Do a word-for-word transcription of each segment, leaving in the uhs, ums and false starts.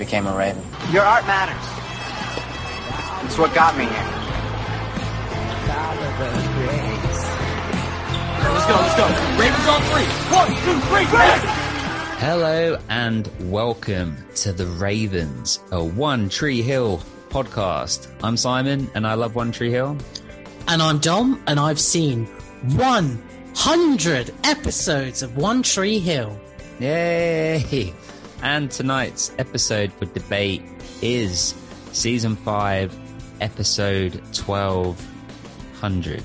became a raven. Your art matters. It's what got me here. Let's go, let's go. Ravens on three. One, two, three, Ravens! Hello and welcome to The Ravens, a One Tree Hill podcast. I'm Simon and I love One Tree Hill. And I'm Dom and I've seen one hundred episodes of One Tree Hill. Yay! And tonight's episode for debate is Season five, Episode twelve hundred.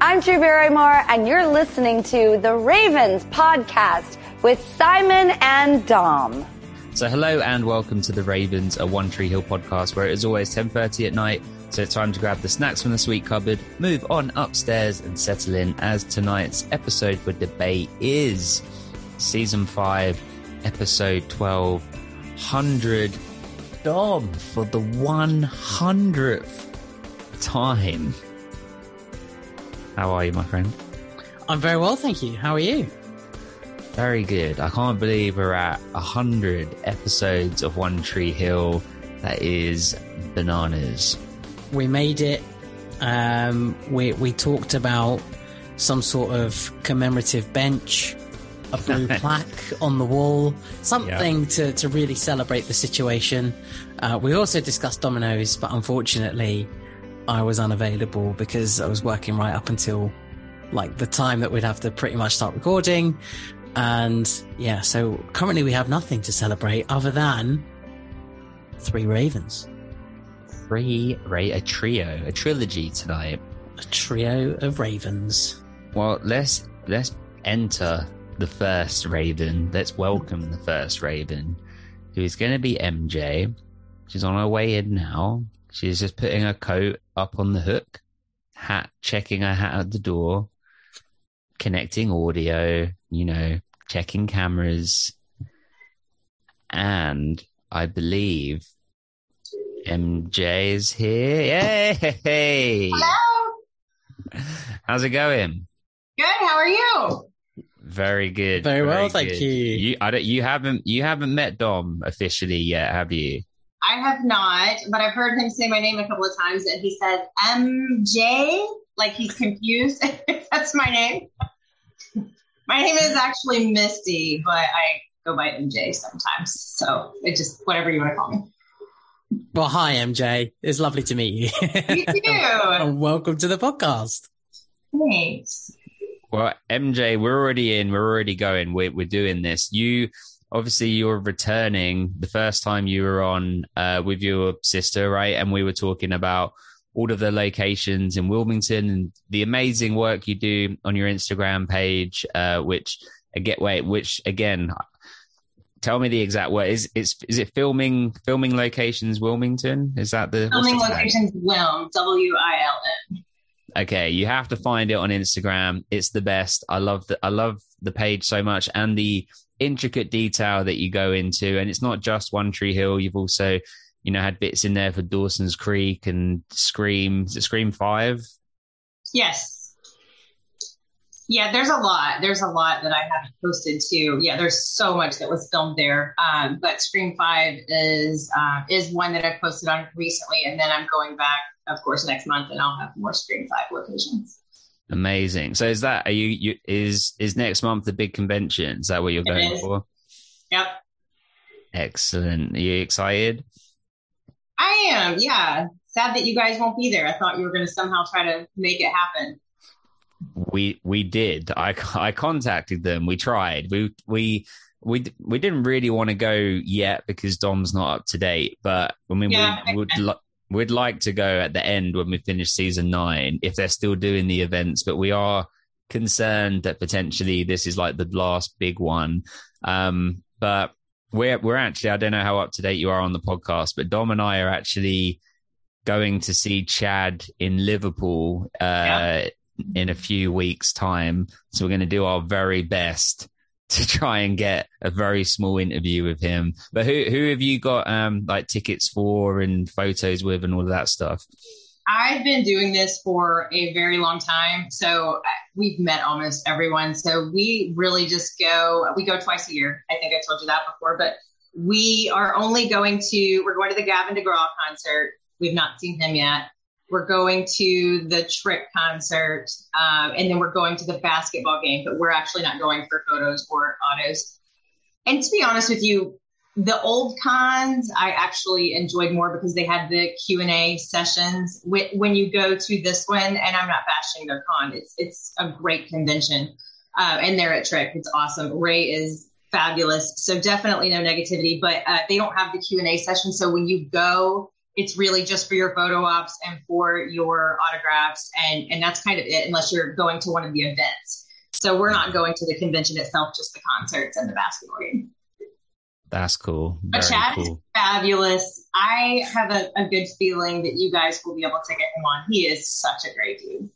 I'm Drew Barrymore and you're listening to The Ravens podcast with Simon and Dom. So hello and welcome to The Ravens, a One Tree Hill podcast where it is always ten thirty at night. So it's time to grab the snacks from the sweet cupboard, move on upstairs and settle in as tonight's episode for debate is Season five, Episode twelve hundred. Dom, for the one hundredth time. How are you, my friend? I'm very well, thank you. How are you? Very good. I can't believe we're at one hundred episodes of One Tree Hill. That is bananas. We made it. Um, we we talked about some sort of commemorative bench, a blue plaque on the wall, something yeah. to, to really celebrate the situation. Uh, we also discussed dominoes, but unfortunately I was unavailable because I was working right up until like the time that we'd have to pretty much start recording. And yeah, so currently we have nothing to celebrate other than three Ravens. Three, right, a trio, a trilogy tonight. A trio of Ravens. Well, let's let's enter the first Raven. Let's welcome the first Raven, who is going to be M J. She's on her way in now. She's just putting her coat up on the hook, hat, checking her hat at the door, connecting audio, you know, checking cameras, and I believe M J is here. Yay! Hello. How's it going? Good. How are you? Very good. Very, very well, good. Thank you. You, I don't, you haven't, you haven't met Dom officially yet, have you? I have not, but I've heard him say my name a couple of times, and he says M J, like he's confused. That's my name. My name is actually Misty, but I go by M J sometimes. So it just whatever you want to call me. Well, hi, M J. It's lovely to meet you. You too. And welcome to the podcast. Thanks. Well, M J, we're already in. We're already going. We're, we're doing this. You, obviously, you're returning. The first time you were on uh, with your sister, right? And we were talking about all of the locations in Wilmington and the amazing work you do on your Instagram page, uh, which, again, wait, which, again... Tell me the exact word. Is it's is it filming filming locations Wilmington? Is that the filming locations Wilm W I L M? Okay, you have to find it on Instagram. It's the best. I love the I love the page so much and the intricate detail that you go into. And it's not just One Tree Hill. You've also, you know, had bits in there for Dawson's Creek and Scream. Is it Scream Five? Yes. Yeah, there's a lot. There's a lot that I haven't posted to. Yeah, there's so much that was filmed there. Um, but Scream five is uh, is one that I've posted on recently. And then I'm going back, of course, next month and I'll have more Scream five locations. Amazing. So is that, are you, you is is next month the big convention? Is that what you're going for? Yep. Excellent. Are you excited? I am, yeah. Sad that you guys won't be there. I thought you were going to somehow try to make it happen. We we did. I, I contacted them. We tried. We we we we didn't really want to go yet because Dom's not up to date. But I mean, yeah, we, we'd li- we'd like to go at the end when we finish season nine if they're still doing the events. But we are concerned that potentially this is like the last big one. Um, but we're we're actually, I don't know how up to date you are on the podcast, but Dom and I are actually going to see Chad in Liverpool. Uh, yeah. In a few weeks' time, so we're going to do our very best to try and get a very small interview with him. But who who have you got um like tickets for and photos with and all of that stuff? I've been doing this for a very long time, so we've met almost everyone. So we really just go we go twice a year. I think I told you that before, but We are only going to, we're going to the Gavin DeGraw concert. We've not seen him yet. We're going to the Trick concert. Um, and then we're going to the basketball game, but we're actually not going for photos or autos. And to be honest with you, the old cons I actually enjoyed more because they had the Q and A sessions. When you go to this one, and I'm not bashing their con, it's it's a great convention. Uh, and they're at Trick. It's awesome. Ray is fabulous. So definitely no negativity, but uh, they don't have the Q and A session. So when you go, it's really just for your photo ops and for your autographs. And, and that's kind of it, unless you're going to one of the events. So we're not going to the convention itself, just the concerts and the basketball game. That's cool. Very but Chad cool. is fabulous. I have a, a good feeling that you guys will be able to get him on. He is such a great dude.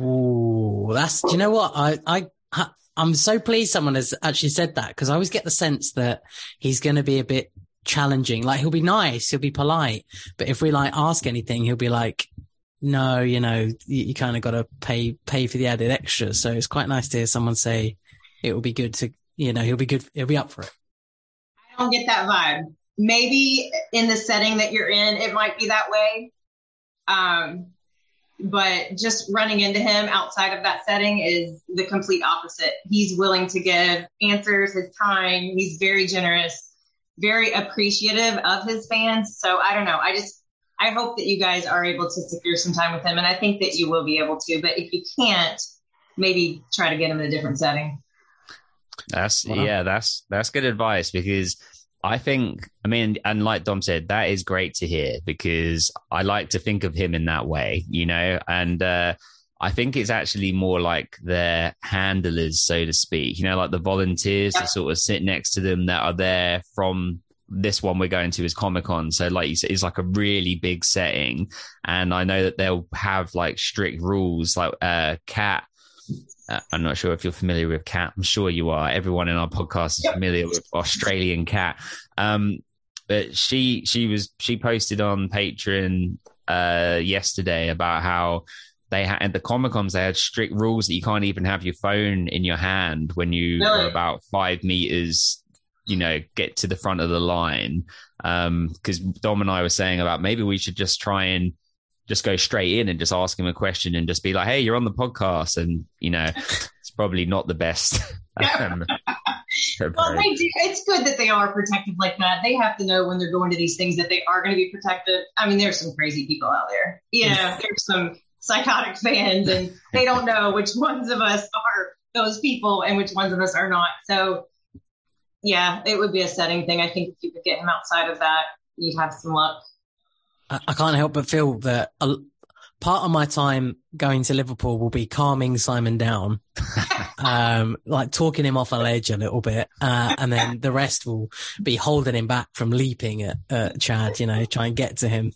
Ooh, that's, do you know what? I, I, I, I'm so pleased someone has actually said that, because I always get the sense that he's going to be a bit challenging. Like, he'll be nice, he'll be polite, but if we like ask anything, he'll be like, no, you know, you, you kind of got to pay, pay for the added extra. So it's quite nice to hear someone say it will be good to, you know, he'll be good. He'll be up for it. Don't get that vibe. Maybe in the setting that you're in, it might be that way. Um, but just running into him outside of that setting is the complete opposite. He's willing to give answers, his time. He's very generous, very appreciative of his fans. So I don't know. I just, I hope that you guys are able to secure some time with him. And I think that you will be able to, but if you can't, maybe try to get him in a different setting. That's wow. yeah, that's that's good advice, because I think, I mean, and like Dom said, that is great to hear, because I like to think of him in that way, you know, and uh, I think it's actually more like their handlers, so to speak, you know, like the volunteers yeah. that sort of sit next to them that are there from this one we're going to is Comic-Con. So like you said, it's like a really big setting. And I know that they'll have like strict rules, like uh, Kat. Uh, I'm not sure if you're familiar with Cat. I'm sure you are. Everyone in our podcast is familiar with Australian Cat. Um, but she she was she posted on Patreon uh, yesterday about how they had at the Comic-Cons they had strict rules that you can't even have your phone in your hand when you really? are about five meters, you know, get to the front of the line. Um, because Dom and I were saying about maybe we should just try and just go straight in and just ask him a question and just be like, hey, you're on the podcast. And, you know, it's probably not the best. um, well, they do. It's good that they are protective like that. They have to know when they're going to these things that they are going to be protective. I mean, there's some crazy people out there. You know, there's some psychotic fans, and they don't know which ones of us are those people and which ones of us are not. So, yeah, it would be a setting thing. I think if you could get him outside of that, you'd have some luck. I can't help but feel that a, part of my time going to Liverpool will be calming Simon down, um, like talking him off a ledge a little bit. Uh, and then the rest will be holding him back from leaping at, at Chad, you know, try and get to him.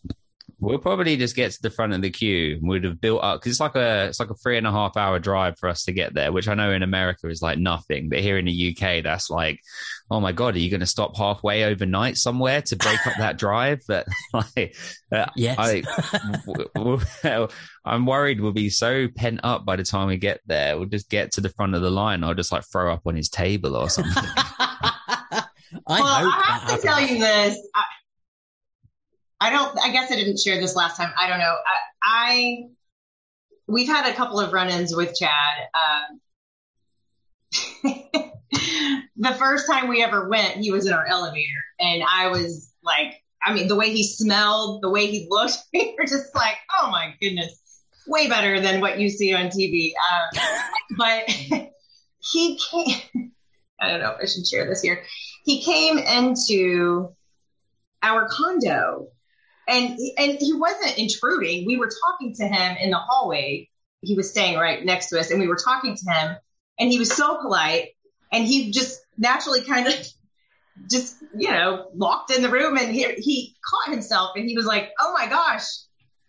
We'll probably just get to the front of the queue. We'd have built up, because it's like a it's like a three and a half hour drive for us to get there, which I know in America is like nothing, but here in the U K, that's like, oh my God, are you going to stop halfway overnight somewhere to break up that drive? But like, uh, yes, I, w- w- w- I'm worried we'll be so pent up by the time we get there. We'll just get to the front of the line. I'll just like throw up on his table or something. I well, I have to happens. tell you this. I- I don't, I guess I didn't share this last time. I don't know. I, I we've had a couple of run-ins with Chad. Um, the first time we ever went, he was in our elevator, and I was like, I mean, the way he smelled, the way he looked, we were just like, oh my goodness, way better than what you see on T V. Um, but he came, I don't know if I should share this here. He came into our condo, and and he wasn't intruding. We were talking to him in the hallway. He was staying right next to us, and we were talking to him, and he was so polite, and he just naturally kind of just, you know, walked in the room, and he, he caught himself, and he was like, oh my gosh,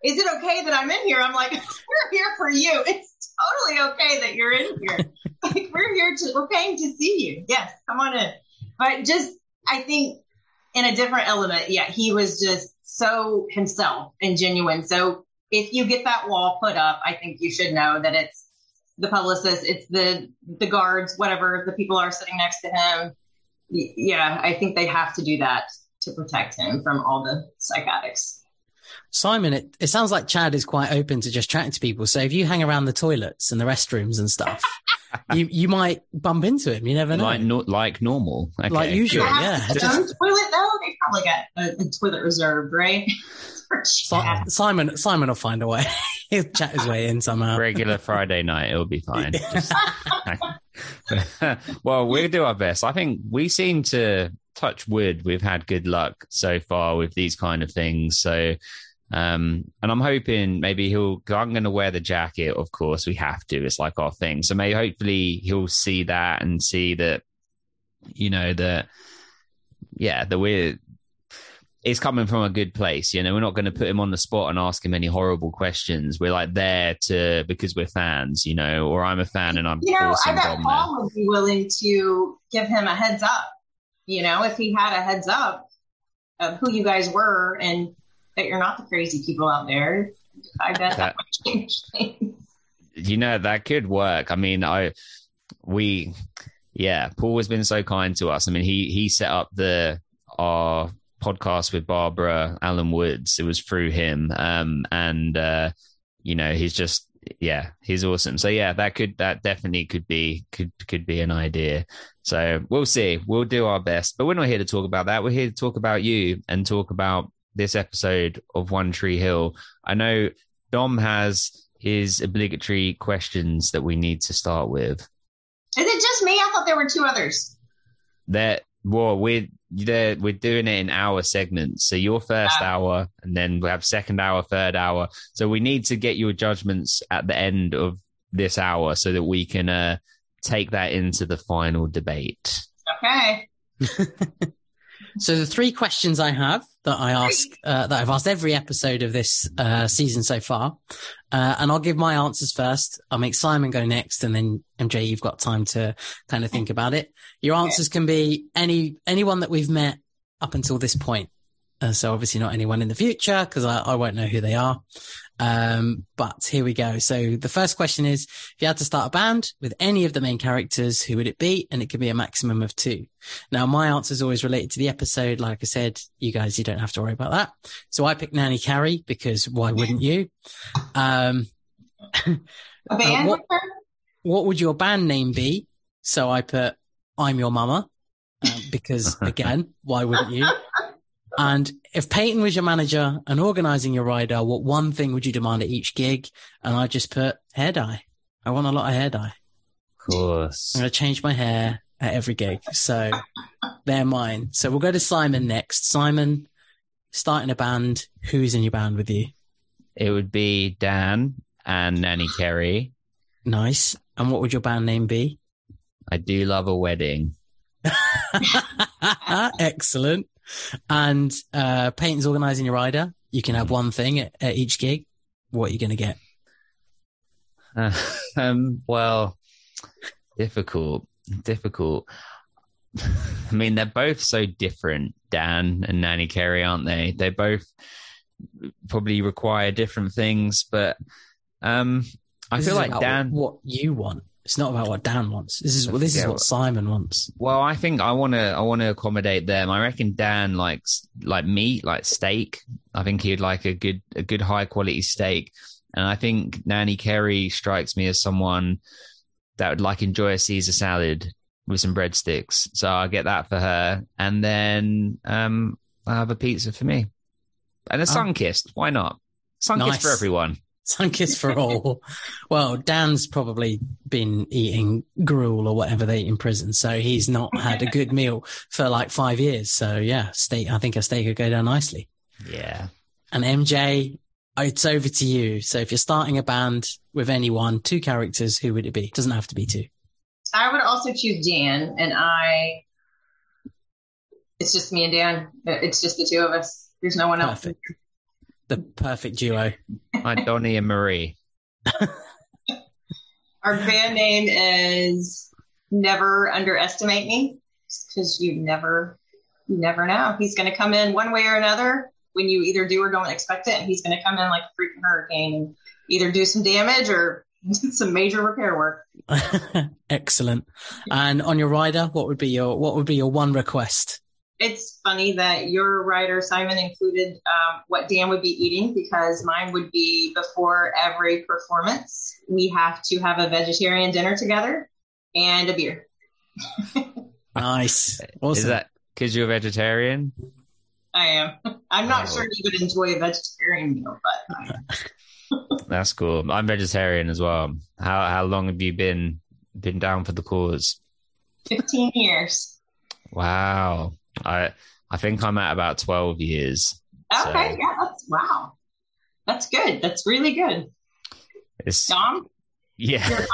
is it okay that I'm in here? I'm like, we're here for you. It's totally okay that you're in here. Like, we're here to, we're paying to see you. Yes, come on in. But just, I think, in a different element. Yeah. He was just so himself and genuine. So if you get that wall put up, I think you should know that it's the publicist, it's the, the guards, whatever the people are sitting next to him. yeah, I think they have to do that to protect him from all the psychotics. Simon, it, it sounds like Chad is quite open to just chatting to people. So if you hang around the toilets and the restrooms and stuff, you you might bump into him. You never know. Like, no, like normal. Okay. Like usual, yeah. Just... toilet though? They probably got a, a toilet reserved, right? Si- Simon Simon will find a way. He'll chat his way in somehow. Regular Friday night, it'll be fine. Just... Well, we'll do our best. I think we seem to... touch wood, we've had good luck so far with these kind of things. So um and I'm hoping maybe he'll, I'm going to wear the jacket, of course, we have to, it's like our thing. So maybe hopefully he'll see that and see that, you know, that yeah, that we're, it's coming from a good place. You know, we're not going to put him on the spot and ask him any horrible questions. We're like there to, because we're fans, you know, or I'm a fan and I'm, you know, I bet Paul would be willing to give him a heads up. You know, if he had a heads up of who you guys were and that you're not the crazy people out there, I bet that, that might change things. You know, that could work. I mean, I, we, yeah, Paul has been so kind to us. I mean, he, he set up the, our podcast with Barbara Allen Woods. It was through him. Um, and, uh, you know, he's just, yeah, he's awesome. So yeah, that could, that definitely could be, could, could be an idea. So we'll see, we'll do our best, but we're not here to talk about that. We're here to talk about you and talk about this episode of One Tree Hill. I know Dom has his obligatory questions that we need to start with. Is it just me? I thought there were two others. That, well, we're, we're doing it in hour segments. So your first wow. hour, and then we'll have second hour, third hour. So we need to get your judgments at the end of this hour so that we can uh, take that into the final debate. Okay. So the three questions I have that I ask, uh, that I've asked every episode of this uh, season so far, uh, and I'll give my answers first. I'll make Simon go next, and then M J, you've got time to kind of think about it. Your answers can be any anyone that we've met up until this point. Uh, so obviously not anyone in the future because I, I won't know who they are. Um, but here we go. So the first question is, if you had to start a band with any of the main characters, who would it be? And it could be a maximum of two. Now, my answer is always related to the episode. Like I said, you guys, you don't have to worry about that. So I picked Nanny Carrie because why wouldn't you? Um, uh, what, what would your band name be? So I put I'm Your Mama um, because, again, why wouldn't you? And if Peyton was your manager and organising your rider, what one thing would you demand at each gig? And I just put hair dye. I want a lot of hair dye. Of course. I'm going to change my hair at every gig. So they're mine. So we'll go to Simon next. Simon, starting a band. Who's in your band with you? It would be Dan and Nanny Carrie. Nice. And what would your band name be? I Do Love a Wedding. Excellent. And uh, Peyton's organising your rider. You can have one thing at, at each gig. What are you going to get? Uh, um, well, difficult, difficult. I mean, they're both so different, Dan and Nanny Carrie, aren't they? They both probably require different things, but um, I this feel like Dan... what you want. It's not about what Dan wants. This is this is what Simon wants. Well, I think I want to I want to accommodate them. I reckon Dan likes like meat, like steak. I think he'd like a good a good high quality steak. And I think Nanny Carrie strikes me as someone that would like enjoy a Caesar salad with some breadsticks. So I'll get that for her, and then um, I'll have a pizza for me and a sun-kissed. Oh. Why not? Sun-kissed nice. For everyone. Sunkiss for all. Well, Dan's probably been eating gruel or whatever they eat in prison, so he's not had a good meal for like five years. So yeah, steak. I think a steak would go down nicely. Yeah. And M J, it's over to you. So if you're starting a band with anyone, two characters, who would it be? It doesn't have to be two. I would also choose Dan, and I. It's just me and Dan. It's just the two of us. There's no one Perfect. Else. The perfect duo. My Donnie and Marie. Our band name is Never Underestimate Me, because you never, you never know. He's going to come in one way or another when you either do or don't expect it. And he's going to come in like a freaking hurricane and either do some damage or You did some major repair work. Excellent. And on your rider, what would be your what would be your one request? It's funny that your rider, Simon, included um, what Dan would be eating, because mine would be before every performance, we have to have a vegetarian dinner together and a beer. Nice. Awesome. Is that because you're a vegetarian? I am. I'm not oh. sure you would enjoy a vegetarian meal, but I am. That's cool. I'm vegetarian as well. How how long have you been been down for the cause? Fifteen years. Wow. I I think I'm at about twelve years. Okay, so. yeah, that's wow. That's good. That's really good. It's, Dom? Yeah. You're an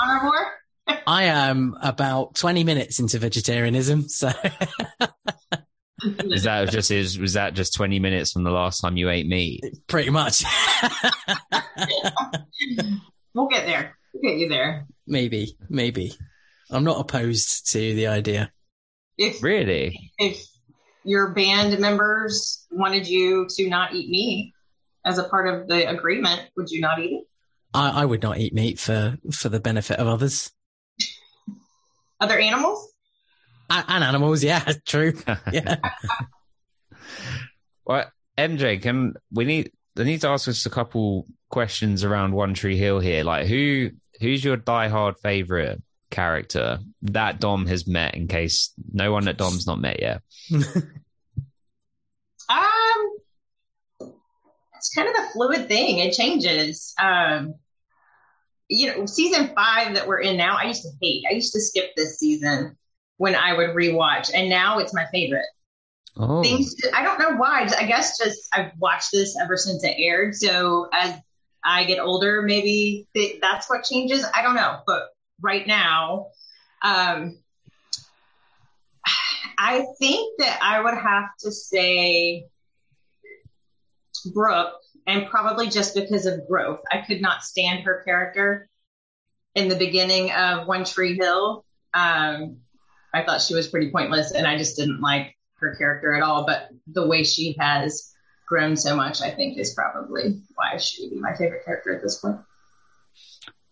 herbivore? I am about twenty minutes into vegetarianism, so Is that just is was that just twenty minutes from the last time you ate meat? Pretty much. We'll get there. We'll get you there. Maybe, maybe. I'm not opposed to the idea. If really, if your band members wanted you to not eat meat as a part of the agreement, would you not eat it? I, I would not eat meat for for the benefit of others. Other animals? And animals, yeah, true. Yeah. Well, M J, can we need? I need to ask us a couple questions around One Tree Hill here. Like, who who's your diehard favorite character that Dom has met? In case no one that Dom's not met yet. um, it's kind of a fluid thing. It changes. Um, you know, season five that we're in now, I used to hate. I used to skip this season when I would rewatch, and now it's my favorite. Oh. Things, I don't know why. I guess just I've watched this ever since it aired. So as I get older, maybe th- that's what changes. I don't know. But right now, um, I think that I would have to say Brooke, and probably just because of growth. I could not stand her character in the beginning of One Tree Hill. Um, I thought she was pretty pointless, and I just didn't like her character at all. But the way she has grown so much, I think, is probably why she would be my favorite character at this point.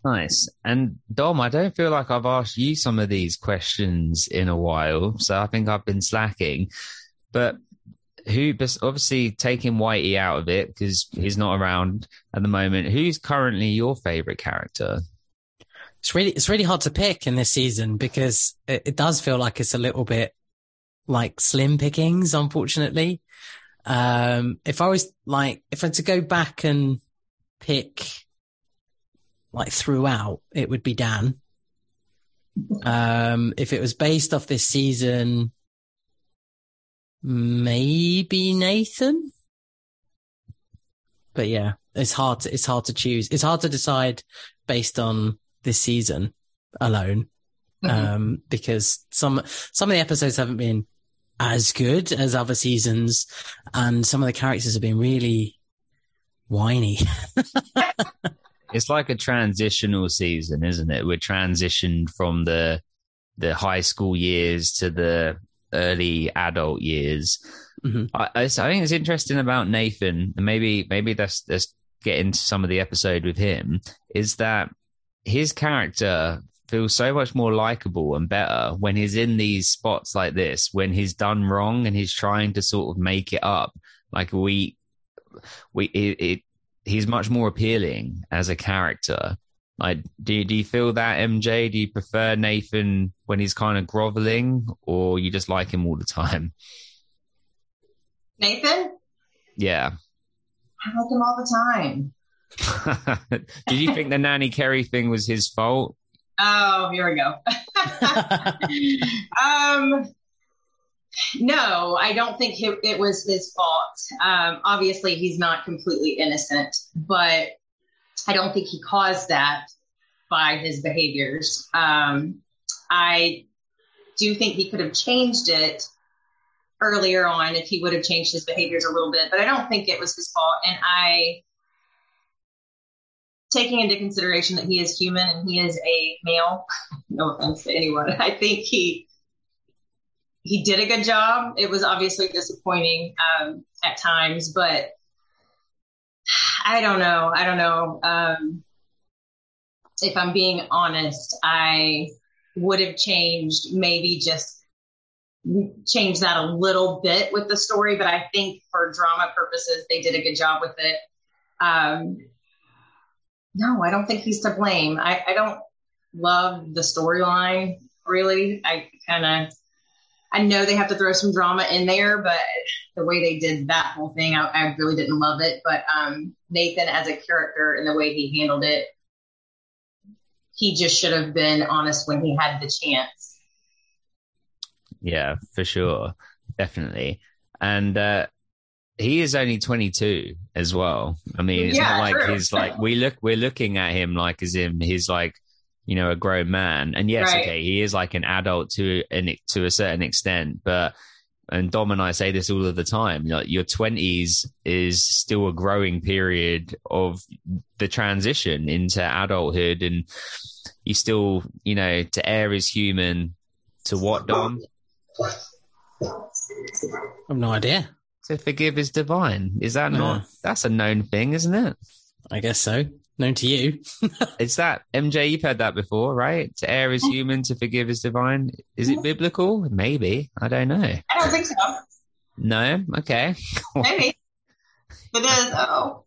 Nice. And Dom, I don't feel like I've asked you some of these questions in a while, so I think I've been slacking. But who, obviously taking Whitey out of it, because he's not around at the moment, who's currently your favorite character? It's really, it's really hard to pick in this season, because it, it does feel like it's a little bit like slim pickings, unfortunately. Um, if I was like, if I had to go back and pick like throughout, it would be Dan. Um, if it was based off this season, maybe Nathan. But yeah, it's hard to, it's hard to choose. It's hard to decide based on this season alone, um, mm-hmm. because some some of the episodes haven't been as good as other seasons, and some of the characters have been really whiny. It's like a transitional season, isn't it? We're transitioned from the the high school years to the early adult years. Mm-hmm. I, I think it's interesting about Nathan, and maybe maybe that's that's get into some of the episode with him, is that his character feels so much more likable and better when he's in these spots like this, when he's done wrong and he's trying to sort of make it up. Like we, we, it, it, he's much more appealing as a character. Like, do, do you feel that, M J? Do you prefer Nathan when he's kind of groveling, or you just like him all the time? Nathan? Yeah. I like him all the time. Did you think the Nanny Carrie thing was his fault? Oh, here we go. um, no, I don't think it, it was his fault. Um, obviously, he's not completely innocent, but I don't think he caused that by his behaviors. Um, I do think he could have changed it earlier on if he would have changed his behaviors a little bit, but I don't think it was his fault. And I... taking into consideration that he is human and he is a male, no offense to anyone, I think he he did a good job. It was obviously disappointing um, at times, but I don't know. I don't know. Um, if I'm being honest, I would have changed, maybe just changed that a little bit with the story, but I think for drama purposes, they did a good job with it. Um, no, I don't think he's to blame. I, I don't love the storyline, really. I kind of, I know they have to throw some drama in there, but the way they did that whole thing, I, I really didn't love it. But um, Nathan as a character and the way he handled it, he just should have been honest when he had the chance. Yeah, for sure. Definitely. And uh, he is only twenty-two as well. I mean, it's yeah, not like true. he's like, we look, we're looking at him like as him, he's like, you know, a grown man. And yes, right. okay, he is like an adult to an, to a certain extent, but, and Dom and I say this all of the time, like your twenties is still a growing period of the transition into adulthood. And you still, you know, to err is human to what, Dom? I have no idea. To forgive is divine. Is that not, uh, that's a known thing, isn't it? I guess so. Known to you. Is that, M J, you've heard that before, right? To err is human, to forgive is divine. Is it biblical? Maybe. I don't know. I don't think so. No? Okay. Maybe. But there's, oh.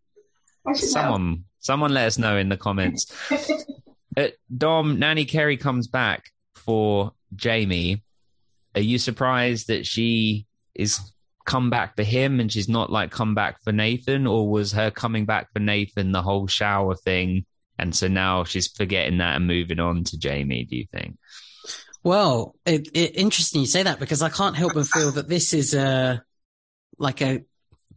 Someone, know. someone let us know in the comments. uh, Dom, Nanny Carrie comes back for Jamie. Are you surprised that she is come back for him and she's not like come back for Nathan, or was her coming back for Nathan the whole shower thing, and so now she's forgetting that and moving on to Jamie, do you think? Well, it, it interesting you say that, because I can't help but feel that this is a like a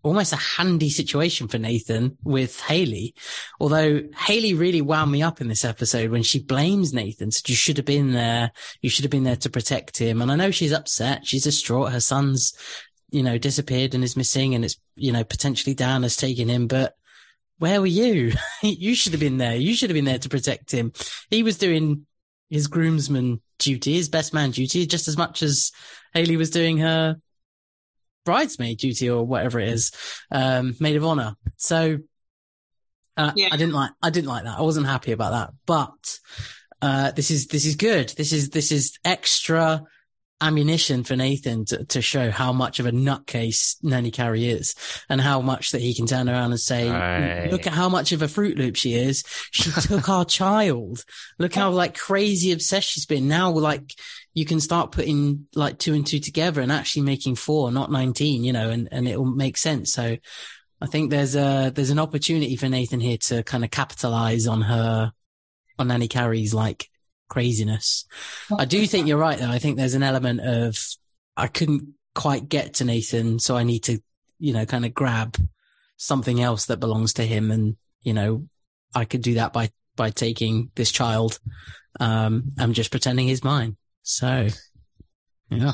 almost a handy situation for Nathan with Haley, although Haley really wound me up in this episode when she blames Nathan, said you should have been there, you should have been there to protect him. And I know she's upset, she's distraught, her son's, you know, disappeared and is missing, and it's, you know, potentially Dan has taken him, but where were you? You should have been there. You should have been there to protect him. He was doing his groomsman duty, his best man duty, just as much as Haley was doing her bridesmaid duty or whatever it is, um, maid of honor. So uh, yeah. I didn't like, I didn't like that. I wasn't happy about that, but uh, this is, this is good. This is, this is extra ammunition for Nathan to, to show how much of a nutcase Nanny Carrie is, and how much that he can turn around and say, aye, look at how much of a Fruit Loop she is. She took our child. Look how like crazy obsessed she's been. Now, like, you can start putting like two and two together and actually making four, not nineteen, you know, and, and it will make sense. So I think there's a, there's an opportunity for Nathan here to kind of capitalize on her, on Nanny Carrie's like craziness. I do think you're right though. I think there's an element of I couldn't quite get to Nathan, so I need to, you know, kind of grab something else that belongs to him, and you know, I could do that by by taking this child. Um, I'm just pretending he's mine. So yeah,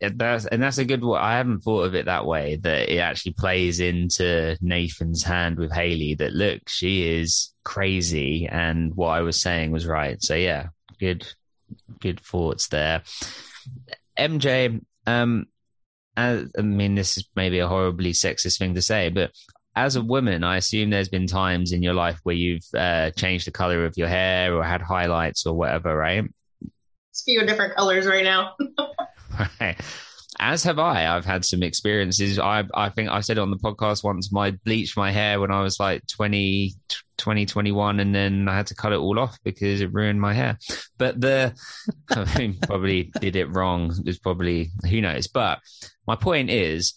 that's, and that's a good one. I haven't thought of it that way. That it actually plays into Nathan's hand with Haley. That look, she is crazy, and what I was saying was right. So yeah, good, good thoughts there. M J, um, I, I mean, this is maybe a horribly sexist thing to say, but as a woman, I assume there's been times in your life where you've uh, changed the color of your hair or had highlights or whatever, right? It's a few different colors right now. Right. As have I. I've had some experiences. I I think I said on the podcast once, I bleached my hair when I was like twenty, twenty, twenty-one, and then I had to cut it all off because it ruined my hair. But the, I mean, probably did it wrong. It was probably, who knows. But my point is,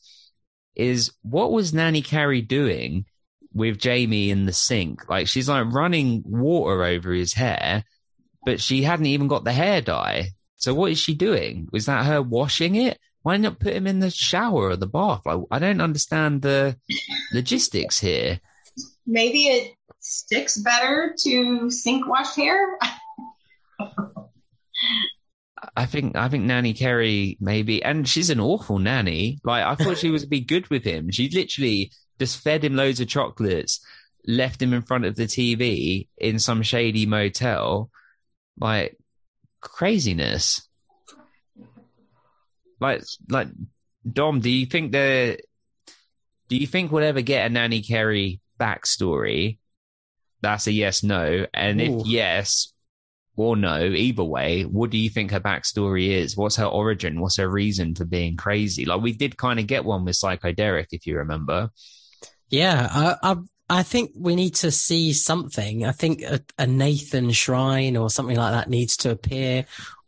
is what was Nanny Carrie doing with Jamie in the sink? Like, she's like running water over his hair, but she hadn't even got the hair dye. So what is she doing? Was that her washing it? Why not put him in the shower or the bath? I, I don't understand the logistics here. Maybe it sticks better to sink wash hair. I think I think Nanny Carrie maybe, and she's an awful nanny. Like, I thought she would be good with him. She literally just fed him loads of chocolates, left him in front of the T V in some shady motel. Like, craziness. Like, like, Dom, do you think the, do you think we'll ever get a Nanny Carrie backstory That's a yes, no. And Ooh. If yes or no, either way, what do you think her backstory is? What's her origin? What's her reason for being crazy? Like, we did kind of get one with Psychoderic, if you remember. Yeah, I, I I think we need to see something. I think a, a Nathan shrine or something like that needs to appear.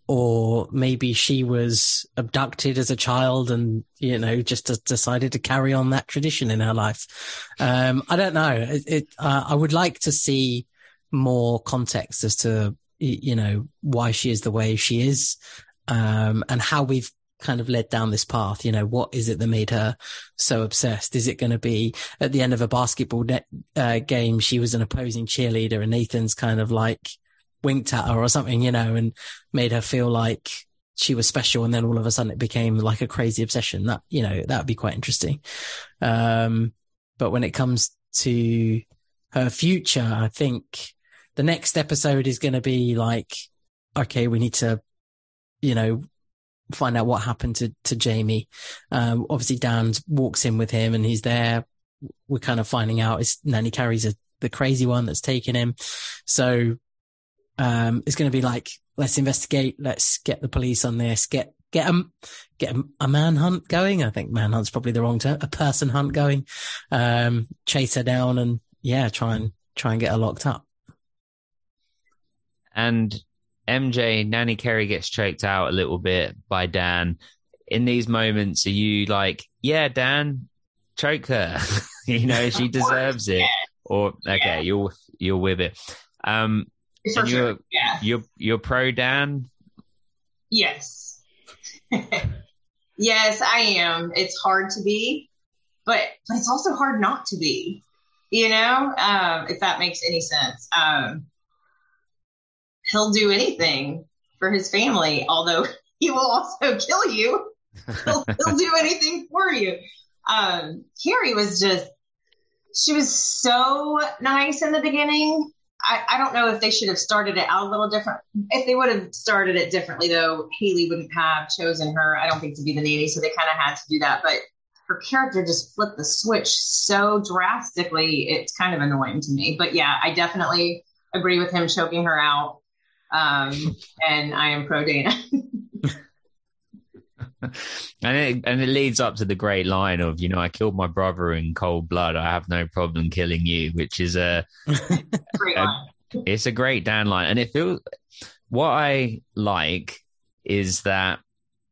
Or maybe she was abducted as a child and, you know, just to, decided to carry on that tradition in her life. Um, I don't know. It, it, uh, I would like to see more context as to, you know, why she is the way she is, um, and how we've kind of led down this path. You know, what is it that made her so obsessed? Is it going to be at the end of a basketball net, uh, game, she was an opposing cheerleader and Nathan's kind of like winked at her or something, you know, and made her feel like she was special, and then all of a sudden it became like a crazy obsession? That, you know, that would be quite interesting. Um, but when it comes to her future, I think the next episode is going to be like, okay, we need to, you know, find out what happened to, to Jamie. Um, obviously Dan walks in with him and he's there. We're kind of finding out it's Nanny Carrie's a, the crazy one that's taken him. So, Um, it's going to be like, let's investigate, let's get the police on this, get get a, get a, a manhunt going. I think manhunt's probably the wrong term, a person hunt going, um, chase her down and, yeah, try and try and get her locked up. And M J, Nanny Carrie gets choked out a little bit by Dan. In these moments, are you like, yeah, Dan, choke her, you know, she deserves it? Or, okay, yeah. you're, you're with it. Um, And you're, sure. yeah. you're you're pro Dan? Yes. Yes, I am. It's hard to be, but, but it's also hard not to be, you know, um, if that makes any sense. Um, he'll do anything for his family, although he will also kill you. He'll, he'll do anything for you. Um, Carrie was just, she was so nice in the beginning. I, I don't know if they should have started it out a little different. If they would have started it differently, though, Haley wouldn't have chosen her, I don't think, to be the nanny, so they kind of had to do that. But her character just flipped the switch so drastically, it's kind of annoying to me. But, yeah, I definitely agree with him choking her out, um, and I am pro-Dana. And it, and it leads up to the great line of, you know, I killed my brother in cold blood, I have no problem killing you, which is a, a it's a great Dan line. And it feels, what I like is that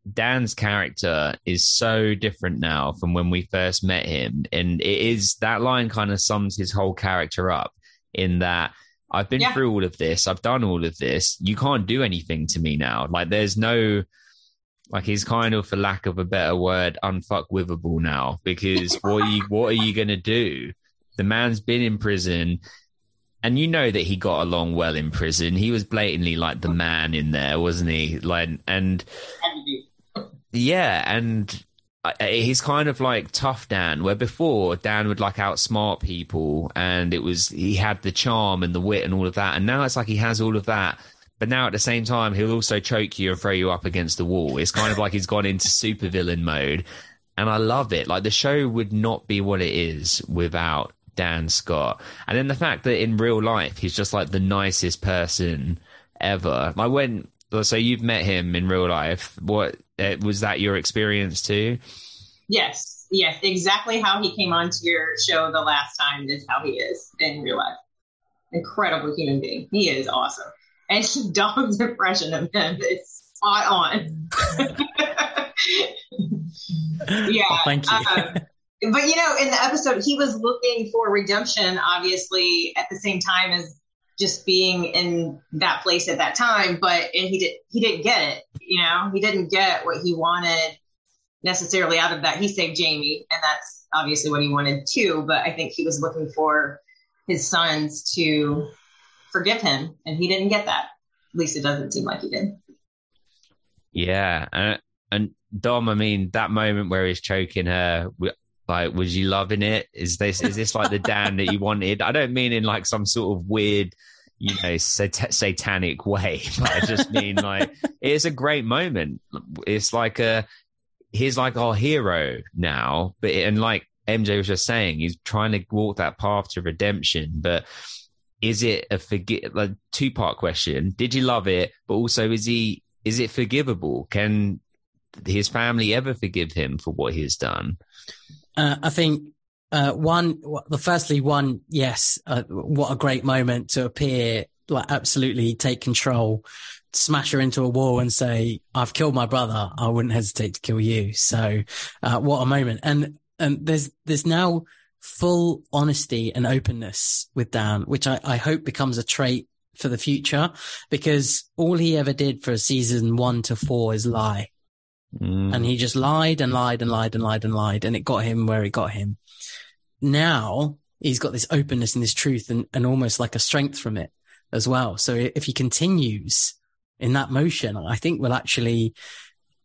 Dan's character is so different now from when we first met him, and it is, that line kind of sums his whole character up, in that I've been yeah. through all of this, I've done all of this, you can't do anything to me now. Like, there's no, like, he's kind of, for lack of a better word, unfuckwithable now, because what are you, what are you going to do? The man's been in prison, and you know that he got along well in prison. He was blatantly like the man in there, wasn't he? Like, and yeah, and he's kind of like tough Dan, where before Dan would like outsmart people, and it was, he had the charm and the wit and all of that, and now it's like he has all of that. But now at the same time, he'll also choke you and throw you up against the wall. It's kind of like he's gone into supervillain mode. And I love it. Like, the show would not be what it is without Dan Scott. And then the fact that in real life, he's just like the nicest person ever. I went, so you've met him in real life. What, was that your experience too? Yes. Yes. Exactly how he came onto your show the last time is how he is in real life. Incredible human being. He is awesome. And she Dom's impression of him is spot on. Yeah. Oh, thank you. Um, but, you know, in the episode, he was looking for redemption, obviously, at the same time as just being in that place at that time. But and he, did, he didn't get it, you know. He didn't get what he wanted necessarily out of that. He saved Jamie, and that's obviously what he wanted too. But I think he was looking for his sons to forgive him, and he didn't get that. At least it doesn't seem like he did. Yeah, and, and Dom, I mean, that moment where he's choking her, like, was you loving it? Is this is this like the Dan that you wanted? I don't mean in like some sort of weird, you know, sat- satanic way. Like, I just mean like it's a great moment. It's like a he's like our hero now, but and like M J was just saying, he's trying to walk that path to redemption, but is it a forget like two part question? Did you love it? But also, is he is it forgivable? Can his family ever forgive him for what he has done? Uh, I think uh, one, the firstly one, yes. Uh, what a great moment to appear, like absolutely take control, smash her into a wall and say, "I've killed my brother. I wouldn't hesitate to kill you." So, uh, what a moment! And and there's there's now full honesty and openness with Dan, which I, I hope becomes a trait for the future, because all he ever did for season one to four is lie. Mm. And he just lied and lied and lied and lied and lied, and it got him where it got him. Now he's got this openness and this truth, and, and almost like a strength from it as well. So if he continues in that motion, I think we'll actually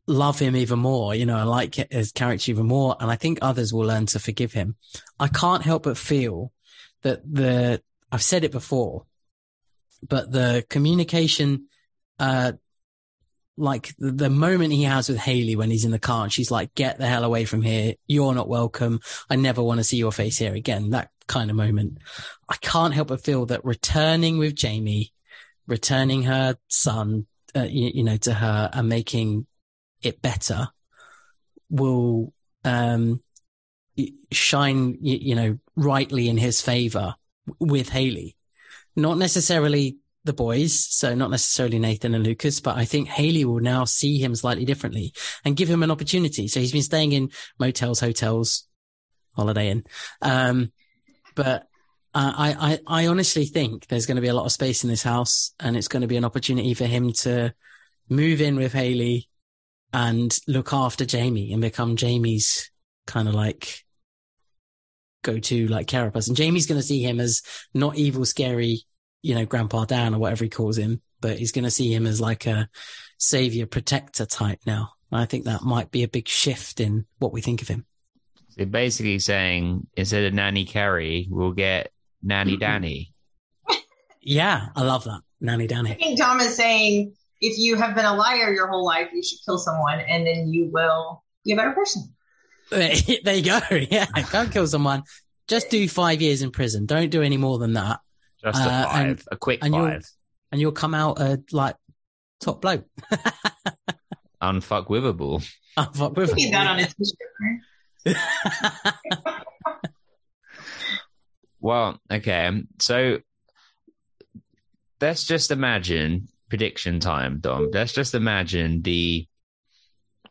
love him even more, you know, I like his character even more. And I think others will learn to forgive him. I can't help but feel that the, I've said it before, but the communication, uh, like the moment he has with Haley when he's in the car and she's like, "Get the hell away from here. You're not welcome. I never want to see your face here again." That kind of moment. I can't help but feel that returning with Jamie, returning her son, uh, you, you know, to her and making it better will um, shine, you, you know, rightly in his favor with Haley, not necessarily the boys. So not necessarily Nathan and Lucas, but I think Haley will now see him slightly differently and give him an opportunity. So he's been staying in motels, hotels, Holiday Inn. Um, but uh, I, I, I honestly think there's going to be a lot of space in this house, and it's going to be an opportunity for him to move in with Haley and look after Jamie and become Jamie's kind of like go-to, like carer person. Jamie's going to see him as not evil, scary, you know, Grandpa Dan or whatever he calls him, but he's going to see him as like a savior, protector type now. And I think that might be a big shift in what we think of him. So basically saying, instead of Nanny Carrie, we'll get Nanny mm-hmm. Danny. Yeah, I love that. Nanny Danny. I think Dom is saying, if you have been a liar your whole life, you should kill someone, and then you will be a better person. There you go. Yeah, go kill someone. Just do five years in prison. Don't do any more than that. Just a five, uh, and, a quick and five. You'll, and you'll come out a, like, top bloke. Unfuckwivable. Unfuckwivable. He's not on his t-shirt, right? Well, okay. So let's just imagine... prediction time, Dom. Let's just imagine the...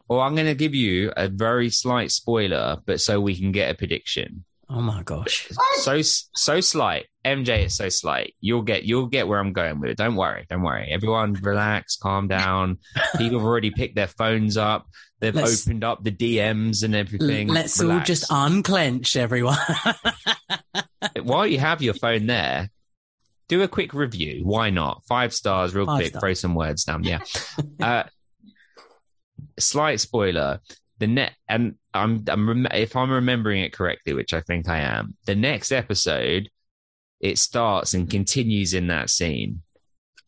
Or I'm going to give you a very slight spoiler, but so we can get a prediction. Oh my gosh! So so slight, M J is so slight. You'll get you'll get where I'm going with it. Don't worry, don't worry. Everyone, relax, calm down. People have already picked their phones up. They've let's, opened up the D Ms and everything. Let's relax. All just unclench, everyone. While you have your phone there, do a quick review. Why not? Five stars, real Five quick. Star. Throw some words down. Yeah. uh, slight spoiler. The net, and I'm, I'm rem- if I'm remembering it correctly, which I think I am, the next episode, it starts and continues in that scene.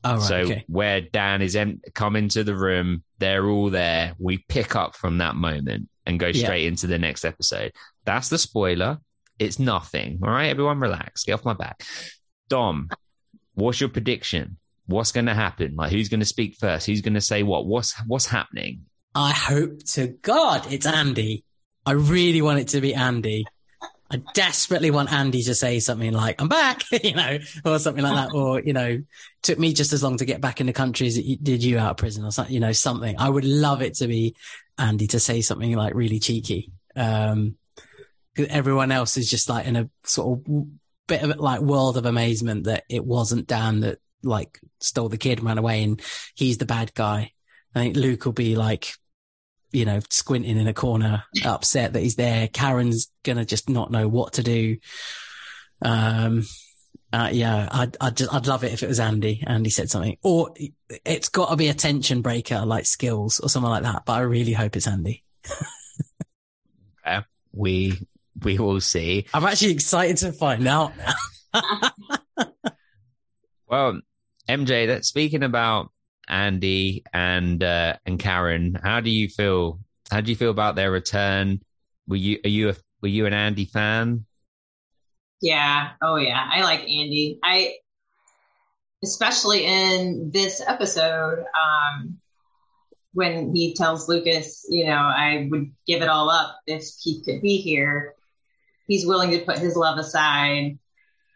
Oh, right, so okay. Where Dan is em- come into the room, they're all there. We pick up from that moment and go straight yeah. into the next episode. That's the spoiler. It's nothing. All right, everyone, relax. Get off my back, Dom. What's your prediction? What's going to happen? Like, who's going to speak first? Who's going to say what? What's what's happening? I hope to God it's Andy. I really want it to be Andy. I desperately want Andy to say something like, "I'm back," you know, or something like that. Or, you know, took me just as long to get back in the country as it did you out of prison, or something, you know, something. I would love it to be Andy to say something like really cheeky. Um, everyone else is just like in a sort of bit of like world of amazement that it wasn't Dan that like stole the kid and ran away and he's the bad guy. I think Luke will be like, you know, squinting in a corner, upset that he's there. Karen's gonna just not know what to do. Um, uh, yeah, I'd, I'd just, I'd love it if it was Andy. Andy said something, or it's got to be a tension breaker like Skills or something like that. But I really hope it's Andy. uh, we. We will see. I'm actually excited to find out now. Well, M J, that, speaking about Andy and uh, and Karen, how do you feel? How do you feel about their return? Were you are you a, were you an Andy fan? Yeah. Oh yeah. I like Andy. I especially in this episode, um, when he tells Lucas, you know, I would give it all up if Keith could be here. He's willing to put his love aside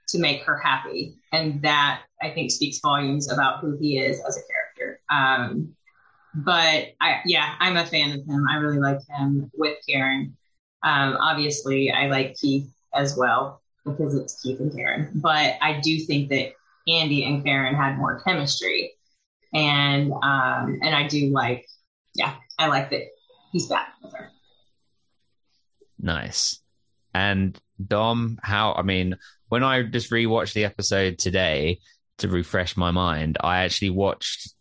to make her happy. And that, I think, speaks volumes about who he is as a character. Um, but, I, yeah, I'm a fan of him. I really like him with Karen. Um, obviously, I like Keith as well because it's Keith and Karen. But I do think that Andy and Karen had more chemistry. And um, and I do like, yeah, I like that he's back with her. Nice. And Dom, how, I mean, when I just rewatched the episode today to refresh my mind, I actually watched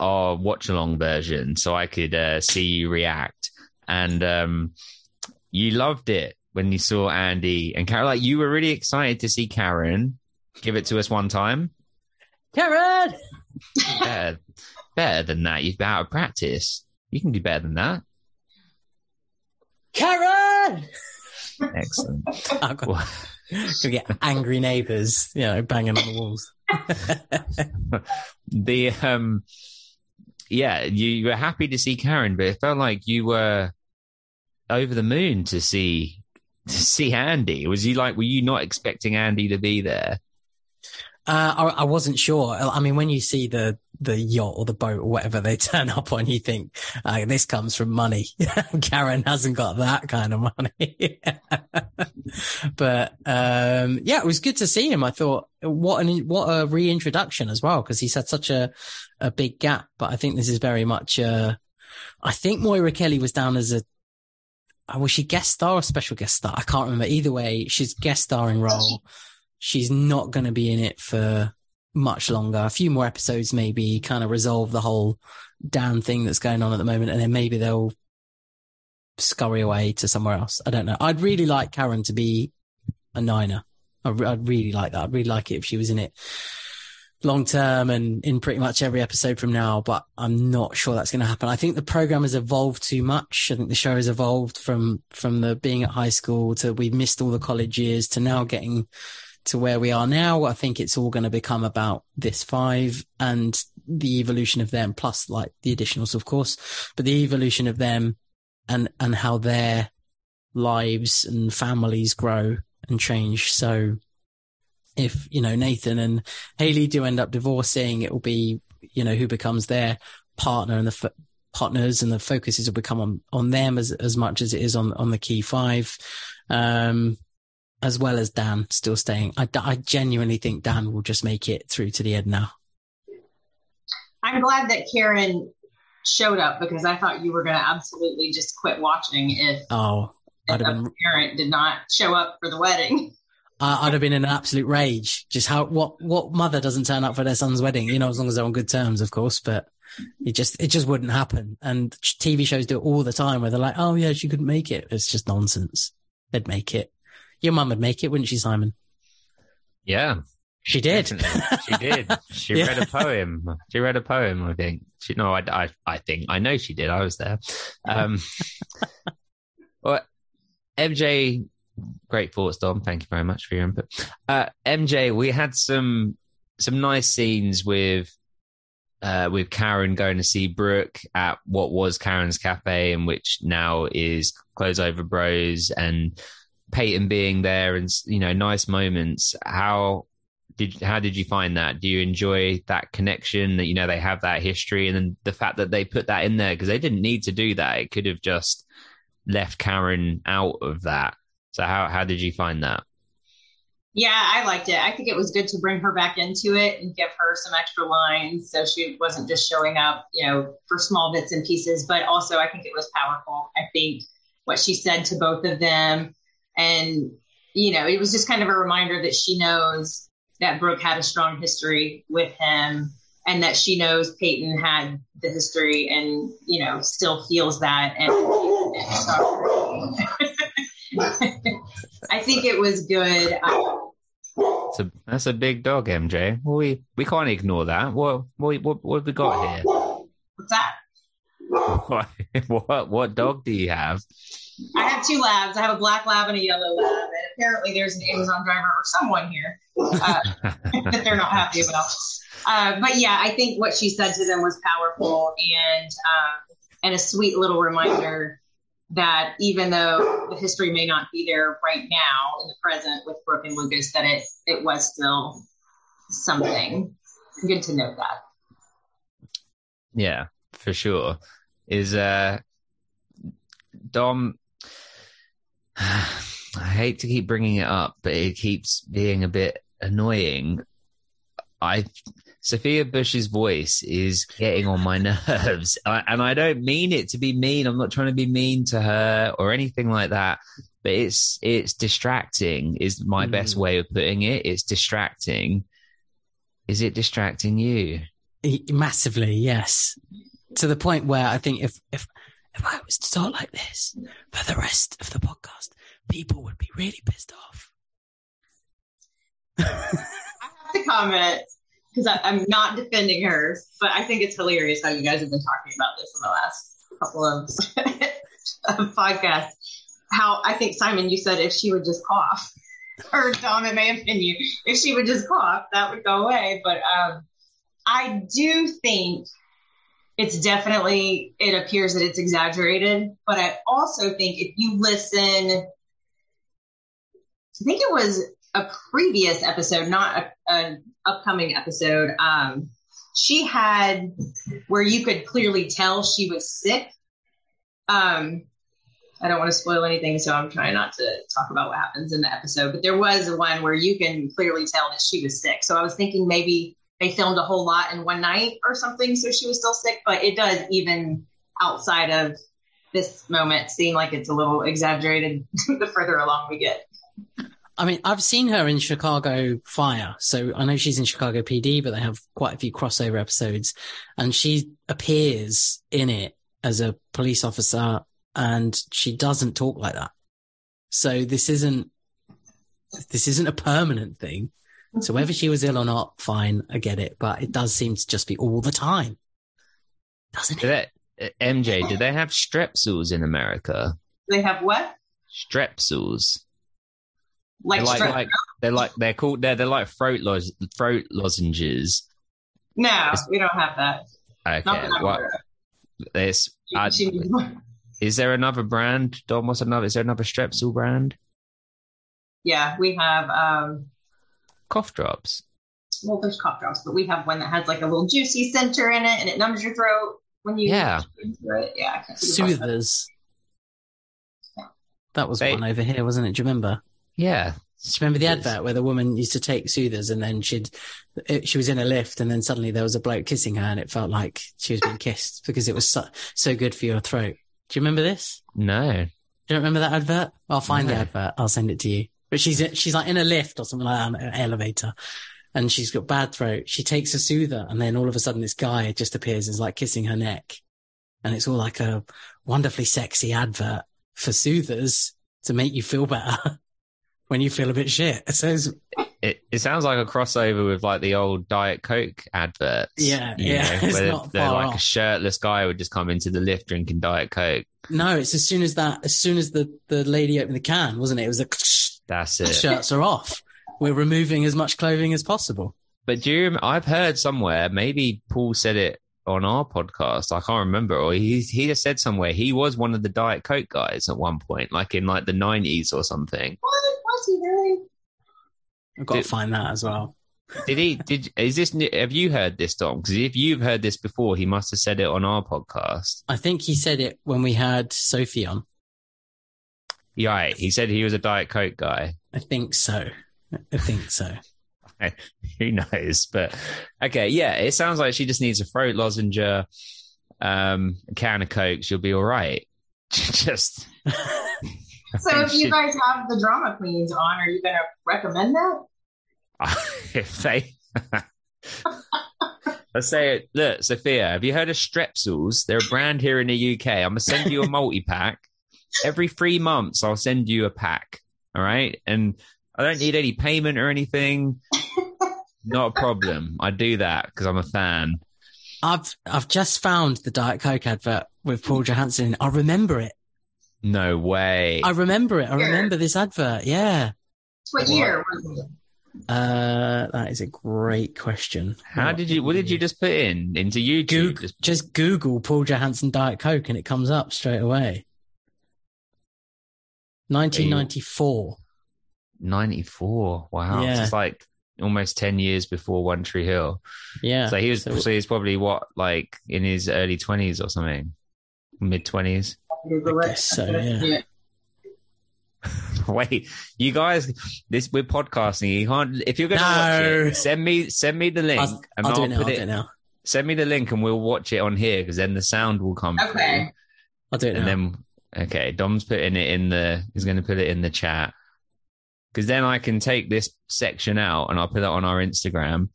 our watch-along version so I could uh, see you react. And um, you loved it when you saw Andy and Karen. Like, you were really excited to see Karen. Give it to us one time. Karen! better, better than that. You've been out of practice. You can do better than that. Karen! Excellent. I'm going to get angry neighbours, you know, banging on the walls. the um, yeah, you, you were happy to see Karen, but it felt like you were over the moon to see to see Andy. Was you like? Were you not expecting Andy to be there? Uh, I, I wasn't sure. I mean, when you see the the yacht or the boat or whatever they turn up on, you think, uh, this comes from money. Karen hasn't got that kind of money. But um, yeah, it was good to see him. I thought, what an what a reintroduction as well, because he's had such a, a big gap. But I think this is very much, uh, I think Moira Kelly was down as a, was she guest star or special guest star? I can't remember. Either way, she's guest starring role. She's not going to be in it for much longer. A few more episodes, maybe, kind of resolve the whole Dan thing that's going on at the moment. And then maybe they'll scurry away to somewhere else. I don't know. I'd really like Karen to be a niner. I re- I'd really like that. I'd really like it if she was in it long term and in pretty much every episode from now. But I'm not sure that's going to happen. I think the program has evolved too much. I think the show has evolved from, from the being at high school to we missed all the college years to now getting to where we are now. I think it's all going to become about this five and the evolution of them, plus like the additionals, of course, but the evolution of them and, and how their lives and families grow and change. So if, you know, Nathan and Haley do end up divorcing, it will be, you know, who becomes their partner and the f- partners and the focuses will become on, on them as, as much as it is on, on the key five. Um, as well as Dan still staying. I, I genuinely think Dan will just make it through to the end now. I'm glad that Karen showed up because I thought you were going to absolutely just quit watching if, oh, I'd if have been... Karen did not show up for the wedding. Uh, I'd have been in an absolute rage. Just how, what, what mother doesn't turn up for their son's wedding, you know, as long as they're on good terms, of course, but it just, it just wouldn't happen. And T V shows do it all the time where they're like, oh yeah, she couldn't make it. It's just nonsense. They'd make it. Your mum would make it, wouldn't she, Simon? Yeah. She did. Definitely. She did. She yeah. read a poem. She read a poem, I think. She, no, I, I, I think. I know she did. I was there. Um, well, M J, great thoughts, Dom. Thank you very much for your input. Uh, M J, we had some some nice scenes with uh, with Karen going to see Brooke at what was Karen's Cafe and which now is Close Over Bros, and Peyton being there and, you know, nice moments. How did how did you find that? Do you enjoy that connection that, you know, they have that history and then the fact that they put that in there because they didn't need to do that. It could have just left Karen out of that. So how, how did you find that? Yeah, I liked it. I think it was good to bring her back into it and give her some extra lines so she wasn't just showing up, you know, for small bits and pieces. But also I think it was powerful. I think what she said to both of them, and, you know, it was just kind of a reminder that she knows that Brooke had a strong history with him and that she knows Peyton had the history and, you know, still feels that. And I think it was good. Um, that's, a, that's a big dog, M J. Well, we, we can't ignore that. What, what, what, what have we got here? What's that? What, what, what dog do you have? I have two labs. I have a black lab and a yellow lab. And apparently there's an Amazon driver or someone here uh, that they're not happy about. Uh, but yeah, I think what she said to them was powerful and, uh, and a sweet little reminder that even though the history may not be there right now in the present with Brooke and Lucas, that it, it was still something. Good to know that. Yeah, for sure. Is, uh, Dom, I hate to keep bringing it up, but it keeps being a bit annoying. I, Sophia Bush's voice is getting on my nerves, I, and I don't mean it to be mean. I'm not trying to be mean to her or anything like that, but it's it's distracting is my mm. best way of putting it. It's distracting. Is it distracting you? Massively, yes. To the point where I think if if if I was to talk like this for the rest of the podcast, people would be really pissed off. I have to comment because I'm not defending her, but I think it's hilarious how you guys have been talking about this in the last couple of, of podcasts. How I think, Simon, you said if she would just cough, or Dom, in my opinion, if she would just cough, that would go away. But um, I do think it's definitely, it appears that it's exaggerated. But I also think if you listen, I think it was a previous episode, not a, an upcoming episode. Um, she had where you could clearly tell she was sick. Um, I don't want to spoil anything, so I'm trying not to talk about what happens in the episode. But there was one where you can clearly tell that she was sick. So I was thinking maybe they filmed a whole lot in one night or something, so she was still sick. But it does, even outside of this moment, seem like it's a little exaggerated the further along we get. I mean, I've seen her in Chicago Fire, so I know she's in Chicago P D, but they have quite a few crossover episodes, and she appears in it as a police officer, and she doesn't talk like that. So this isn't this isn't a permanent thing. So whether she was ill or not, fine, I get it. But it does seem to just be all the time, doesn't it? Did that, M J, do they have Strepsils in America? They have what? Strepsils. Like they're like, strep- like they're like they're called they're they're like throat lo- throat lozenges. No, it's, we don't have that. Okay, well, there's. I, is there another brand? Dom, what's another? Is there another Strepsil brand? Yeah, we have. um Cough drops. Well, there's cough drops, but we have one that has like a little juicy center in it, and it numbs your throat when you yeah into it. Yeah, I can't soothers. Yeah. That was they, one over here, wasn't it? Do you remember? Yeah, do you remember the advert where the woman used to take soothers, and then she'd it, she was in a lift, and then suddenly there was a bloke kissing her, and it felt like she was being kissed because it was so, so good for your throat. Do you remember this? No, do you remember that advert? I'll find no. the advert. I'll send it to you. But she's she's like in a lift or something like that, an elevator, and she's got bad throat. She takes a soother, and then all of a sudden this guy just appears and is like kissing her neck, and it's all like a wonderfully sexy advert for soothers to make you feel better when you feel a bit shit. So it it sounds like a crossover with like the old Diet Coke adverts. Yeah, yeah, know, it's where not they're far like off. A shirtless guy would just come into the lift drinking Diet Coke. No, it's as soon as that, as soon as the the lady opened the can, wasn't it? It was a. That's it. The shirts are off. We're removing as much clothing as possible. But do you, I've heard somewhere, maybe Paul said it on our podcast, I can't remember, or he he just said somewhere he was one of the Diet Coke guys at one point, like in like the nineties or something. What was he doing? I've got did, to find that as well. Did he? Did is this? Have you heard this, Dom? Because if you've heard this before, he must have said it on our podcast. I think he said it when we had Sophie on. Yeah, right. He said he was a Diet Coke guy. I think so. I think so. Who knows? But okay, yeah, it sounds like she just needs a throat lozenge, um, a can of Coke. She'll be all right. Just. So, if you she... guys have the drama queens on, are you going to recommend that? If they. Let's say it. Look, Sophia, have you heard of Strepsils? They're a brand here in the U K. I'm going to send you a multi pack. Every three months, I'll send you a pack, all right? And I don't need any payment or anything. Not a problem. I do that because I'm a fan. I've I've just found the Diet Coke advert with Paul Johansson. I remember it. No way. I remember it. I remember this advert. Yeah. What year was it? Uh, that is a great question. How what did you? What did you just put in into YouTube? Goog- just-, just Google Paul Johansson Diet Coke, and it comes up straight away. nineteen ninety-four ninety-four Wow, yeah. So it's like almost ten years before One Tree Hill. Yeah. So he was. So, so he's probably what, like in his early twenties or something, mid twenties. I guess so. Yeah. Wait, you guys, this we're podcasting. You can't if you're going to no. watch it. Send me, send me the link. I'll, and I'll, I'll do it now. I'll it, do it now. Send me the link, and we'll watch it on here because then the sound will come. Okay, through. I'll do it and now. And then, okay, Dom's putting it in the. He's going to put it in the chat because then I can take this section out and I'll put it on our Instagram.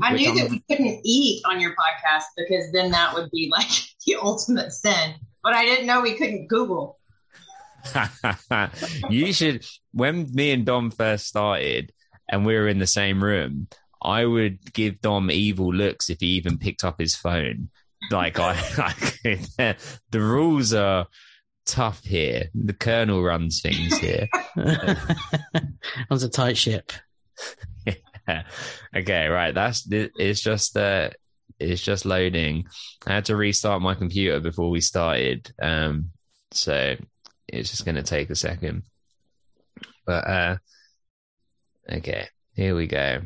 I knew I'm, that we couldn't eat on your podcast because then that would be like the ultimate sin. But I didn't know we couldn't Google. You should. When me and Dom first started and we were in the same room, I would give Dom evil looks if he even picked up his phone. Like I, like, the rules are tough here. The Colonel runs things here. Runs a tight ship. Yeah. Okay, right. That's it's just uh, it's just loading. I had to restart my computer before we started, um, so. It's just going to take a second. But, uh, okay, here we go.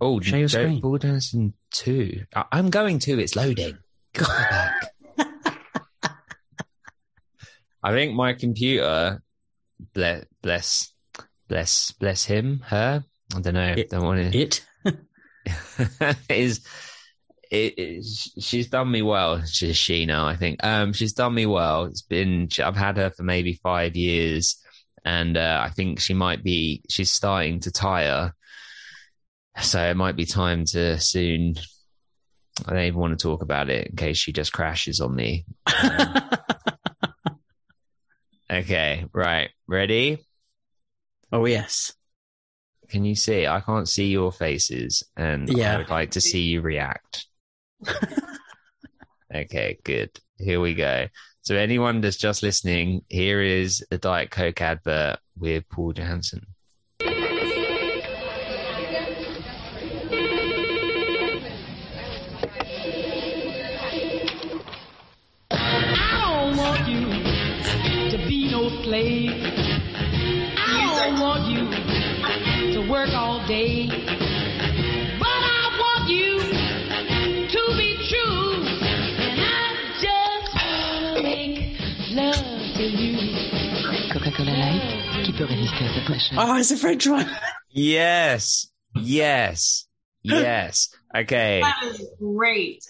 Oh, show your screen. Paul Johansson two. I- I'm going to. It's loading. Go back. I think my computer, bless, bless, bless, bless him, her. I don't know. It, don't want to. It is. It, it, she's done me well. She's she now, I think. Um, she's done me well. It's been. I've had her for maybe five years, and uh, I think she might be. She's starting to tire, so it might be time to soon. I don't even want to talk about it in case she just crashes on me. Um, okay, right, ready? Oh yes. Can you see? I can't see your faces, and yeah. I would like to see you react. Okay, good. Here we go. So anyone that's just listening, here is the Diet Coke advert with Paul Johansson. I don't want you to be no slave. I don't want you to work all day. But I want you to be true, and I just want to make love to you. Coca-Cola Light, qui peut résister à sa pression. Oh, it's a French one. Yes, yes, yes. Okay. That is great.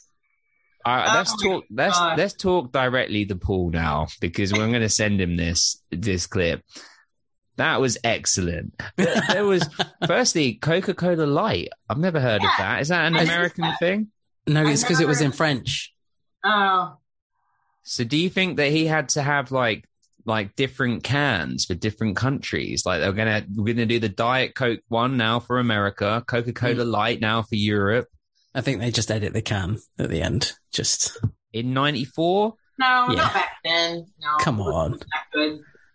All right, let's oh talk. Let's God. let's talk directly to Paul now because we're going to send him this this clip. That was excellent. There was firstly Coca-Cola Light. I've never heard yeah. of that. Is that an American that. thing? No, it's because it was in French. Oh. So do you think that he had to have like like different cans for different countries? Like they're gonna we're gonna do the Diet Coke one now for America, Coca-Cola mm. Light now for Europe. I think they just edit the can at the end. Just in ninety-four No, yeah. not back then. No. Come on.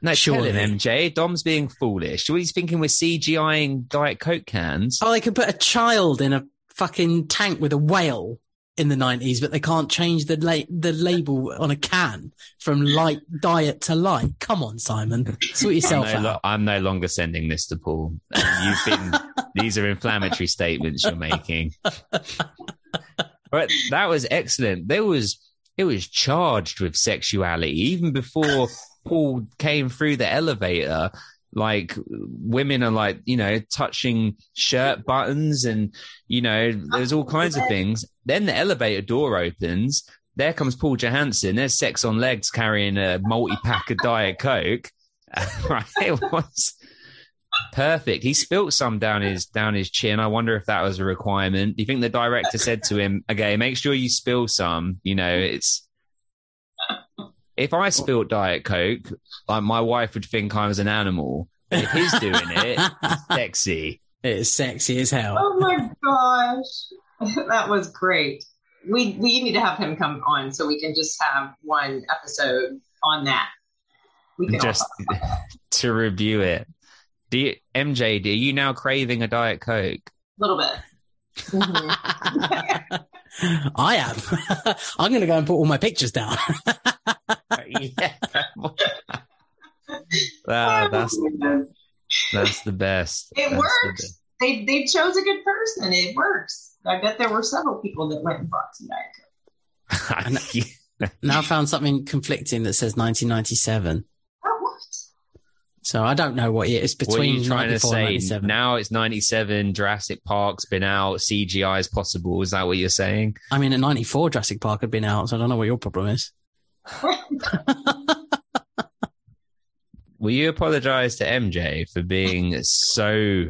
No, surely M J. Dom's being foolish. What he's thinking we're CGIing Diet Coke cans. Oh, they could put a child in a fucking tank with a whale in the nineties, but they can't change the la- the label on a can from light diet to light. Come on, Simon, sort yourself I'm no, out. I'm no longer sending this to Paul. You've been these are inflammatory statements you're making. But that was excellent. There was it was charged with sexuality even before Paul came through the elevator. Like women are like, you know, touching shirt buttons and, you know, there's all kinds of things. Then the elevator door opens. There comes Paul Johansson. There's sex on legs carrying a multi-pack of Diet Coke. Right, it was perfect. He spilt some down his down his chin. I wonder if that was a requirement. Do you think the director said to him, okay, make sure you spill some, you know, it's... If I spilled Diet Coke, like my wife would think I was an animal. But if he's doing it, it's sexy. It's sexy as hell. Oh my gosh, that was great. We we need to have him come on so we can just have one episode on that. We can just to review it. Do you, M J, do you now craving a Diet Coke? A little bit. Mm-hmm. I am. I'm going to go and put all my pictures down. Yeah. Wow, that's that's the best. It that's works. The best. They they chose a good person. It works. I bet there were several people that went and bought some Diet Coke. I now found something conflicting that says nineteen ninety-seven. Oh, what? So I don't know what year. It's between ninety-four and ninety-seven. Now it's ninety-seven. Jurassic Park's been out. C G I is possible. Is that what you're saying? I mean, at ninety-four, Jurassic Park had been out. So I don't know what your problem is. Will you apologize to M J for being so,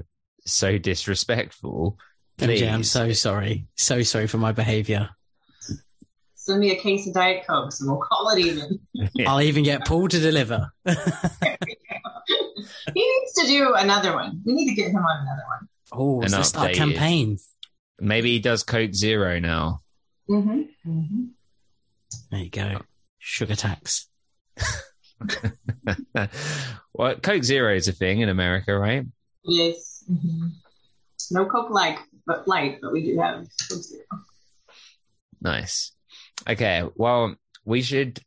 so disrespectful? Please. M J, I'm so sorry. So sorry for my behavior. Send me a case of Diet Coke and we'll call it even. Yeah. I'll even get Paul to deliver. He needs to do another one. We need to get him on another one. Oh, let's so start a campaign. Maybe he does Coke Zero now. Mm-hmm. Mm-hmm. There you go. Sugar tax. Well, Coke Zero is a thing in America, right? Yes. Mm-hmm. No Coke like, but light, but we do have Coke Zero. Nice. Okay. Well, we should.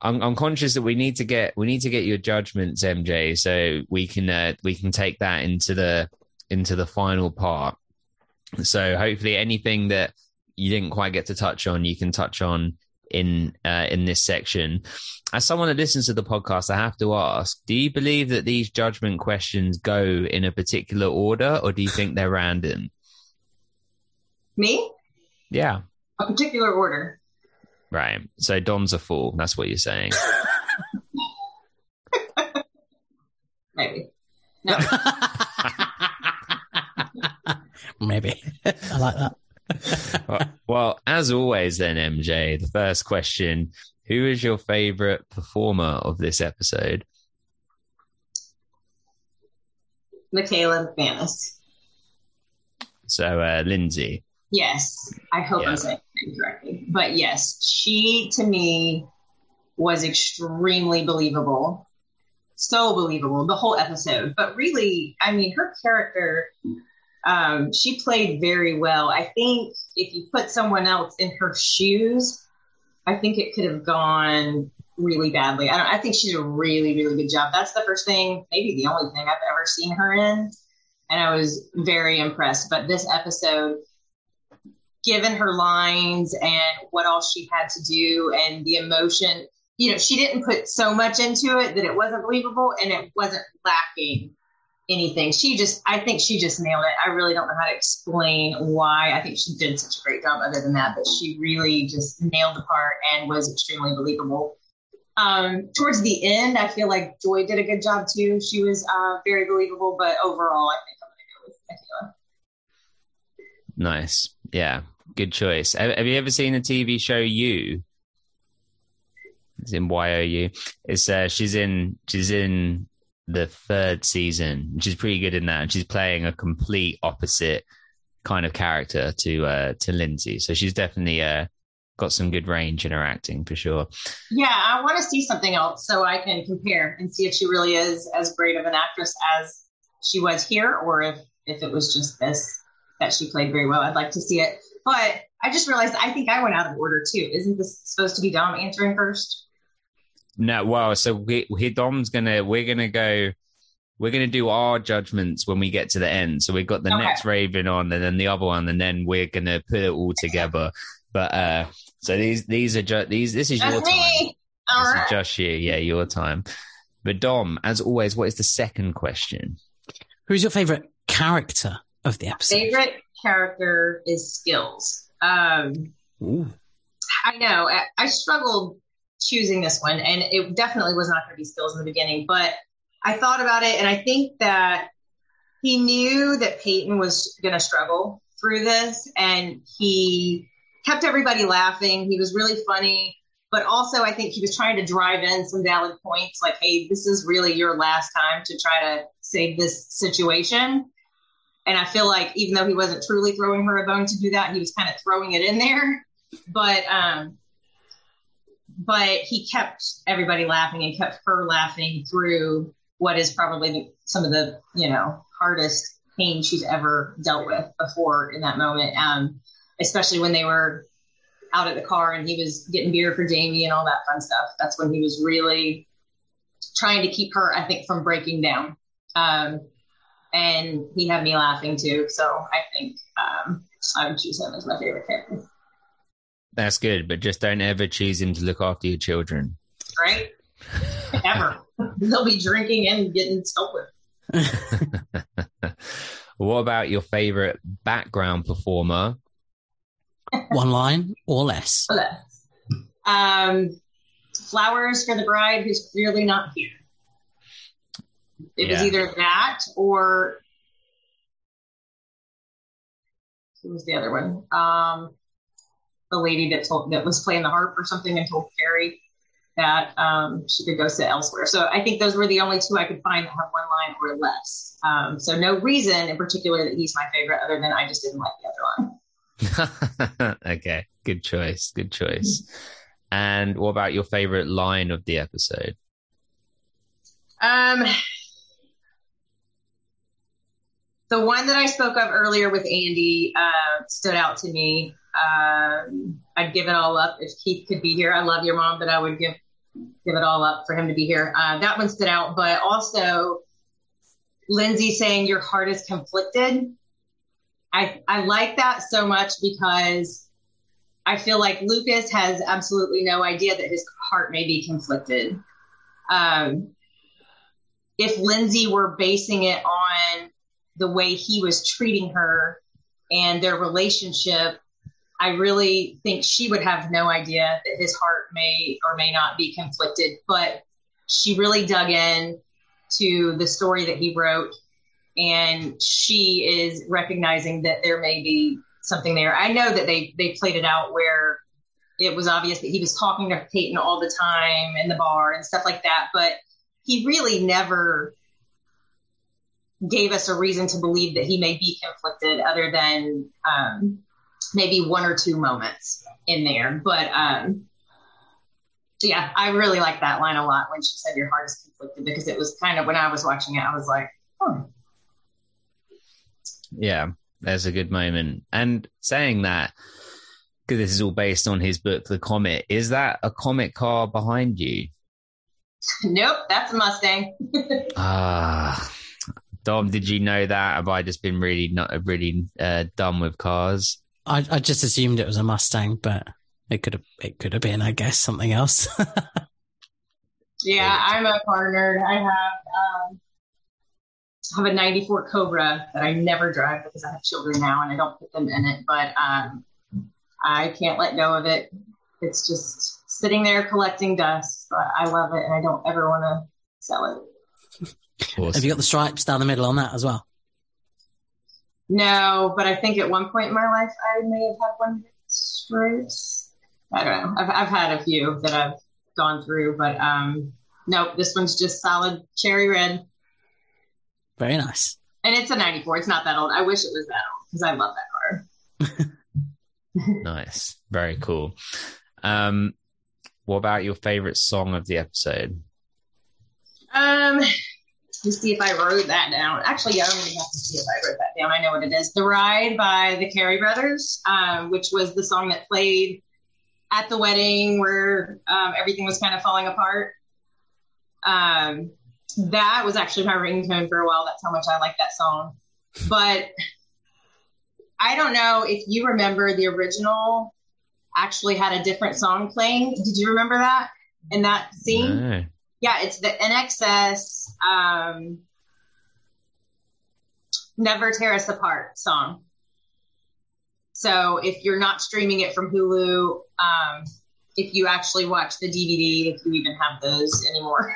I'm, I'm conscious that we need to get we need to get your judgments, M J, so we can uh, we can take that into the into the final part. So hopefully, anything that you didn't quite get to touch on, you can touch on in uh, in this section. As someone that listens to the podcast, I have to ask, do you believe that these judgment questions go in a particular order, or do you think they're random? Me? Yeah. A particular order. Right. So Dom's a fool. That's what you're saying. Maybe. No. Maybe. I like that. Well, well, as always then, M J, the first question, who is your favorite performer of this episode? Michaela Vanis. So uh, Lindsay. Yes, I hope yeah. I'm saying it correctly. But yes, she, to me, was extremely believable. So believable, the whole episode. But really, I mean, her character, um, she played very well. I think if you put someone else in her shoes, I think it could have gone really badly. I, don't, I think she did a really, really good job. That's the first thing, maybe the only thing I've ever seen her in. And I was very impressed. But this episode, given her lines and what all she had to do and the emotion, you know, she didn't put so much into it that it wasn't believable and it wasn't lacking anything. She just, I think she just nailed it. I really don't know how to explain why. I think she did such a great job other than that, but she really just nailed the part and was extremely believable. Um, towards the end, I feel like Joy did a good job too. She was uh, very believable, but overall, I think I'm going to go with Michaela. Nice. Yeah, good choice. Have you ever seen the T V show You? It's in Y O U. It's uh, she's in she's in the third season. She's pretty good in that. And she's playing a complete opposite kind of character to uh, to Lindsay. So she's definitely uh, got some good range in her acting for sure. Yeah, I want to see something else so I can compare and see if she really is as great of an actress as she was here, or if if it was just this. That she played very well. I'd like to see it. But I just realized I think I went out of order too. Isn't this supposed to be Dom answering first? No, well, so we, we Dom's gonna we're gonna go we're gonna do our judgments when we get to the end. So we've got the okay. next Raven on and then the other one, and then we're gonna put it all together. But uh so these these are ju- these this is That's your me. time. All this right. is just you, yeah, your time. But Dom, as always, what is the second question? Who's your favorite character of the episode? Favorite character is Skills. Um, Ooh. I know I, I struggled choosing this one, and it definitely was not going to be Skills in the beginning, but I thought about it, and I think that he knew that Peyton was going to struggle through this, and he kept everybody laughing. He was really funny, but also I think he was trying to drive in some valid points, like, hey, this is really your last time to try to save this situation. And I feel like even though he wasn't truly throwing her a bone to do that, he was kind of throwing it in there. But um, but he kept everybody laughing and kept her laughing through what is probably the, some of the, you know, hardest pain she's ever dealt with before in that moment. Um, especially when they were out at the car and he was getting beer for Jamie and all that fun stuff. That's when he was really trying to keep her, I think, from breaking down. Um, and he had me laughing too. So I think um, I would choose him as my favorite character. That's good, but just don't ever choose him to look after your children. Right? Ever. They'll be drinking and getting sober. What about your favorite background performer? One line or less. Or less. Um, flowers for the bride who's clearly not here. It yeah. was either that or who was the other one? Um, the lady that told that was playing the harp or something and told Carrie that um, she could go sit elsewhere. So I think those were the only two I could find that have one line or less. Um, so no reason in particular that he's my favorite, other than I just didn't like the other one. Okay, good choice, good choice. And what about your favorite line of the episode? Um, the one that I spoke of earlier with Andy uh, stood out to me. Um, I'd give it all up if Keith could be here. I love your mom, but I would give give it all up for him to be here. Uh, that one stood out, but also Lindsay saying your heart is conflicted. I, I like that so much because I feel like Lucas has absolutely no idea that his heart may be conflicted. Um, if Lindsay were basing it on the way he was treating her and their relationship, I really think she would have no idea that his heart may or may not be conflicted. But she really dug in to the story that he wrote. And she is recognizing that there may be something there. I know that they they played it out where it was obvious that he was talking to Peyton all the time in the bar and stuff like that. But he really never gave us a reason to believe that he may be conflicted other than um, maybe one or two moments in there. But um, yeah, I really like that line a lot when she said your heart is conflicted, because it was kind of, when I was watching it, I was like, hmm. Yeah, that's a good moment. And saying that, because this is all based on his book, The Comet, is that a Comet car behind you? Nope, that's a Mustang. Ah, uh, Dom, did you know that? Have I just been really not really uh, dumb with cars? I, I just assumed it was a Mustang, but it could have it could have been, I guess, something else. Yeah, I'm a car nerd. I have. Um... I have a ninety-four Cobra that I never drive because I have children now and I don't put them in it, but um, I can't let go of it. It's just sitting there collecting dust, but I love it and I don't ever want to sell it. Awesome. Have you got the stripes down the middle on that as well? No, but I think at one point in my life I may have had one stripes. I don't know. I've, I've had a few that I've gone through, but um, nope, this one's just solid cherry red. Very nice. And it's a ninety-four. It's not that old. I wish it was that old because I love that car. Nice. Very cool. Um, what about your favorite song of the episode? Um, let's see if I wrote that down. Actually, yeah, I don't even have to see if I wrote that down. I know what it is. The Ride by the Carey Brothers, um, which was the song that played at the wedding where um, everything was kind of falling apart. Um. That was actually my ringtone for a while. That's how much I like that song. But I don't know if you remember, the original actually had a different song playing. Did you remember that in that scene? No. Yeah, it's the N X S um, Never Tear Us Apart song. So if you're not streaming it from Hulu, um, if you actually watch the D V D, if you even have those anymore,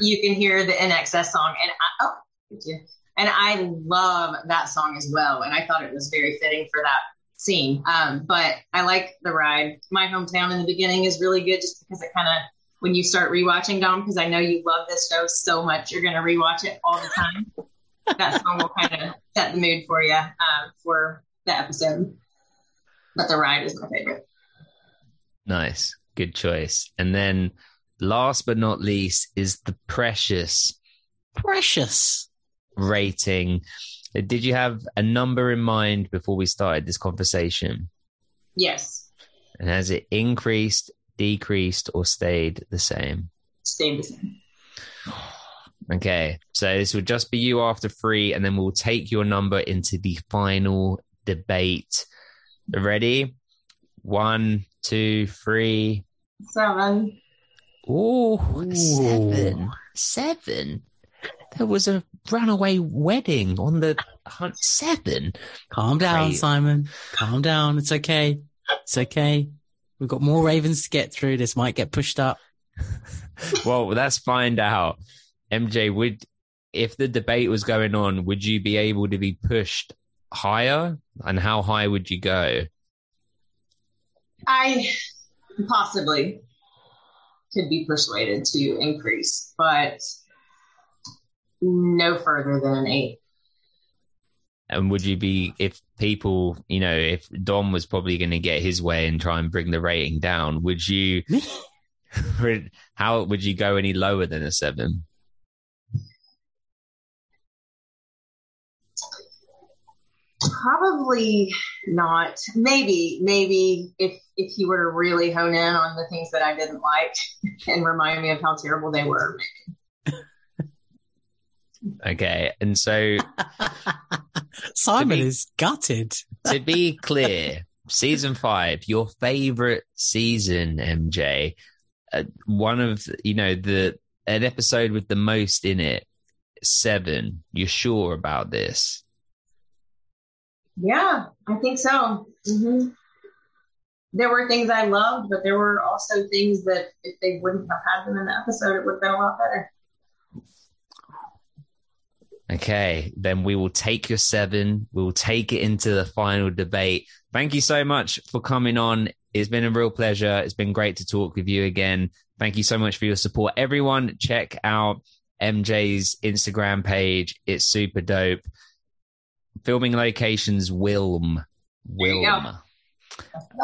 you can hear the N X S song, and I, oh, thank you. And I love that song as well. And I thought it was very fitting for that scene. Um, but I like The Ride. My Hometown in the beginning is really good, just because it kind of, when you start rewatching, Dom, because I know you love this show so much, you're going to rewatch it all the time. That song will kind of set the mood for you um, for the episode. But The Ride is my favorite. Nice. Good choice. And then last but not least is the precious, precious rating. Did you have a number in mind before we started this conversation? Yes. And has it increased, decreased, or stayed the same? Stayed the same. Okay, so this will just be you after three, and then we'll take your number into the final debate. Ready? One, two, three. Seven. Ooh, Ooh. seven. Seven. There was a runaway wedding on the hunt. Seven. Calm down, Great. Simon. Calm down. It's okay. It's okay. We've got more Ravens to get through. This might get pushed up. Well, let's find out. M J, would if the debate was going on, would you be able to be pushed higher? And how high would you go? I possibly could be persuaded to increase, but no further than an eight. And would you be, if people, you know, if Dom was probably going to get his way and try and bring the rating down, would you... How would you go any lower than a seven? Probably not. Maybe, maybe if if he were to really hone in on the things that I didn't like and remind me of how terrible they were. Okay, and so Simon be, is gutted. To be clear, season five, your favorite season, M J. Uh, one of, you know, the an episode with the most in it, seven. You're sure about this? Yeah, I think so. Mm-hmm. There were things I loved, but there were also things that if they wouldn't have had them in the episode, it would have been a lot better. Okay, then we will take your seven. We'll take it into the final debate. Thank you so much for coming on. It's been a real pleasure. It's been great to talk with you again. Thank you so much for your support. Everyone, check out M J's Instagram page. It's super dope. Filming locations, Wilm. Wilm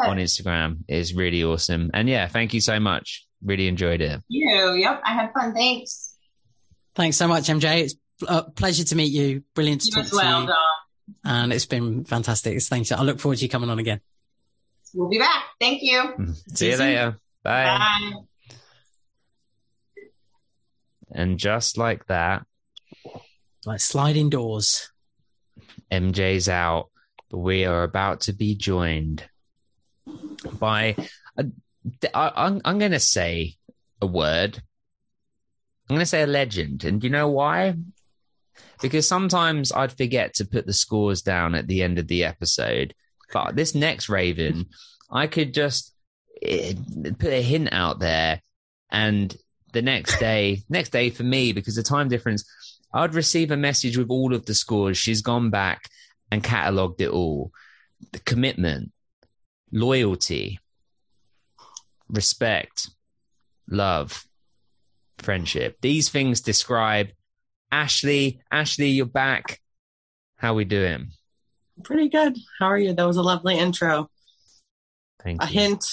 on Instagram is really awesome. And yeah, thank you so much. Really enjoyed it. You, yep, I had fun. Thanks. Thanks so much, M J. It's a pleasure to meet you. Brilliant to talk to you. And it's been fantastic. Thanks. I look forward to you coming on again. We'll be back. Thank you. See you later. Bye. Bye. And just like that, like sliding doors, M J's out, but we are about to be joined by. A, I, I'm, I'm going to say a word. I'm going to say a legend, and you know why? Because sometimes I'd forget to put the scores down at the end of the episode. But this next Raven, I could just eh, put a hint out there, and the next day, next day for me, because the time difference, I'd receive a message with all of the scores. She's gone back and catalogued it all. The commitment, loyalty, respect, love, friendship. These things describe Ashley. Ashley, you're back. How we doing? Pretty good. How are you? That was a lovely intro. Thank you. A hint,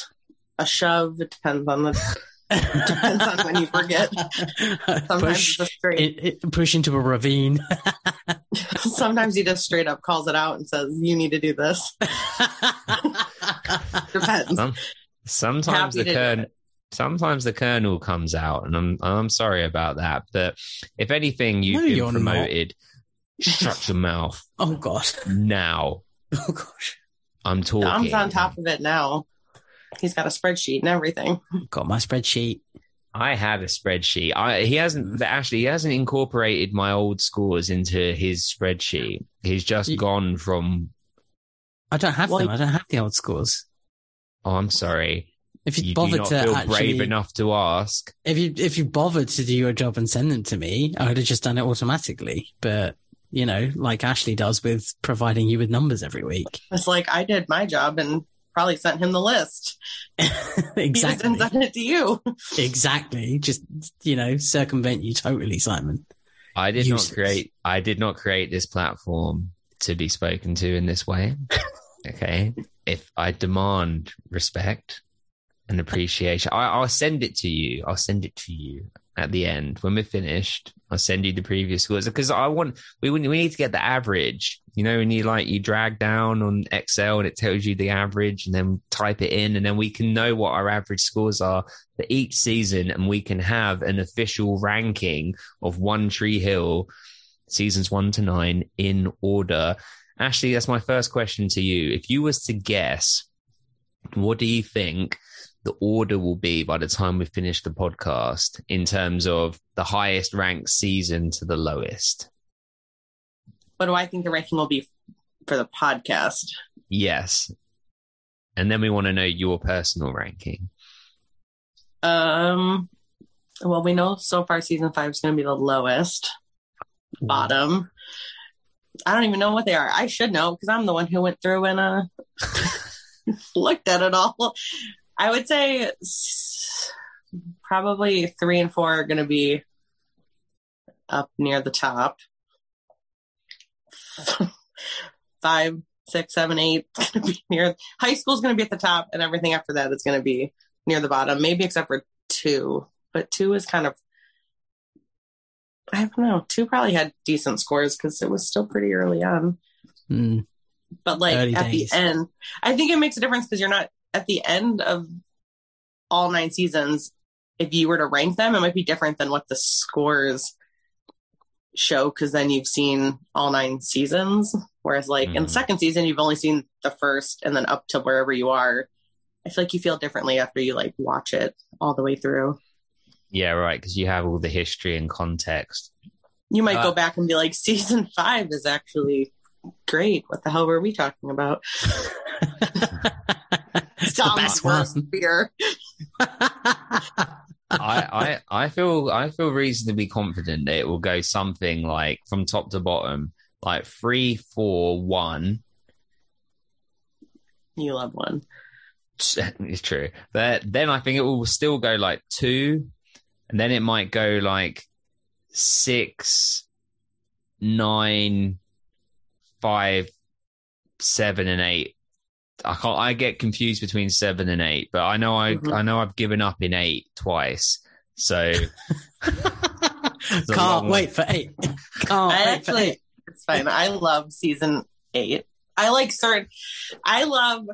a shove. It depends on the depends on when you forget. Sometimes push, it's a straight it, it, push into a ravine. Sometimes he just straight up calls it out and says, "You need to do this." Depends. Some, sometimes Happy the kernel. Sometimes the kernel comes out, and I'm I'm sorry about that. But if anything, you've no, been promoted. Shut your mouth. Oh, God. Now. Oh, gosh. I'm talking. Dom's on top of it now. He's got a spreadsheet and everything. Got my spreadsheet. I have a spreadsheet. I, he hasn't, actually, he hasn't incorporated my old scores into his spreadsheet. He's just you, gone from... I don't have well, them. I don't have the old scores. Oh, I'm sorry. If you, you bothered do not to feel actually, brave enough to ask. If you, if you bothered to do your job and send them to me, I would have just done it automatically, but... You know, like Ashley does with providing you with numbers every week. It's like I did my job and probably sent him the list. Exactly. He just didn't send it to you. Exactly. Just, you know, circumvent you totally, Simon. I did Useless. not create. I did not create this platform to be spoken to in this way. Okay. If I demand respect an appreciation. I, I'll send it to you. I'll send it to you at the end when we're finished. I'll send you the previous scores because I want we we need to get the average. You know, when you like you drag down on Excel and it tells you the average, and then type it in, and then we can know what our average scores are for each season, and we can have an official ranking of One Tree Hill seasons one to nine in order. Ashley, that's my first question to you. If you was to guess, what do you think the order will be by the time we finish the podcast in terms of the highest ranked season to the lowest? What do I think the ranking will be for the podcast? Yes. And then we want to know your personal ranking. Um, well, we know so far season five is going to be the lowest bottom. I don't even know what they are. I should know because I'm the one who went through and uh, looked at it all. I would say probably three and four are going to be up near the top. Five, six, seven, eight going to be near. High school is going to be at the top, and everything after that is going to be near the bottom. Maybe except for two, but two is kind of, I don't know. Two probably had decent scores because it was still pretty early on. Mm. But like early at days. The end, I think it makes a difference because you're not. At the end of all nine seasons, if you were to rank them, it might be different than what the scores show because then you've seen all nine seasons. Whereas, like, mm. in the second season, you've only seen the first and then up to wherever you are. I feel like you feel differently after you, like, watch it all the way through. Yeah, right, because you have all the history and context. You might uh, go back and be like, season five is actually great. What the hell were we talking about? Dom's worst fear. I, I I feel I feel reasonably confident that it will go something like from top to bottom, like three, four, one. You love one. It's true. That then I think it will still go like two, and then it might go like six, nine, five, seven, and eight. I can't. I get confused between seven and eight, but I know I mm-hmm. I know I've given up in eight twice. So can't wait for eight. Can't I wait actually, for eight. It's fine. I love season eight. I like certain. I love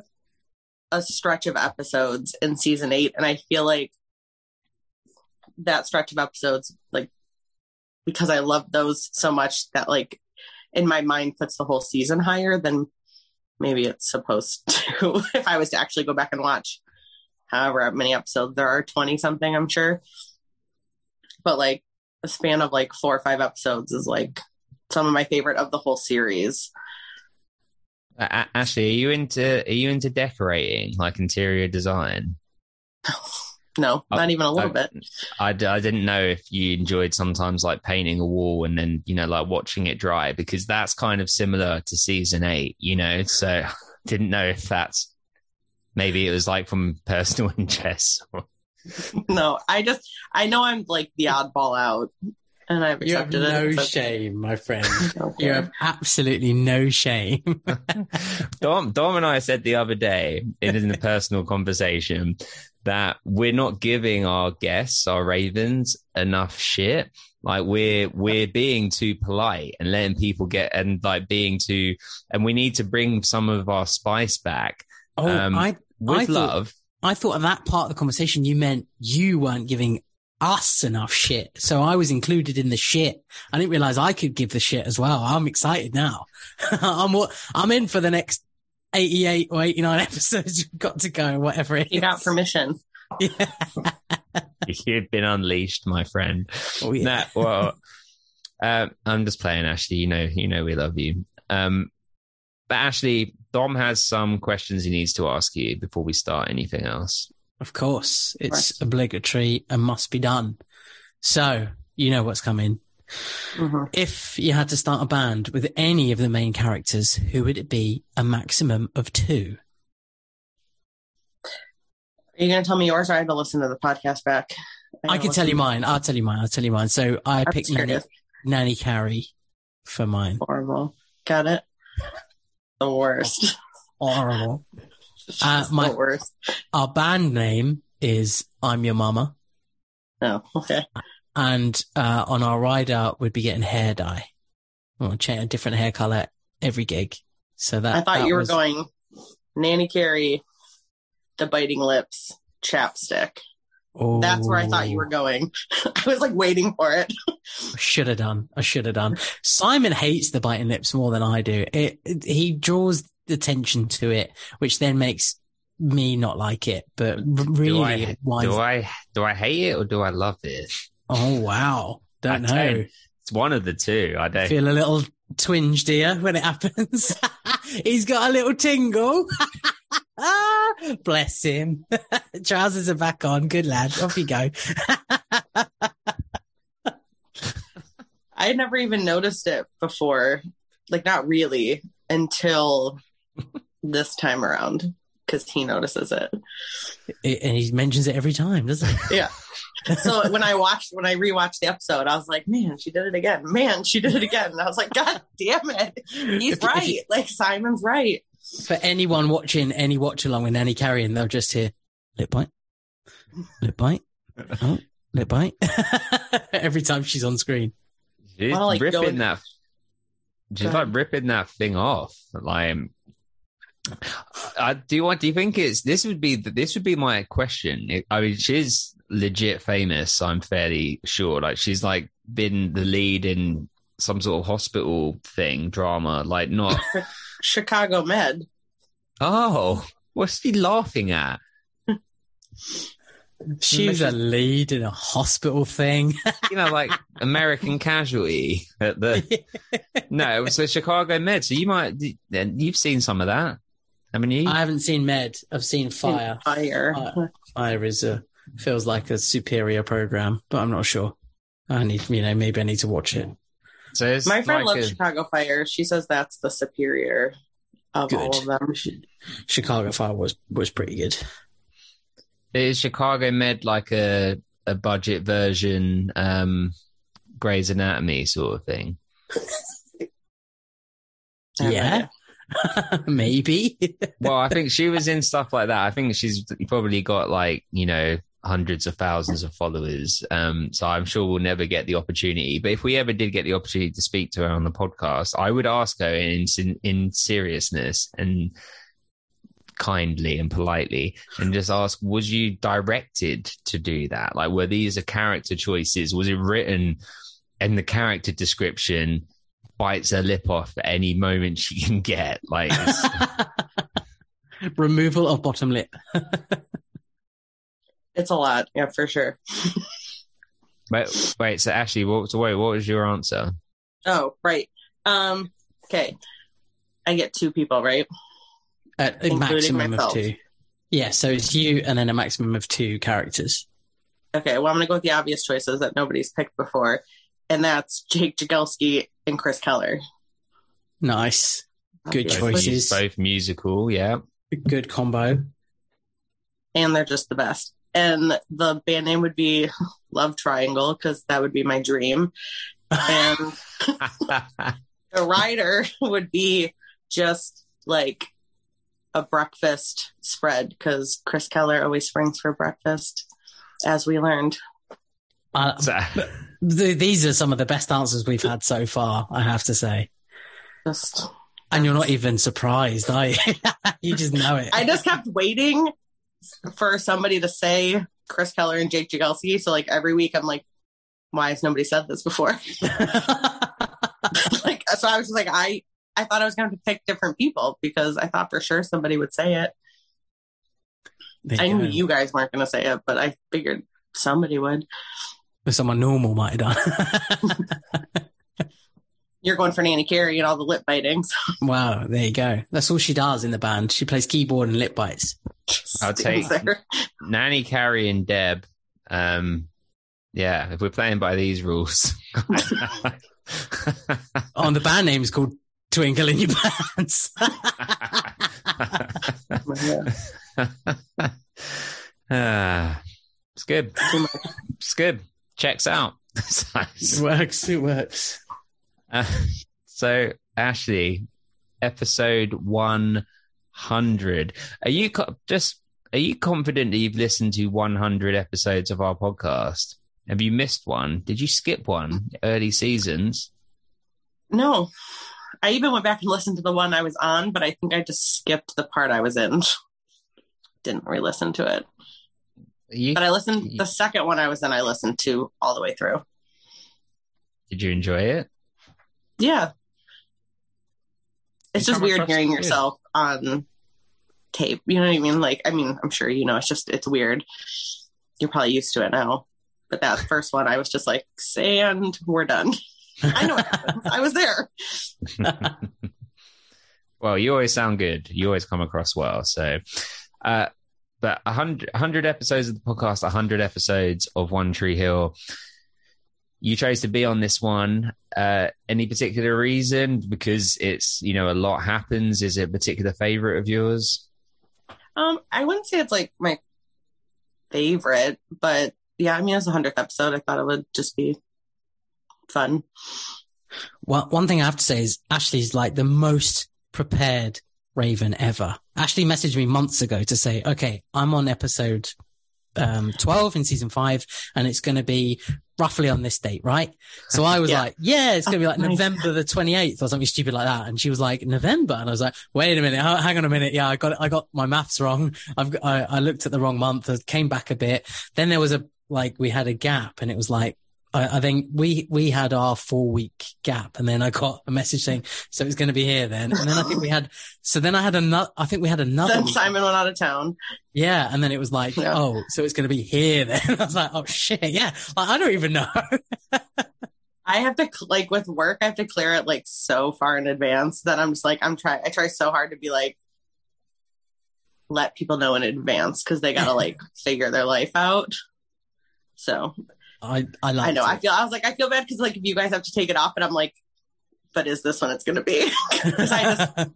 a stretch of episodes in season eight, and I feel like that stretch of episodes, like because I love those so much, that like in my mind puts the whole season higher than. Maybe it's supposed to, if I was to actually go back and watch however many episodes, there are twenty something, I'm sure. But like a span of like four or five episodes is like some of my favorite of the whole series. Uh, Ashley, are you into, are you into decorating, like interior design? No, not I, even a little I, bit. I, I didn't know if you enjoyed sometimes like painting a wall and then, you know, like watching it dry, because that's kind of similar to season eight, you know, so didn't know if that's maybe it was like from personal interest. Or... No, I just I know I'm like the oddball out and I've accepted it. You have no it, so... shame, my friend. Okay. You have absolutely no shame. Dom, Dom and I said the other day in, in a personal conversation that we're not giving our guests, our ravens, enough shit. Like we're we're being too polite and letting people get and like being too. And we need to bring some of our spice back. Oh, um, I with I thought, love. I thought of that part of the conversation. You meant you weren't giving us enough shit, so I was included in the shit. I didn't realize I could give the shit as well. I'm excited now. I'm I'm in for the next. eighty-eight or eighty-nine episodes you've got to go, whatever it is. You got permission. Yeah. You've been unleashed, my friend. Oh, yeah. Nah, well, uh, I'm just playing, Ashley. You know, you know we love you. Um, but Ashley, Dom has some questions he needs to ask you before we start anything else. Of course. It's right. Obligatory and must be done. So, you know what's coming. Mm-hmm. If you had to start a band with any of the main characters, who would it be? A maximum of two. Are you going to tell me yours? Or I had to listen to the podcast back. I, I can tell you mine. I'll tell you mine. I'll tell you mine. So I I'm picked Nanny, Nanny Carrie for mine. Horrible. Got it. The worst. Horrible. Uh, my, the worst. Our band name is I'm Your Mama. Oh, okay. And uh, on our ride out, we'd be getting hair dye. We'll change a different hair color every gig. So that I thought that you were was... going Nanny Carrie, the biting lips, chapstick. Oh. That's where I thought you were going. I was like waiting for it. should have done. I should have done. Simon hates the biting lips more than I do. It, it he draws attention to it, which then makes me not like it. But really, do I do I, do I hate it or do I love it? Oh wow! Don't I know. Don't. It's one of the two. I don't feel a little twinge, dear, when it happens. He's got a little tingle. Bless him. Trousers are back on. Good lad. Off you go. I had never even noticed it before. Like, not really until this time around, because he notices it. it. And he mentions it every time, doesn't he? Yeah. So when I watched, when I rewatched the episode, I was like, man, she did it again. Man, she did it again. And I was like, God damn it. He's right. Like, Simon's right. For anyone watching any watch along with Nanny Carrie, and they'll just hear lip bite, lip bite, oh, lip bite every time she's on screen. She's well, like, ripping going... that. She's like ripping that thing off. Like, I do. You want? Do you think it's this would be this would be my question? It, I mean, she's legit famous. I'm fairly sure. Like, she's like been the lead in some sort of hospital thing drama. Like, not. Chicago Med. Oh, what's she laughing at? She's a lead in a hospital thing. You know, like American Casualty at the no, it was the Chicago Med. So you might you've seen some of that, haven't you? I haven't seen Med. I've seen Fire. Fire, Fire, Fire is a feels like a superior program, but I'm not sure. I need you know maybe I need to watch it. So my friend like loves a... Chicago Fire. She says that's the superior of good. All of them. Chicago Fire was, was pretty good. Is Chicago Med like a, a budget version um, Grey's Anatomy sort of thing? Yeah, maybe. Well, I think she was in stuff like that. I think she's probably got like, you know, hundreds of thousands of followers, um so I'm sure we'll never get the opportunity, but if we ever did get the opportunity to speak to her on the podcast, I would ask her in in, in seriousness and kindly and politely and just ask, was you directed to do that? Like, were these a character choices? Was it written in the character description, bites her lip off at any moment she can get, like removal of bottom lip? It's a lot, yeah, for sure. wait, wait. So, Ashley, what, so wait, what was your answer? Oh, right. Um, okay, I get two people, right? Uh, a maximum myself. Of two. Yeah, so it's you and then a maximum of two characters. Okay, well, I'm going to go with the obvious choices that nobody's picked before, and that's Jake Jagelski and Chris Keller. Nice, good both choices. Both musical, yeah. Good combo, and they're just the best. And the band name would be Love Triangle, because that would be my dream. And the rider would be just like a breakfast spread, because Chris Keller always springs for breakfast, as we learned. Uh, th- these are some of the best answers we've had so far, I have to say. Just, and you're not even surprised, are you? You just know it. I just kept waiting for somebody to say Chris Keller and Jake Jagelski, so like every week I'm like, why has nobody said this before? Like, so I was just like, I I thought I was going to pick different people because I thought for sure somebody would say it. They, I knew um, you guys weren't going to say it, but I figured somebody would. Someone normal might have done. You're going for Nanny Carrie and all the lip bitings. Wow, there you go. That's all she does in the band. She plays keyboard and lip bites. I'll take there. Nanny Carrie and Deb. Um, yeah, if we're playing by these rules. On the band name is called Twinkle in Your Pants. uh, it's good. It's good. Checks out. It works. It works. Uh, so, Ashley, episode one hundred. Are you just Are you confident that you've listened to one hundred episodes of our podcast? Have you missed one? Did you skip one? Early seasons? No. I even went back and listened to the one I was on, but I think I just skipped the part I was in. Didn't re-listen to it. You, but I listened, you, the second one I was in, I listened to all the way through. Did you enjoy it? Yeah. It's you just weird hearing yourself on tape. You know what I mean? Like, I mean, I'm sure, you know, it's just, it's weird. You're probably used to it now. But that first one, I was just like, sand, we're done. I know what happens. I was there. Well, you always sound good. You always come across well. So, uh, but one hundred episodes of the podcast, one hundred episodes of One Tree Hill. You chose to be on this one. Uh, any particular reason? Because it's, you know, a lot happens. Is it a particular favorite of yours? Um, I wouldn't say it's like my favorite, but yeah, I mean, it's the hundredth episode. I thought it would just be fun. Well, one thing I have to say is Ashley's like the most prepared Raven ever. Ashley messaged me months ago to say, okay, I'm on episode um, twelve in season five, and it's going to be roughly on this date, right? So I was yeah. like, yeah, it's going to be like November the twenty-eighth or something stupid like that. And she was like, November. And I was like, wait a minute. Hang on a minute. Yeah, I got it. I got my maths wrong. I've, I, I looked at the wrong month. I came back a bit. Then there was a, like, we had a gap, and it was like, I think we we had our four week gap, and then I got a message saying, so it's going to be here then. And then I think we had, so then I had another, I think we had another. Then Simon went out of town. Yeah. And then it was like, yeah. oh, so it's going to be here then. I was like, oh shit. Yeah. Like, I don't even know. I have to like with work, I have to clear it like so far in advance that I'm just like, I'm trying, I try so hard to be like, let people know in advance. Cause they got to like figure their life out. So I I, I know. It. I feel. I was like. I feel bad because like if you guys have to take it off, and I'm like, but is this when it's going to be? Because I just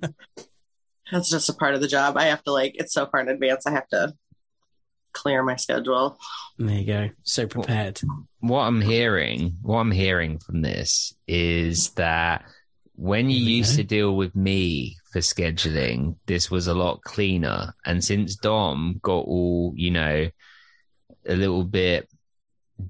that's just a part of the job. I have to like. It's so far in advance. I have to clear my schedule. There you go. So prepared. What I'm hearing, what I'm hearing from this is that when you yeah. used to deal with me for scheduling, this was a lot cleaner. And since Dom got all, you know, a little bit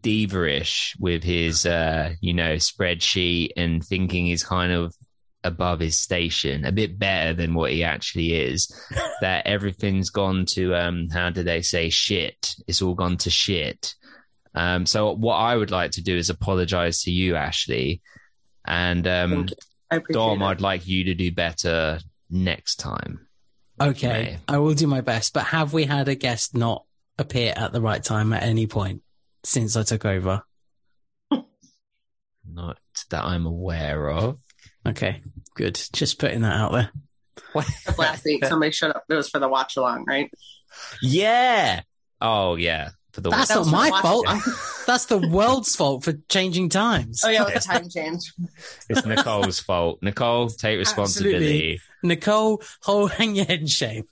diva-ish with his uh you know spreadsheet and thinking he's kind of above his station a bit better than what he actually is, that everything's gone to um how do they say shit it's all gone to shit. Um so what I would like to do is apologize to you, Ashley, and um Dom, it. I'd like you to do better next time. Okay, okay, I will do my best. But have we had a guest not appear at the right time at any point since I took over? Not that I'm aware of. Okay, good. Just putting that out there. Last week, somebody showed up. It was for the watch along, right? Yeah. Oh, yeah. For the That's that not my fault. That's the world's fault for changing times. Oh, yeah, with the time change. It's Nicole's fault. Nicole, take responsibility. Absolutely. Nicole, hold, hang your head in shame.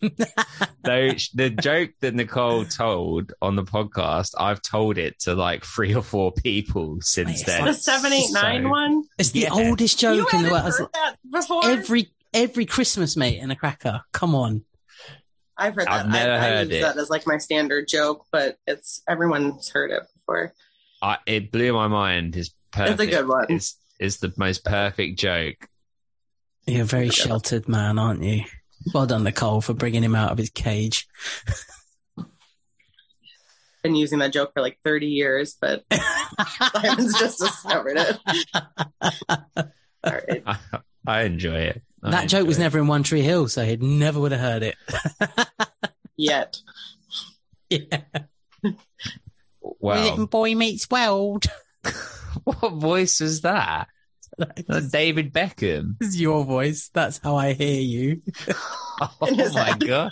Though the joke that Nicole told on the podcast, I've told it to like three or four people since Wait, then. Like the seven eight nine so, one? It's the yeah. oldest joke you in the world. Heard that before? Every, every Christmas, mate, and a cracker. Come on. I've heard that. I've never I, heard I use it. that as like my standard joke, but it's everyone's heard it before. I, it blew my mind. It's perfect. It's a good one. It's, it's the most perfect joke. You're a very yeah. sheltered man, aren't you? Well done, Nicole, for bringing him out of his cage. Been using that joke for like thirty years, but Simon's just discovered it. All right. I, I enjoy it. I that joke was it. never in One Tree Hill, so he never would have heard it. Yet. Yeah. Well, Boy Meets World. What voice was that? That's David Beckham. This is your voice. That's how I hear you. Oh my God.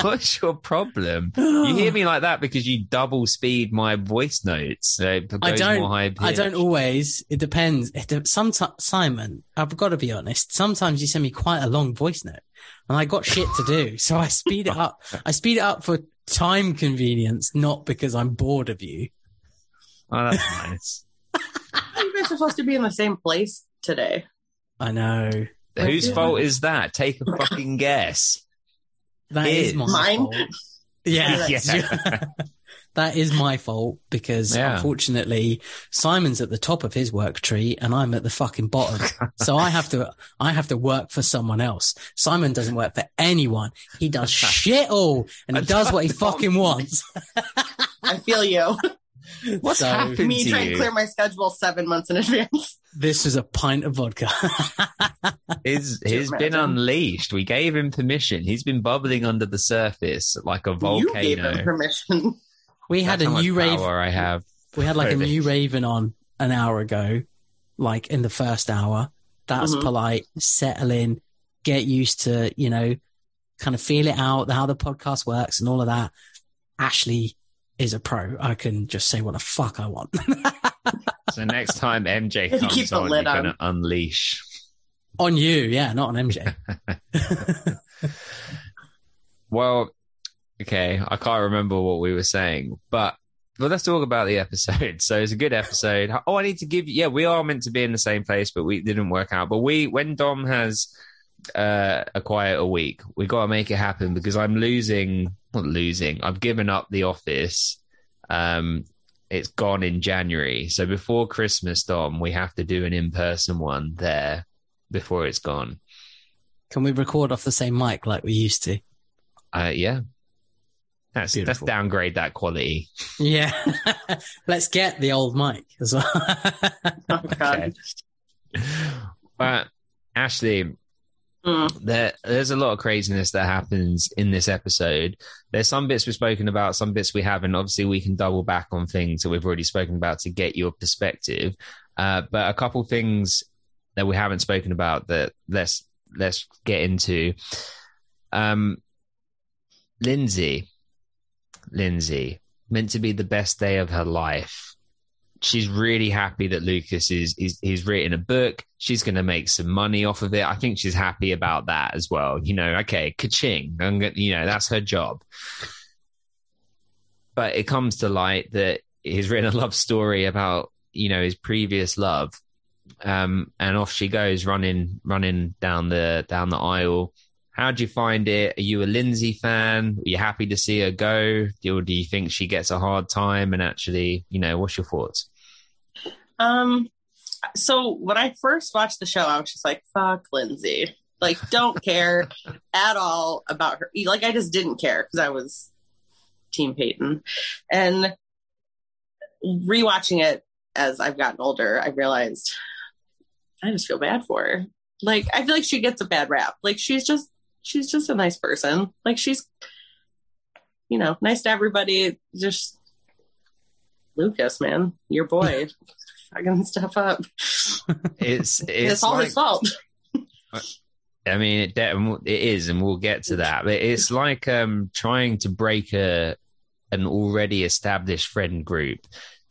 What's your problem? You hear me like that because you double speed my voice notes. So it goes I don't. More high pitch. I don't always. It depends. Sometimes, Simon, I've got to be honest. Sometimes you send me quite a long voice note, and I got shit to do, so I speed it up. I speed it up for time convenience, not because I'm bored of you. Oh, that's nice. You guys are supposed to be in the same place today. I know. Whose fault is that? Take a fucking guess. That is, is my mine. Fault. Yeah, yeah. That is my fault because yeah. unfortunately Simon's at the top of his work tree and I'm at the fucking bottom. So I have to, I have to work for someone else. Simon doesn't work for anyone. He does shit all and he does what he fucking wants. I feel you. What's so, happened me to trying you? To clear my schedule seven months in advance. This is a pint of vodka. He's, he's been unleashed. We gave him permission. He's been bubbling under the surface like a volcano. You gave him permission. We had That's a new raven. I have. We had like really. a new raven on an hour ago, like in the first hour. That's mm-hmm. polite. Settle in. Get used to, you know, kind of feel it out, how the podcast works and all of that. Ashley is a pro. I can just say what the fuck I want. So next time M J comes you on, you're going to unleash. On you, yeah, not on M J. Well, okay, I can't remember what we were saying, but well, let's talk about the episode. So it's a good episode. Oh, I need to give you... Yeah, we are meant to be in the same place, but we didn't work out. But we, when Dom has uh, a quiet week, we got to make it happen because I'm losing... Not losing. I've given up The Office. Um, it's gone in January. So before Christmas, Dom, we have to do an in-person one there before it's gone. Can we record off the same mic like we used to? Uh, yeah. That's, let's downgrade that quality. Yeah. Let's get the old mic as well. Oh, okay. But Ashley... Mm. There, there's a lot of craziness that happens in this episode. There's some bits we've spoken about, some bits we haven't. Obviously, we can double back on things that we've already spoken about to get your perspective. Uh, but a couple things that we haven't spoken about that let's let's get into. Um, Lindsay, Lindsay, meant to be the best day of her life. She's really happy that Lucas is, is he's written a book. She's going to make some money off of it. I think she's happy about that as well. You know, okay, ka-ching. I'm gonna, you know, that's her job. But it comes to light that he's written a love story about, you know, his previous love. Um, and off she goes running, running down the, down the aisle. How do you find it? Are you a Lindsay fan? Are you happy to see her go? Or do you think she gets a hard time? And actually, you know, what's your thoughts? Um, so when I first watched the show, I was just like, fuck Lindsay. Like, don't care at all about her. Like, I just didn't care because I was Team Peyton. And rewatching it as I've gotten older, I realized I just feel bad for her. Like, I feel like she gets a bad rap. Like, she's just She's just a nice person. Like, she's, you know, nice to everybody. Just Lucas, man, your boy, fucking stuff up. It's it's, it's all like, his fault. I mean, it it is, and we'll get to that. But it's like um, trying to break a an already established friend group,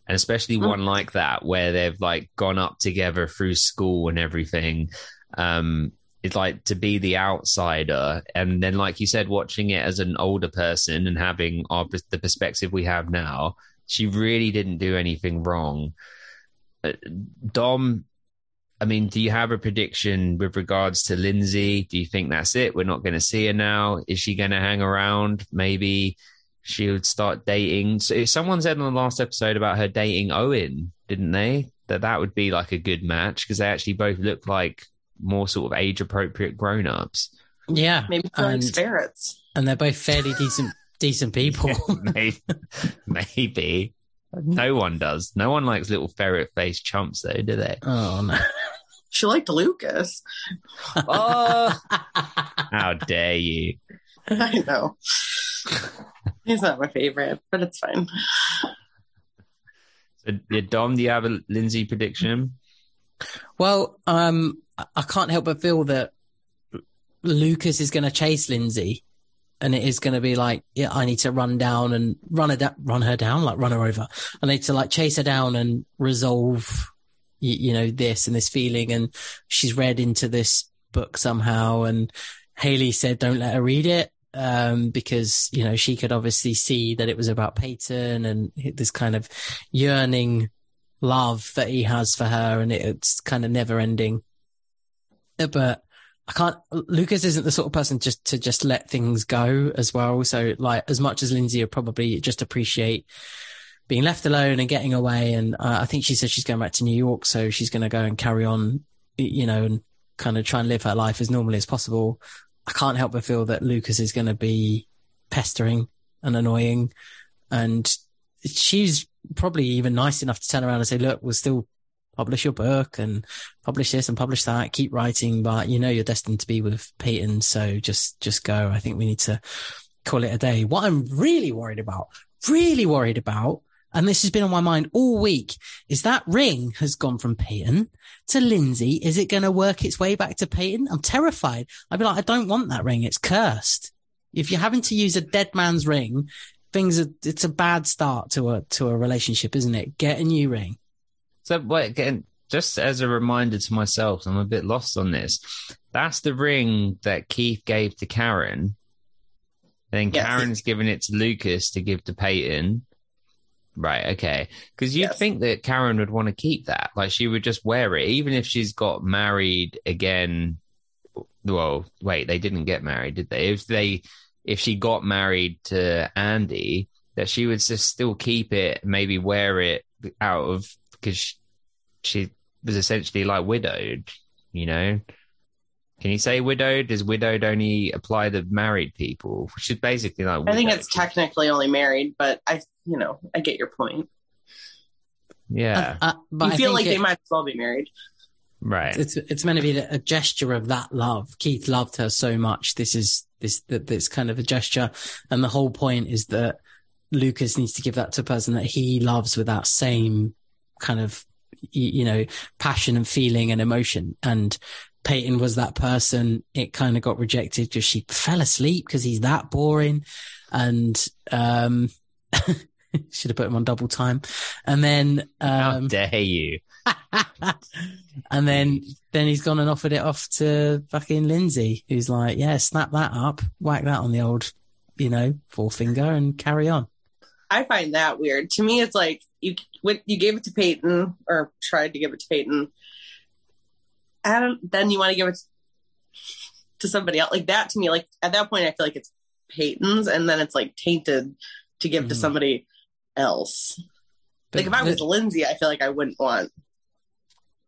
and especially mm-hmm. one like that where they've like gone up together through school and everything. Um, It's like to be the outsider. And then, like you said, watching it as an older person and having our, the perspective we have now, she really didn't do anything wrong. Uh, Dom, I mean, do you have a prediction with regards to Lindsay? Do you think that's it? We're not going to see her now. Is she going to hang around? Maybe she would start dating. So if someone said in the last episode about her dating Owen, didn't they? That that would be like a good match because they actually both look like more sort of age-appropriate grown-ups. Yeah. Maybe they're like spirits. And they're both fairly decent decent people. Yeah, maybe, maybe. No one does. No one likes little ferret-faced chumps, though, do they? Oh, no. She liked Lucas. Oh! How dare you. I know. He's not my favorite, but it's fine. So, Dom, do you have a Lindsay prediction? Well, um... I can't help but feel that Lucas is going to chase Lindsay and it is going to be like, yeah, I need to run down and run her, da- run her down, like run her over. I need to like chase her down and resolve, you, you know, this and this feeling. And she's read into this book somehow. And Haley said, don't let her read it. Um, because, you know, she could obviously see that it was about Peyton and this kind of yearning love that he has for her. And it, it's kind of never ending. But I can't, Lucas isn't the sort of person just to just let things go as well. So like, as much as Lindsay would probably just appreciate being left alone and getting away. And uh, I think she said she's going back to New York. So she's going to go and carry on, you know, and kind of try and live her life as normally as possible. I can't help but feel that Lucas is going to be pestering and annoying. And she's probably even nice enough to turn around and say, look, we'll still publish your book and publish this and publish that, keep writing, but you know you're destined to be with Peyton, so just just go. I think we need to call it a day. What I'm really worried about, really worried about, and this has been on my mind all week, is that ring has gone from Peyton to Lindsay. Is it going to work its way back to Peyton? I'm terrified. I'd be like, I don't want that ring. It's cursed. If you're having to use a dead man's ring, things are, it's a bad start to a to a relationship, isn't it? Get a new ring. So, like, again, just as a reminder to myself, I'm a bit lost on this. That's the ring that Keith gave to Karen. And then yes. Karen's given it to Lucas to give to Peyton. Right, okay. Because you'd yes. think that Karen would want to keep that. Like, she would just wear it, even if she's got married again. Well, wait, they didn't get married, did they? If they, if she got married to Andy, that she would just still keep it, maybe wear it out of... because she, she was essentially like widowed, you know? Can you say widowed? Does widowed only apply to married people? Which is basically like... I widowed. think it's technically only married, but I, you know, I get your point. Yeah. Uh, uh, but you I feel like it, they might as well be married. Right. It's it's meant to be a gesture of that love. Keith loved her so much. This is this this kind of a gesture. And the whole point is that Lucas needs to give that to a person that he loves with that same... kind of, you know, passion and feeling and emotion. And Peyton was that person. It kind of got rejected because she fell asleep because he's that boring. And um should have put him on double time. And then um how dare you. And then then he's gone and offered it off to fucking Lindsay, who's like, yeah, snap that up, whack that on the old, you know, forefinger and carry on. I find that weird. To me, it's like you when you gave it to Peyton or tried to give it to Peyton. I don't. Then you want to give it to somebody else like that. To me, like at that point, I feel like it's Peyton's, and then it's like tainted to give mm. to somebody else. But like if I was the, Lindsay, I feel like I wouldn't want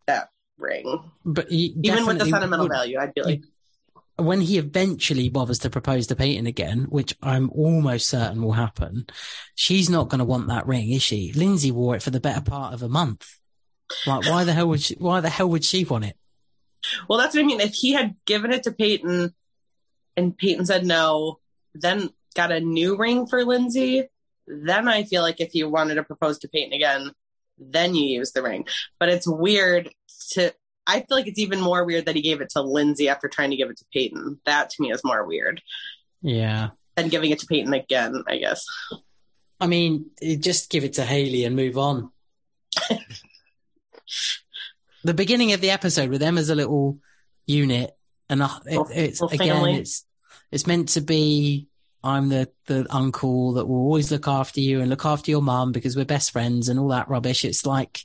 that ring. But even with the sentimental would, value, I'd be like. You, when he eventually bothers to propose to Peyton again, which I'm almost certain will happen, she's not going to want that ring, is she? Lindsay wore it for the better part of a month. Like, why the hell would she, why the hell would she want it? Well, that's what I mean. If he had given it to Peyton and Peyton said no, then got a new ring for Lindsay, then I feel like if you wanted to propose to Peyton again, then you use the ring. But it's weird to... I feel like it's even more weird that he gave it to Lindsay after trying to give it to Peyton. That to me is more weird. Yeah. Than giving it to Peyton again, I guess. I mean, just give it to Haley and move on. The beginning of the episode with them as a little unit. And it, it's, again, it's, it's meant to be, I'm the, the uncle that will always look after you and look after your mum because we're best friends and all that rubbish. It's like...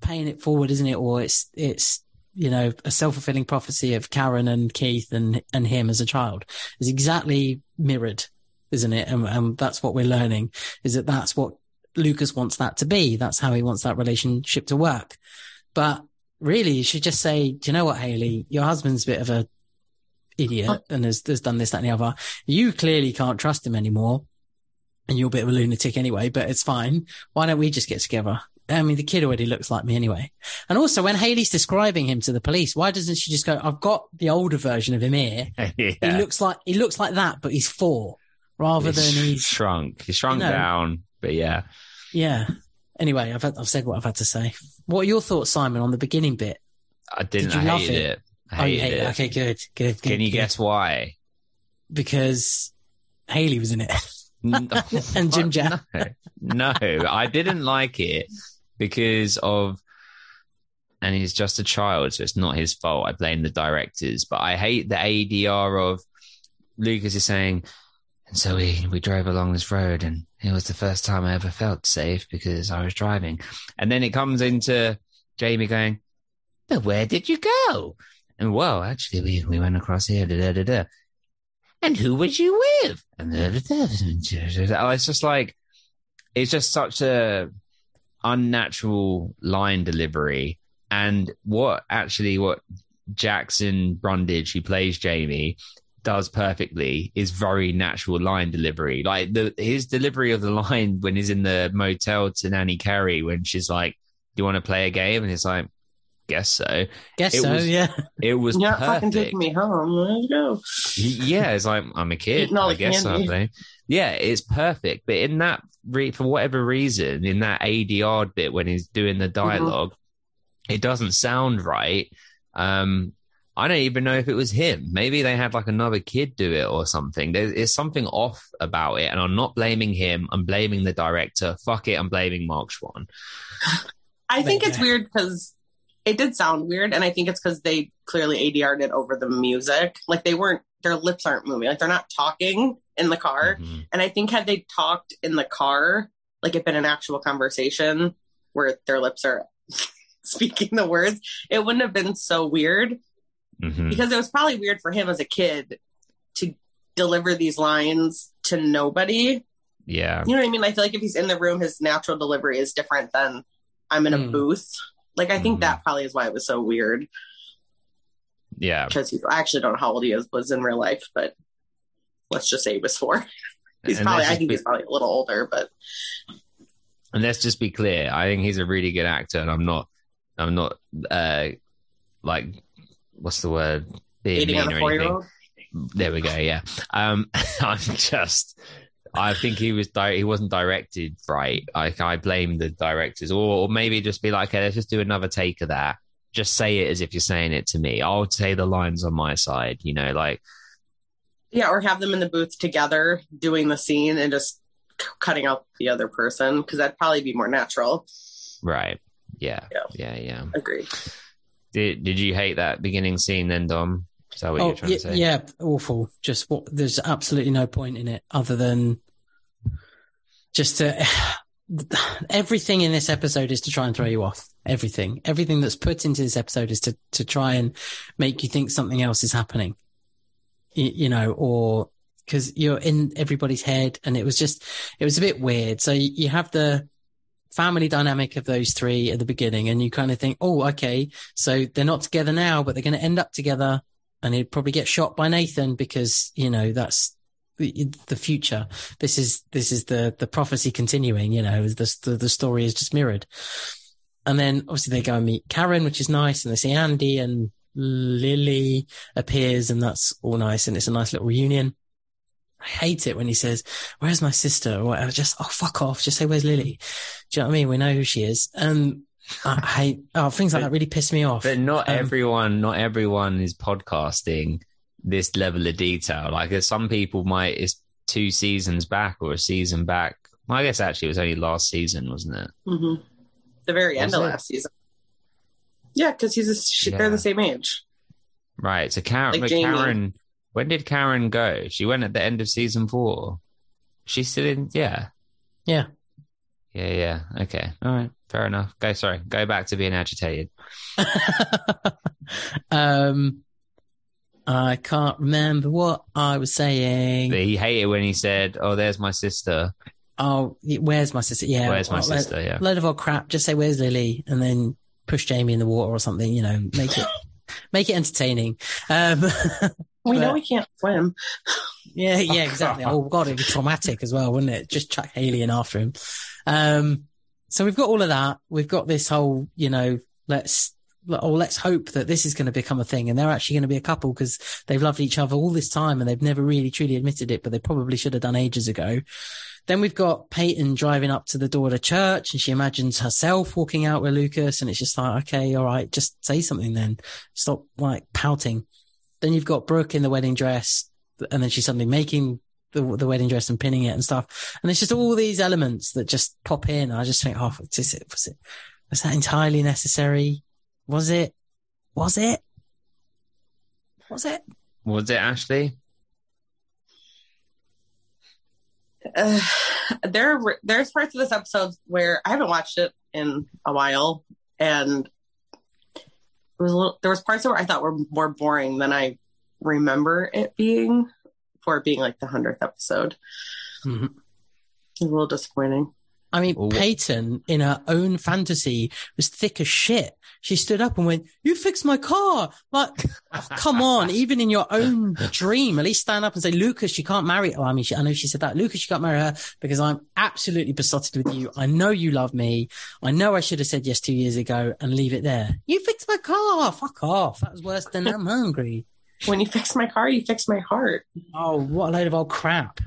paying it forward, isn't it? Or it's it's you know, a self-fulfilling prophecy of Karen and Keith and and him as a child is exactly mirrored, isn't it? And, and that's what we're learning, is that that's what Lucas wants that to be. That's how he wants that relationship to work. But really, you should just say, do you know what, Haley, your husband's a bit of a idiot and has, has done this, that and the other. You clearly can't trust him anymore, and you're a bit of a lunatic anyway, but it's fine. Why don't we just get together? I mean, the kid already looks like me anyway. And also, when Haley's describing him to the police, why doesn't she just go, I've got the older version of him here. Yeah. He looks like he looks like that, but he's four, rather he's than he's... shrunk. He's shrunk you know, down, but yeah. Yeah. Anyway, I've I've said what I've had to say. What are your thoughts, Simon, on the beginning bit? I didn't Did you I love hated it. it. I hated oh, you hate it. it. Okay, good, good. good Can you good. guess why? Because Haley was in it. And Jim Jack. No, no, I didn't like it because of, and he's just a child, so it's not his fault. I blame the directors, but I hate the A D R of Lucas is saying, and so we, we drove along this road, and it was the first time I ever felt safe because I was driving. And then it comes into Jamie going, but where did you go? And whoa, actually, we, we went across here. Da, da, da, da. And who was you with? And da, da, da, da, da, da. Oh, it's just like, it's just such a unnatural line delivery. And what actually what Jackson Brundage, who plays Jamie, does perfectly is very natural line delivery. Like the his delivery of the line when he's in the motel to Nanny Carrie, when she's like, "Do you want to play a game?" And he's like, Guess so. Guess it so, was, yeah. It was You're perfect. Not fucking taking me home. Let's go. Yeah, it's like, I'm a kid. I like guess Andy. Something. Yeah, it's perfect. But in that, re- for whatever reason, in that A D R bit when he's doing the dialogue, mm-hmm. it doesn't sound right. Um, I don't even know if it was him. Maybe they had like another kid do it or something. There's, there's something off about it. And I'm not blaming him. I'm blaming the director. Fuck it. I'm blaming Mark Schwann. I but, think it's yeah. weird because... It did sound weird, and I think it's because they clearly A D R'd it over the music. Like, they weren't, their lips aren't moving. Like, they're not talking in the car. Mm-hmm. And I think had they talked in the car, like, it'd been an actual conversation where their lips are speaking the words, it wouldn't have been so weird. Mm-hmm. Because it was probably weird for him as a kid to deliver these lines to nobody. Yeah. You know what I mean? I feel like if he's in the room, his natural delivery is different than, I'm in a mm. booth. Like, I think mm. that probably is why it was so weird. Yeah. Because I actually don't know how old he is, was in real life, but let's just say he was four. he's and probably, I think be, he's probably a little older, but. And let's just be clear. I think he's a really good actor, and I'm not, I'm not, uh, like, what's the word? Being on a four-year-old? There we go, yeah. Um, I'm just... I think he was di- he wasn't directed right. Like, I blame the directors, or, or maybe just be like, okay, let's just do another take of that. Just say it as if you're saying it to me. I'll say the lines on my side, you know, like yeah, or have them in the booth together doing the scene and just c- cutting out the other person because that'd probably be more natural. Right. Yeah. Yeah. Yeah. yeah. Agreed. Did Did you hate that beginning scene then, Dom? Is that what oh, you're trying y- to say? Yeah, awful. Just what? There's absolutely no point in it other than. Just to, everything in this episode is to try and throw you off. Everything. Everything that's put into this episode is to, to try and make you think something else is happening, you, you know, or because you're in everybody's head. And it was just, it was a bit weird. So you, you have the family dynamic of those three at the beginning and you kind of think, oh, okay, so they're not together now, but they're going to end up together and he'd probably get shot by Nathan because, you know, that's, the future. This is this is the the prophecy continuing. You know, the, the the story is just mirrored. And then obviously they go and meet Karen, which is nice, and they see Andy and Lily appears, and that's all nice, and it's a nice little reunion. I hate it when he says, "Where's my sister?" Or I just oh fuck off, just say, "Where's Lily?" Do you know what I mean? We know who she is. Um, I hate oh things like but, that really piss me off. But not um, everyone, not everyone is podcasting this level of detail. Like some people might, it's two seasons back or a season back. Well, I guess actually it was only last season, wasn't it? Mm-hmm. The very end was of it? Last season. Yeah, because he's a, yeah. they're the same age. Right. So Karen, like Karen, when did Karen go? She went at the end of season four. She's still in, yeah. Yeah. Yeah, yeah. Okay. All right. Fair enough. Go, sorry. Go back to being agitated. um, I can't remember what I was saying. He hated when he said, "Oh, there's my sister." Oh, where's my sister? Yeah, where's my oh, sister? Yeah, load of old crap. Just say, "Where's Lily?" and then push Jamie in the water or something. You know, make it make it entertaining. Um, we but, know we can't swim. Yeah, yeah, oh, exactly. God. Oh God, it'd be traumatic as well, wouldn't it? Just chuck Haley in after him. Um, so we've got all of that. We've got this whole, you know, let's. Or let's hope that this is going to become a thing and they're actually going to be a couple because they've loved each other all this time and they've never really truly admitted it, but they probably should have done ages ago. Then we've got Peyton driving up to the door of the church and she imagines herself walking out with Lucas and it's just like, okay, all right, just say something then. Stop like pouting. Then you've got Brooke in the wedding dress and then she's suddenly making the, the wedding dress and pinning it and stuff. And it's just all these elements that just pop in. And I just think, oh, is it, was, it, was that entirely necessary? Was it? Was it? Was it? Was it, Ashley? Uh, there, there's parts of this episode where I haven't watched it in a while, and it was a little, there was parts of it I thought were more boring than I remember it being, for it being like the hundredth episode. Mm-hmm. A little disappointing. I mean, Ooh. Peyton, in her own fantasy, was thick as shit. She stood up and went, "You fixed my car." Like, oh, come on. Even in your own dream, at least stand up and say, "Lucas, you can't marry." Oh, I mean, she, I know she said that. "Lucas, you can't marry her because I'm absolutely besotted with you. I know you love me. I know I should have said yes two years ago," and leave it there. "You fixed my car." Fuck off. That was worse than "I'm hungry." "When you fixed my car, you fixed my heart." Oh, what a load of old crap.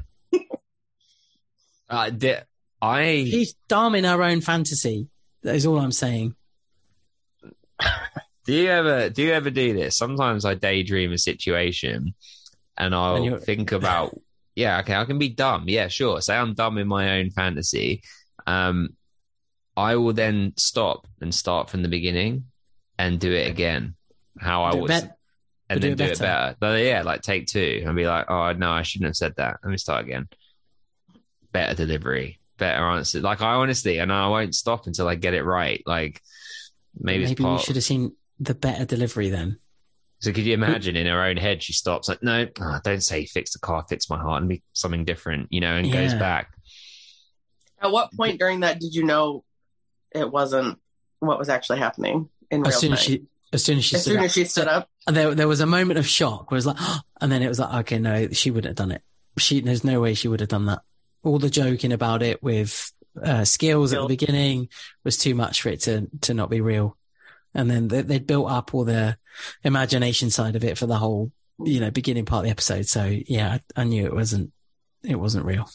uh, the- I She's dumb in her own fantasy. That is all I'm saying. Do you ever do you ever do this? Sometimes I daydream a situation and I'll and think about, yeah, okay, I can be dumb. Yeah, sure. Say I'm dumb in my own fantasy. Um, I will then stop and start from the beginning and do it again. How I was. Bet- and then do it better. But yeah, like take two and be like, "Oh, no, I shouldn't have said that. Let me start again." Better delivery. Better answer. Like, I honestly, and I won't stop until I get it right. Like, maybe maybe you should have seen the better delivery then. So could you imagine in her own head she stops like, "No, oh, don't say fix the car, fix my heart," and be something different, you know, and yeah. goes back. At what point during that did you know it wasn't what was actually happening in real as soon time? As she as soon as she as stood soon up, as she stood up, there there was a moment of shock where it was like, oh, and then it was like, okay, no, she wouldn't have done it. She there's no way she would have done that. All the joking about it with uh, skills at the beginning was too much for it to, to not be real. And then they, they'd built up all the imagination side of it for the whole, you know, beginning part of the episode. So yeah, I, I knew it wasn't, it wasn't real.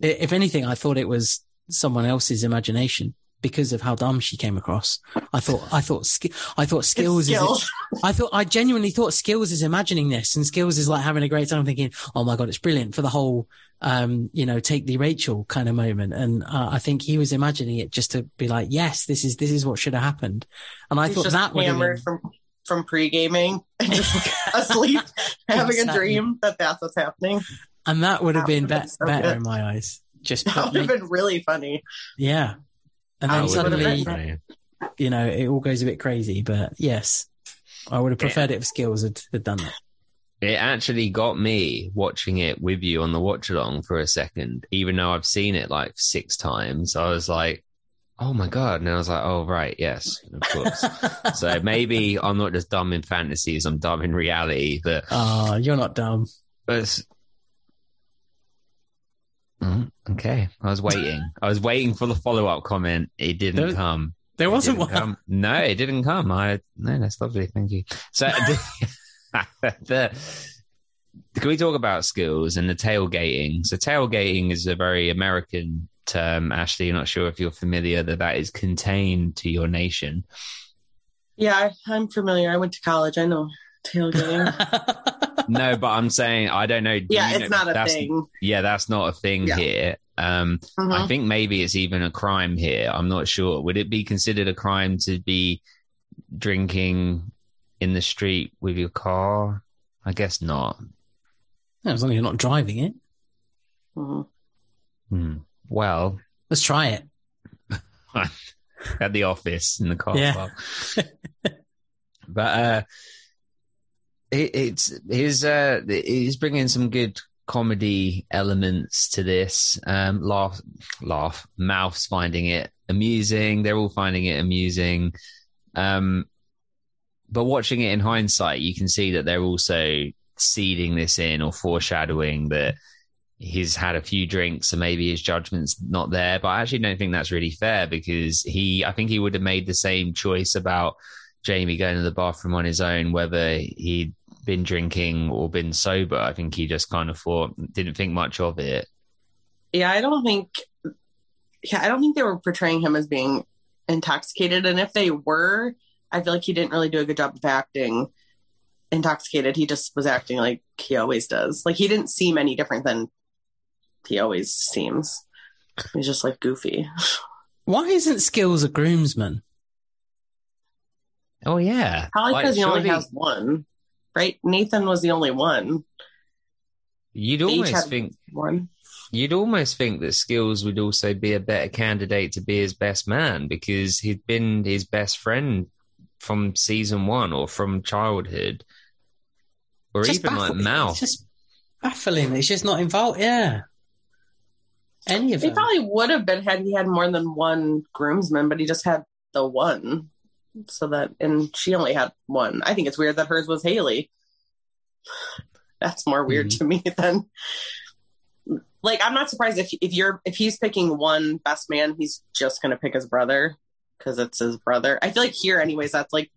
It, if anything, I thought it was someone else's imagination because of how dumb she came across. I thought, I thought, I thought skills, skills. Is, I thought, I genuinely thought Skills is imagining this, and Skills is like having a great time thinking, "Oh my God, it's brilliant," for the whole, um, you know, take the Rachel kind of moment. And uh, I think he was imagining it just to be like, yes, this is, this is what should have happened. And I He's thought that was from, from pre-gaming and just asleep, having exactly. a dream that that's what's happening. And that would have been, been be- so better good. In my eyes. Just that would have been really funny. Yeah. And then suddenly, you know, it all goes a bit crazy. But yes, I would have preferred yeah. it if Skills had, had done that. It actually got me watching it with you on the watch along for a second, even though I've seen it like six times. I was like, "Oh my God." And I was like, "Oh, right. Yes, of course." So maybe I'm not just dumb in fantasies. I'm dumb in reality. But oh, you're not dumb. But mm, okay. I was waiting. I was waiting for the follow-up comment. It didn't there, come. There wasn't one. Come. No, it didn't come. I No, that's lovely. Thank you. So... the, can we talk about Skills and the tailgating? So tailgating is a very American term. Ashley, I'm not sure if you're familiar that that is contained to your nation. Yeah, I, I'm familiar. I went to college. I know tailgating. No, but I'm saying I don't know. Do yeah, you know, it's not a thing. Yeah, that's not a thing yeah. here. Um, mm-hmm. I think maybe it's even a crime here. I'm not sure. Would it be considered a crime to be drinking in the street with your car? I guess not. Yeah, as long as you're not driving it. Mm-hmm. Hmm. Well, let's try it at the office in the car yeah. park. But uh, it, it's his. Uh, he's bringing some good comedy elements to this. Um, laugh, laugh. Mouth's finding it amusing. They're all finding it amusing. Um. But watching it in hindsight, you can see that they're also seeding this in or foreshadowing that he's had a few drinks and maybe his judgment's not there. But I actually don't think that's really fair because he, I think he would have made the same choice about Jamie going to the bathroom on his own, whether he'd been drinking or been sober. I think he just kind of thought, didn't think much of it. Yeah, I don't think, yeah, I don't think they were portraying him as being intoxicated. And if they were, I feel like he didn't really do a good job of acting intoxicated. He just was acting like he always does. Like, he didn't seem any different than he always seems. He's just like goofy. Why isn't Skills a groomsman? Oh, yeah. Probably because he only has one, right? Nathan was the only one. You'd almost think one. You'd almost think that Skills would also be a better candidate to be his best man because he'd been his best friend from season one or from childhood, or just even baffling. Like Mouth. It's just baffling. It's just not involved. Yeah. Any of it. He probably would have been had he had more than one groomsman, but he just had the one. So that, and she only had one. I think it's weird that hers was Haley. That's more weird mm-hmm. to me than. Like, I'm not surprised if if you're if he's picking one best man, he's just gonna pick his brother because it's his brother. I feel like here, anyways, that's like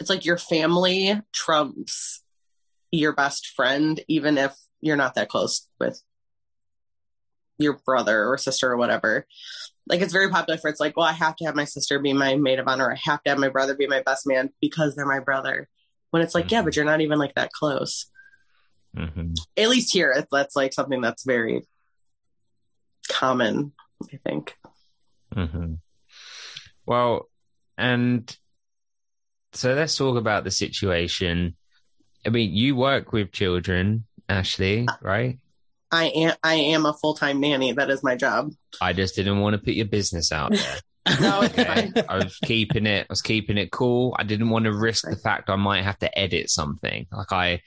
it's like your family trumps your best friend, even if you're not that close with your brother or sister or whatever. Like, it's very popular for it's like, well, I have to have my sister be my maid of honor. I have to have my brother be my best man because they're my brother. When it's like, mm-hmm. yeah, but you're not even like that close. Mm-hmm. At least here, that's like something that's very common, I think. Mm-hmm. Well, and so let's talk about the situation. I mean, you work with children, Ashley, right? I am. I am a full-time nanny. That is my job. I just didn't want to put your business out there. No, it's okay. I was keeping it. I was keeping it cool. I didn't want to risk the fact I might have to edit something. Like I.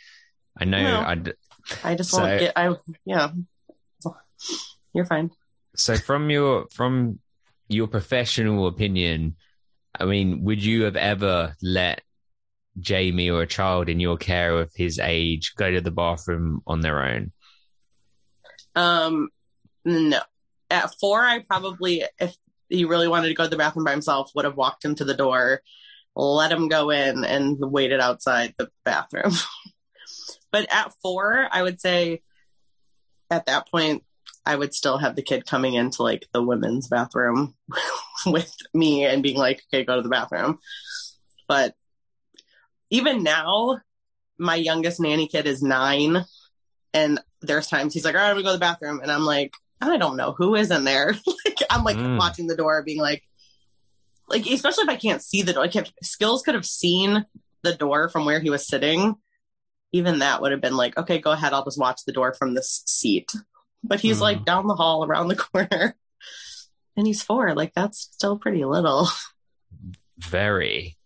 I know. No, I'd, I just so, won't get. I yeah. You're fine. So, from your from your professional opinion, I mean, would you have ever let Jamie or a child in your care of his age go to the bathroom on their own? Um, no. At four, I probably, if he really wanted to go to the bathroom by himself, would have walked him to the door, let him go in, and waited outside the bathroom. But at four, I would say at that point, I would still have the kid coming into like the women's bathroom with me and being like, okay, go to the bathroom. But even now, my youngest nanny kid is nine. And there's times he's like, all right, I'm gonna go to the bathroom. And I'm like, I don't know who is in there. Like, I'm like mm. watching the door being like, like, especially if I can't see the door. Like, if Skills could have seen the door from where he was sitting, even that would have been like, okay, go ahead. I'll just watch the door from this seat. But he's mm. like down the hall around the corner and he's four. Like, that's still pretty little. Very,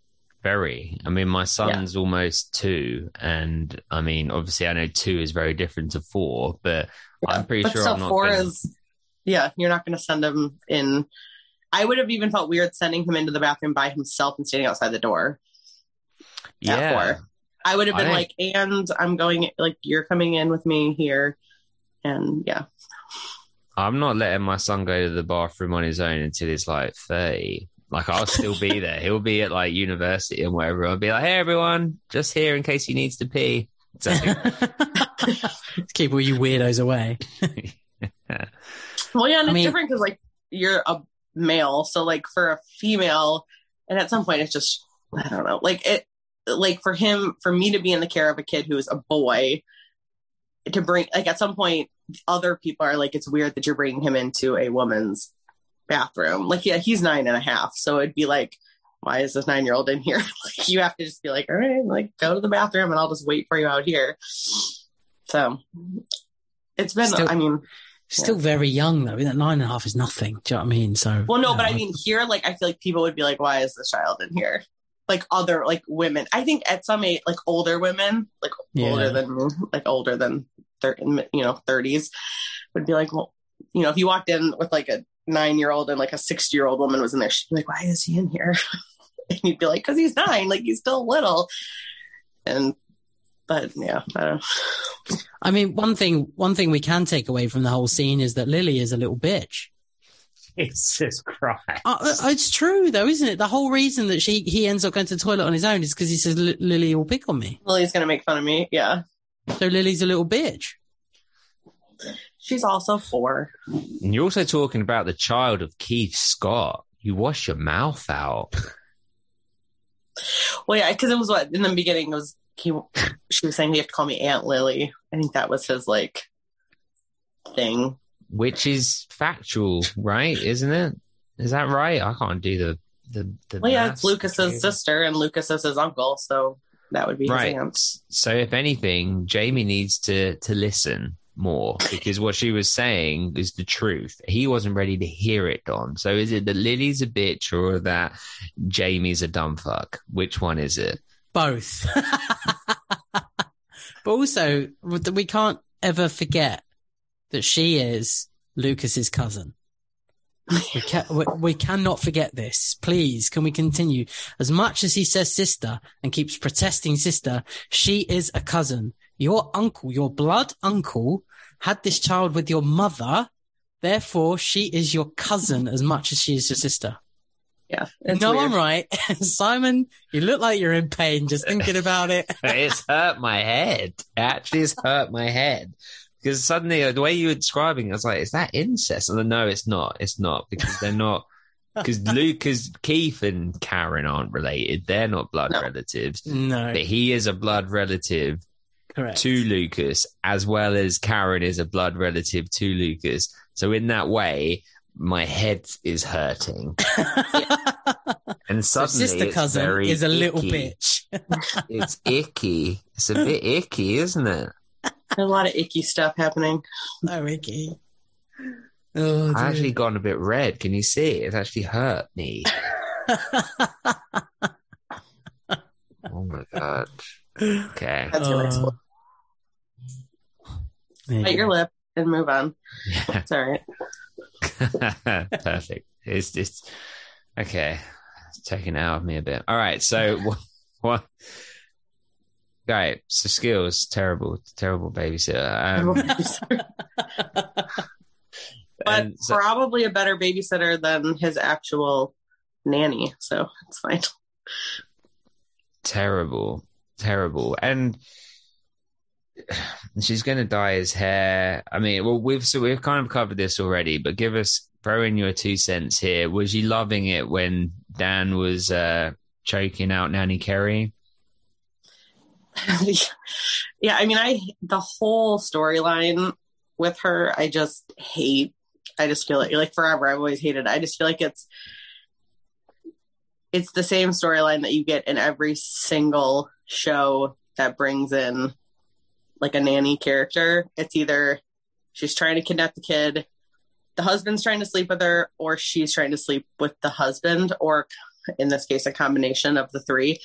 very. I mean, my son's yeah. almost two. And I mean, obviously I know two is very different to four, but yeah. I'm pretty but sure I'm not four gonna... is, yeah, you're not going to send him in. I would have even felt weird sending him into the bathroom by himself and standing outside the door. Yeah. Four. I would have been like, and I'm going, like, you're coming in with me here. And yeah. I'm not letting my son go to the bathroom on his own until he's like thirty. Like, I'll still be there. He'll be at like university and wherever. I'll be like, hey, everyone, just here in case he needs to pee. So, keep all you weirdos away. Well, yeah, and I it's mean, different because, like, you're a male. So, like, for a female, and at some point, it's just, I don't know, like, it, like for him, for me to be in the care of a kid who is a boy, to bring, like, at some point other people are like, it's weird that you're bringing him into a woman's bathroom. Like, yeah, he's nine and a half. So it'd be like, why is this nine year old in here? Like, you have to just be like, all right, like, go to the bathroom and I'll just wait for you out here. So it's been, still, I mean, still yeah. very young though. That nine and a half is nothing. Do you know what I mean? So, well, no, you know, but I mean here, like, I feel like people would be like, why is this child in here? Like other, like women, I think at some age, like older women, like yeah. older than, like older than, thir- you know, thirties would be like, well, you know, if you walked in with like a nine-year-old and like a sixty-year-old woman was in there, she'd be like, why is he in here? And you'd be like, because he's nine, like he's still little. And, but yeah, I don't know. I mean, one thing, one thing we can take away from the whole scene is that Lily is a little bitch. Jesus Christ. Uh, it's true, though, isn't it? The whole reason that she he ends up going to the toilet on his own is because he says, Lily will pick on me. Lily's going to make fun of me, yeah. So Lily's a little bitch. She's also four. And you're also talking about the child of Keith Scott. You wash your mouth out. Well, yeah, because it was what, in the beginning, it was he, she was saying, you have to call me Aunt Lily. I think that was his, like, thing. Which is factual, right? Isn't it? Is that right? I can't do the the. the well, yeah, it's Lucas's too. sister and Lucas is his uncle, so that would be right. His aunt. So, if anything, Jamie needs to to listen more, because what she was saying is the truth. He wasn't ready to hear it, Dom. So is it that Lily's a bitch or that Jamie's a dumb fuck? Which one is it? Both. But also, we can't ever forget that she is Lucas's cousin. We, can, we, we cannot forget this. Please, can we continue? As much as he says sister and keeps protesting sister, she is a cousin. Your uncle, your blood uncle, had this child with your mother. Therefore, she is your cousin as much as she is your sister. Yeah. No, weird. I'm right. Simon, you look like you're in pain just thinking about it. It's hurt my head. Actually, it's hurt my head. Because suddenly, the way you were describing it, I was like, is that incest? And then, no, it's not. It's not, because they're not. Because Lucas, Keith and Karen aren't related. They're not blood no. relatives. No. But he is a blood relative Correct. to Lucas, as well as Karen is a blood relative to Lucas. So in that way, my head is hurting. Yeah. And suddenly, so sister cousin it's very is a little icky. Bitch. It's icky. It's a bit icky, isn't it? A lot of icky stuff happening. Oh, icky. Oh, I've actually gone a bit red. Can you see? It's actually hurt me. Oh, my God. Okay. That's your next one. Bite your lip and move on. Yeah. That's all right. Perfect. It's just... Okay. It's taking it out of me a bit. All right. So, what... what All right, so Skills, terrible, terrible babysitter. Um, but so, probably a better babysitter than his actual nanny, so it's fine. Terrible, terrible. And she's going to dye his hair. I mean, well, we've so we've kind of covered this already, but give us, throw in your two cents here. Was you loving it when Dan was uh, choking out Nanny Carrie? Yeah, I mean, I the whole storyline with her, I just hate. I just feel like, like forever, I've always hated it. I just feel like it's it's the same storyline that you get in every single show that brings in like a nanny character. It's either she's trying to kidnap the kid, the husband's trying to sleep with her, or she's trying to sleep with the husband, or in this case, a combination of the three.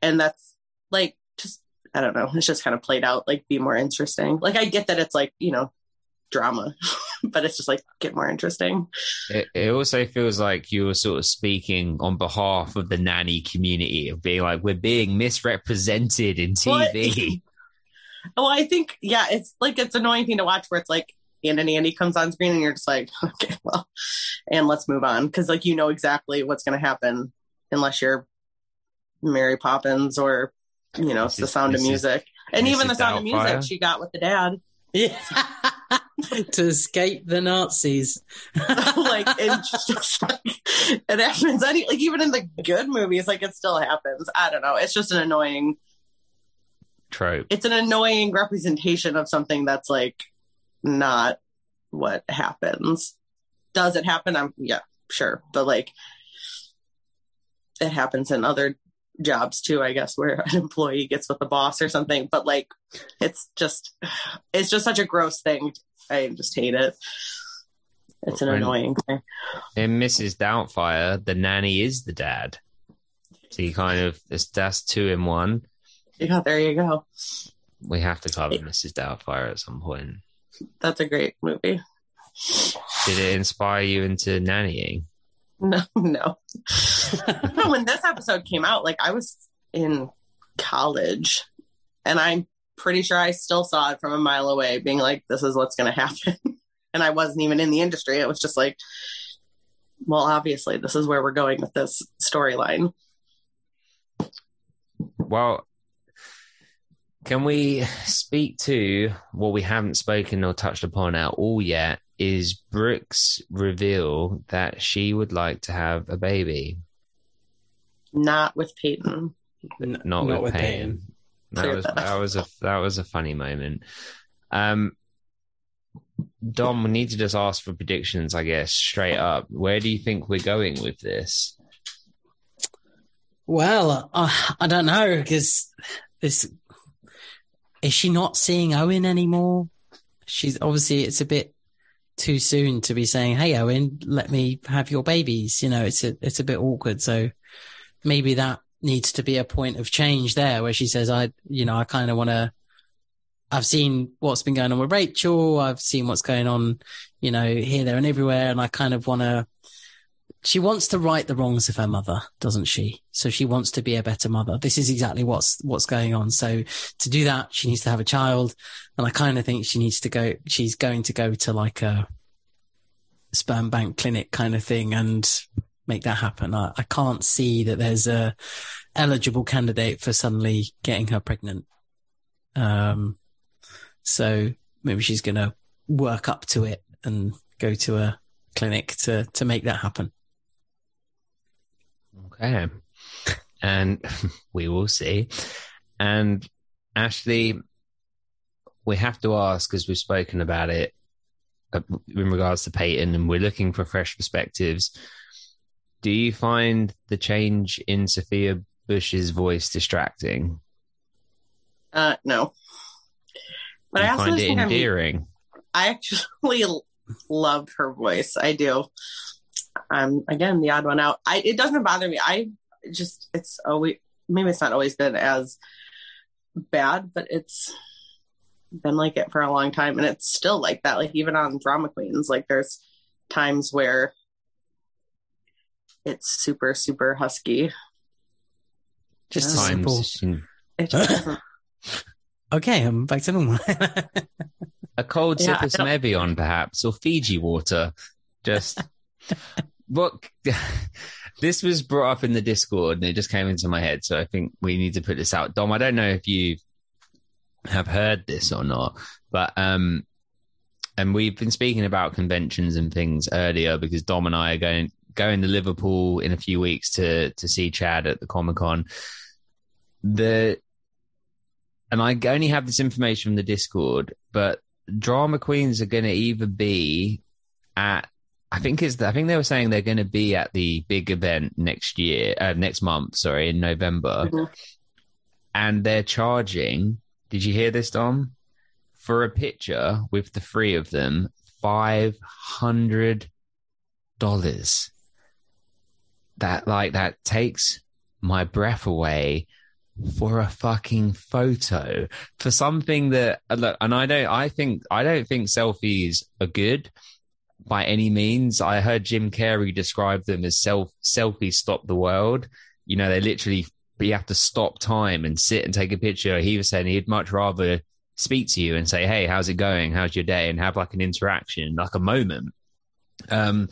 And that's like, just, I don't know, it's just kind of played out, like, be more interesting. Like, I get that it's like, you know, drama, but it's just like, get more interesting. It, it also feels like you were sort of speaking on behalf of the nanny community of being like, we're being misrepresented in T V. Well, I think, yeah, it's like, it's an annoying thing to watch where it's like, and a nanny comes on screen and you're just like, okay, well, and let's move on. Because like, you know exactly what's going to happen unless you're Mary Poppins or, you know, it's the Sound of Music. And even the Sound of Music she got with the dad. Yeah. To escape the Nazis. Like, it's just like, it happens. Any, like, even in the good movies, like, it still happens. I don't know. It's just an annoying trope. It's an annoying representation of something that's, like, not what happens. Does it happen? I'm, yeah, sure. But, like, it happens in other jobs too, I guess, where an employee gets with the boss or something, but like, it's just it's just such a gross thing. I just hate it. It's an when, annoying thing. In Missus Doubtfire, the nanny is the dad, so you kind of, it's, that's two in one. Yeah, there you go. We have to cover Missus Doubtfire at some point. That's a great movie. Did it inspire you into nannying? No, no. When this episode came out, like, I was in college, and I'm pretty sure I still saw it from a mile away, being like, this is what's going to happen. And I wasn't even in the industry. It was just like, well, obviously, this is where we're going with this storyline. Well, can we speak to what we haven't spoken or touched upon at all yet? Is Brooke's reveal that she would like to have a baby. Not with Peyton. Not, not with, with Peyton. Peyton. That, was, that was a that was a funny moment. Um, Dom, we need to just ask for predictions, I guess, straight up. Where do you think we're going with this? Well, uh, I don't know, because this is she not seeing Owen anymore? she's obviously, it's a bit too soon to be saying, hey, Owen, let me have your babies. You know, it's a, it's a bit awkward. So maybe that needs to be a point of change there where she says, I, you know, I kind of want to, I've seen what's been going on with Rachel. I've seen what's going on, you know, here, there and everywhere. And I kind of want to, she wants to right the wrongs of her mother, doesn't she? So she wants to be a better mother. This is exactly what's, what's going on. So to do that, she needs to have a child. And I kind of think she needs to go, she's going to go to like a sperm bank clinic kind of thing and make that happen. I, I can't see that there's a eligible candidate for suddenly getting her pregnant. Um, so maybe she's going to work up to it and go to a clinic to, to make that happen. Okay. And we will see. And Ashley, we have to ask, because we've spoken about it uh, in regards to Peyton, and we're looking for fresh perspectives. Do you find the change in Sophia Bush's voice distracting? Uh, no. But you I also find it endearing. I actually love her voice. I do. Um, again, the odd one out. I, it doesn't bother me. I just, it's always, maybe it's not always been as bad, but it's been like it for a long time. And it's still like that. Like even on Drama Queens, like there's times where it's super, super husky. Just yeah. simple. It just doesn't. Okay, I'm back to normal. A cold yeah, sip of some Evian, perhaps, or Fiji water. Just what this was brought up in the Discord, and it just came into my head. So I think we need to put this out, Dom. I don't know if you have heard this or not, but um, and we've been speaking about conventions and things earlier because Dom and I are going going to Liverpool in a few weeks to to see Chad at the Comic-Con. The And I only have this information from the Discord, but drama queens are going to either be at, I think it's, I think they were saying they're going to be at the big event next year, uh, next month, sorry, in November. Mm-hmm. And they're charging, did you hear this, Dom? For a picture with the three of them, five hundred dollars. That, like, that takes my breath away. For a fucking photo, for something that, and I don't, I think, I don't think selfies are good by any means. I heard Jim Carrey describe them as self selfies stop the world. You know, they literally, you have to stop time and sit and take a picture. He was saying he'd much rather speak to you and say, "Hey, how's it going? How's your day?" and have like an interaction, like a moment. Um,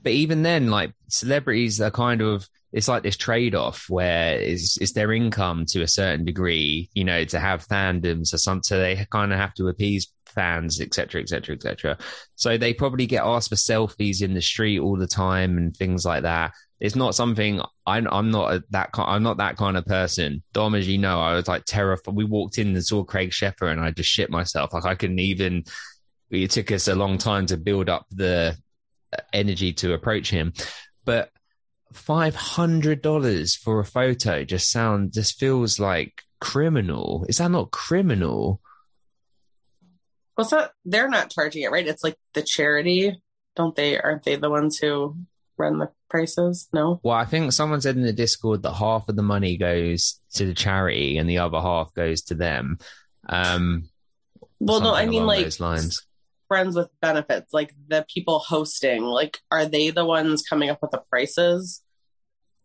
but even then, like celebrities are kind of. It's like this trade-off where it's, it's their income to a certain degree, you know, to have fandoms or something. So they kind of have to appease fans, et cetera, et cetera, et cetera. So they probably get asked for selfies in the street all the time and things like that. It's not something I'm, I'm not a, that kind, I'm not that kind of person. Dom, as you know, I was like terrified. We walked in and saw Craig Sheffer and I just shit myself. Like I couldn't even, it took us a long time to build up the energy to approach him. But five hundred dollars for a photo just sounds, just feels like criminal. Is that not criminal? Well, it's not, they're not charging it, right? It's like the charity, don't they? Aren't they the ones who run the prices? No? Well, I think someone said in the Discord that half of the money goes to the charity and the other half goes to them. Um, well, no, I mean like friends with benefits, like the people hosting, like are they the ones coming up with the prices?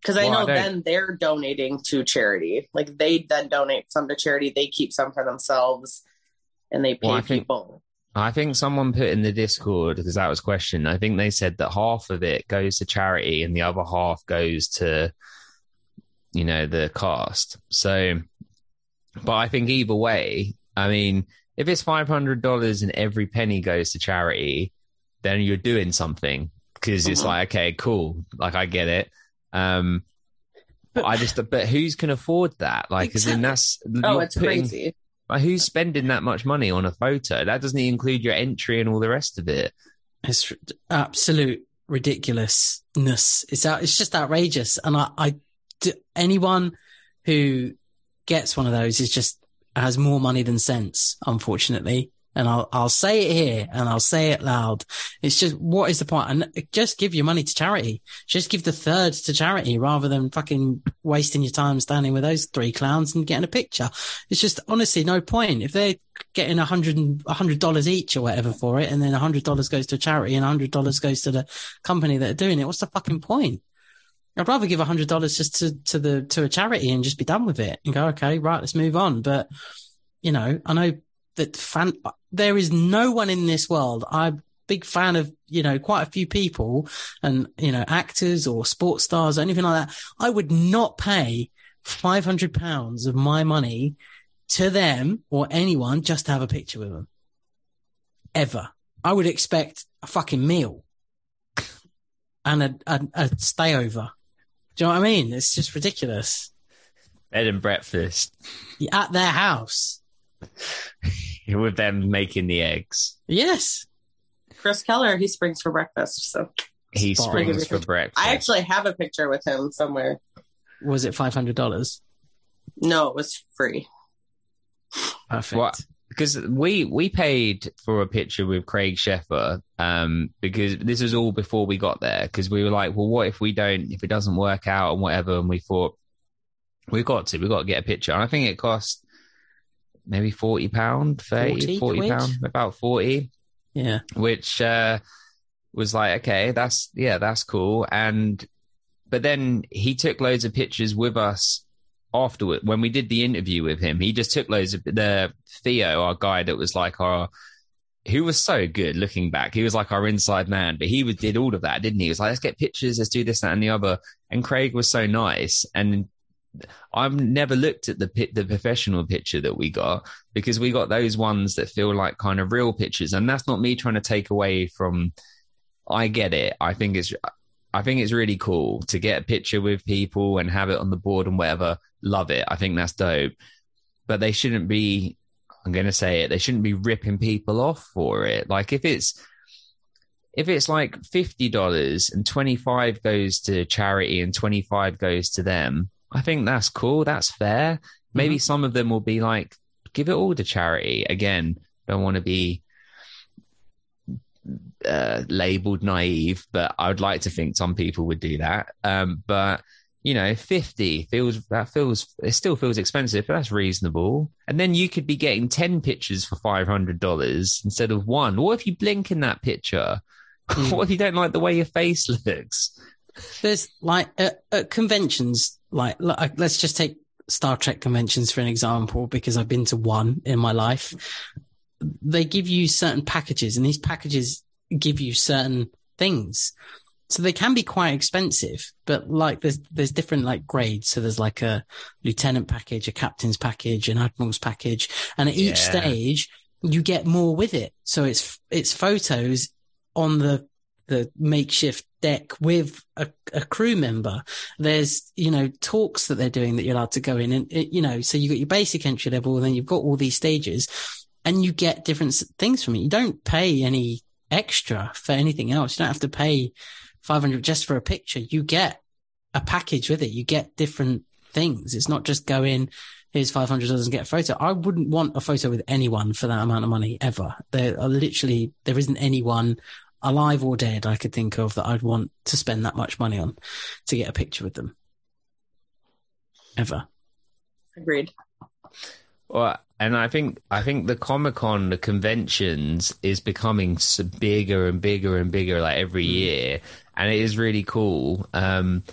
Because I well, know I then they're donating to charity, like they then donate some to charity, they keep some for themselves and they pay well, I people think, I think someone put in the Discord, because that was a question, I think they said that half of it goes to charity and the other half goes to, you know, the cast. So but I think either way, I mean, if it's five hundred dollars and every penny goes to charity, then you're doing something, because it's like, okay, cool. Like, I get it. Um, but I just, but who's can afford that? Like, exactly. As in that's, oh, it's putting, crazy. Like, who's spending that much money on a photo? That doesn't even include your entry and all the rest of it. It's absolute ridiculousness. It's out, it's just outrageous. And I, I do, anyone who gets one of those is just, has more money than sense, unfortunately. And I'll, I'll say it here and I'll say it loud. It's just, what is the point? And just give your money to charity. Just give the third to charity rather than fucking wasting your time standing with those three clowns and getting a picture. It's just honestly no point. If they're getting a hundred, a hundred dollars each or whatever for it, and then a hundred dollars goes to a charity and a hundred dollars goes to the company that are doing it, what's the fucking point? I'd rather give a hundred dollars just to, to the, to a charity and just be done with it and go, okay, right, let's move on. But you know, I know, that fan, there is no one in this world. I'm a big fan of, you know, quite a few people and, you know, actors or sports stars or anything like that. I would not pay five hundred pounds of my money to them or anyone just to have a picture with them. Ever. I would expect a fucking meal and a, a, a stayover. Do you know what I mean? It's just ridiculous. Bed and breakfast. At their house. With them making the eggs. Yes. Chris Keller, he springs for breakfast. So He Spot springs for breakfast. I actually have a picture with him somewhere. Was it five hundred dollars? No, it was free. Perfect. Well, because we, we paid for a picture with Craig Sheffer um, because this was all before we got there because we were like, well, what if we don't, if it doesn't work out and whatever, and we thought, we've got to, we've got to get a picture. And I think it cost... maybe forty pound, thirty, forty pound, about forty. Yeah. Which uh, was like, okay, that's, yeah, that's cool. And, but then he took loads of pictures with us afterward. When we did the interview with him, he just took loads of the Theo, our guy that was like our, who was so good looking back. He was like our inside man, but he was, did all of that, didn't he? He was like, let's get pictures, let's do this, that, and the other. And Craig was so nice. And, I've never looked at the the professional picture that we got because we got those ones that feel like kind of real pictures, and that's not me trying to take away from. I get it. I think it's I think it's really cool to get a picture with people and have it on the board and whatever. Love it. I think that's dope. But they shouldn't be. I'm going to say it. They shouldn't be ripping people off for it. Like if it's if it's like fifty dollars and twenty-five goes to charity and twenty-five goes to them. I think that's cool. That's fair. Maybe mm-hmm. some of them will be like, give it all to charity. Again, don't want to be uh, labeled naive, but I would like to think some people would do that. Um, but, you know, fifty feels, that feels, it still feels expensive, but that's reasonable. And then you could be getting ten pictures for five hundred dollars instead of one. What if you blink in that picture? Mm. What if you don't like the way your face looks? There's like at, at conventions, like, like let's just take Star Trek conventions for an example, because I've been to one in my life. They give you certain packages, and these packages give you certain things, so they can be quite expensive. But like there's there's different like grades, so there's like a lieutenant package, a captain's package, an admiral's package, and at each yeah. stage you get more with it. So it's it's photos on the the makeshift deck with a, a crew member. There's, you know, talks that they're doing that you're allowed to go in and, you know, so you've got your basic entry level and then you've got all these stages and you get different things from it. You don't pay any extra for anything else. You don't have to pay five hundred just for a picture. You get a package with it. You get different things. It's not just go in, here's five hundred dollars and get a photo. I wouldn't want a photo with anyone for that amount of money ever. There are literally, there isn't anyone alive or dead I could think of that I'd want to spend that much money on to get a picture with them ever. Agreed. Well, and I think I think the Comic-Con, the conventions is becoming bigger and bigger and bigger like every year, and it is really cool. um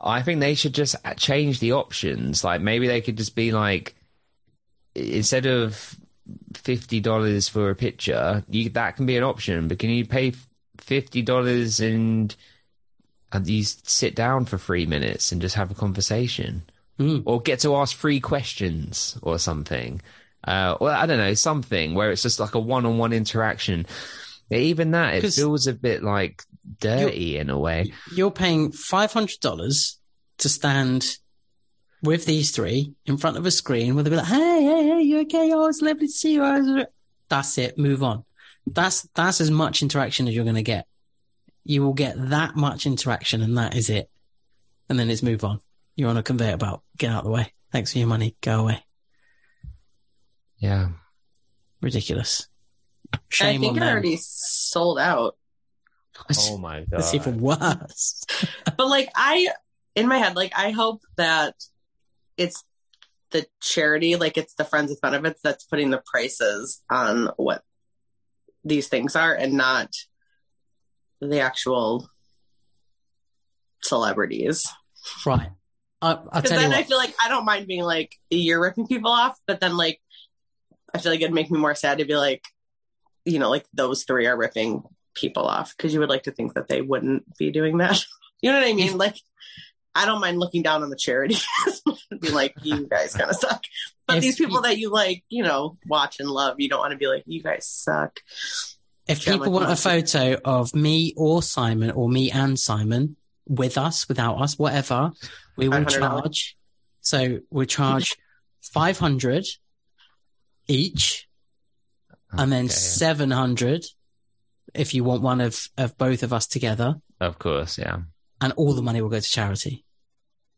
I think they should just change the options. Like maybe they could just be like, instead of fifty dollars for a picture, you, that can be an option, but can you pay fifty dollars and and you sit down for three minutes and just have a conversation mm. or get to ask three questions or something, uh or I don't know, something where it's just like a one-on-one interaction. Even that, it feels a bit like dirty in a way. You're paying five hundred dollars to stand with these three in front of a screen where they'll be like, hey, hey, hey, you okay? Oh, it's lovely to see you. That's it. Move on. That's, that's as much interaction as you're going to get. You will get that much interaction, and that is it. And then it's move on. You're on a conveyor belt. Get out of the way. Thanks for your money. Go away. Yeah. Ridiculous. Shame on them. I think it already sold out. Oh my god, it's even worse. But like, I in my head, like, I hope that it's the charity, like it's the Friends with Benefits that's putting the prices on what these things are, and not the actual celebrities, right? Uh, I'll tell then you I feel like I don't mind being like, you're ripping people off, but then like I feel like it'd make me more sad to be like, you know, like those three are ripping people off, because you would like to think that they wouldn't be doing that. You know what I mean? Like, I don't mind looking down on the charity. Be like, you guys kind of suck. But if these people you, that you like, you know, watch and love, you don't want to be like, you guys suck. If people like, want no. a photo of me or Simon, or me and Simon, with us, without us, whatever, we will charge. So we'll charge five hundred each, and then okay. seven hundred if you want one of, of both of us together. Of course, yeah. And all the money will go to charity.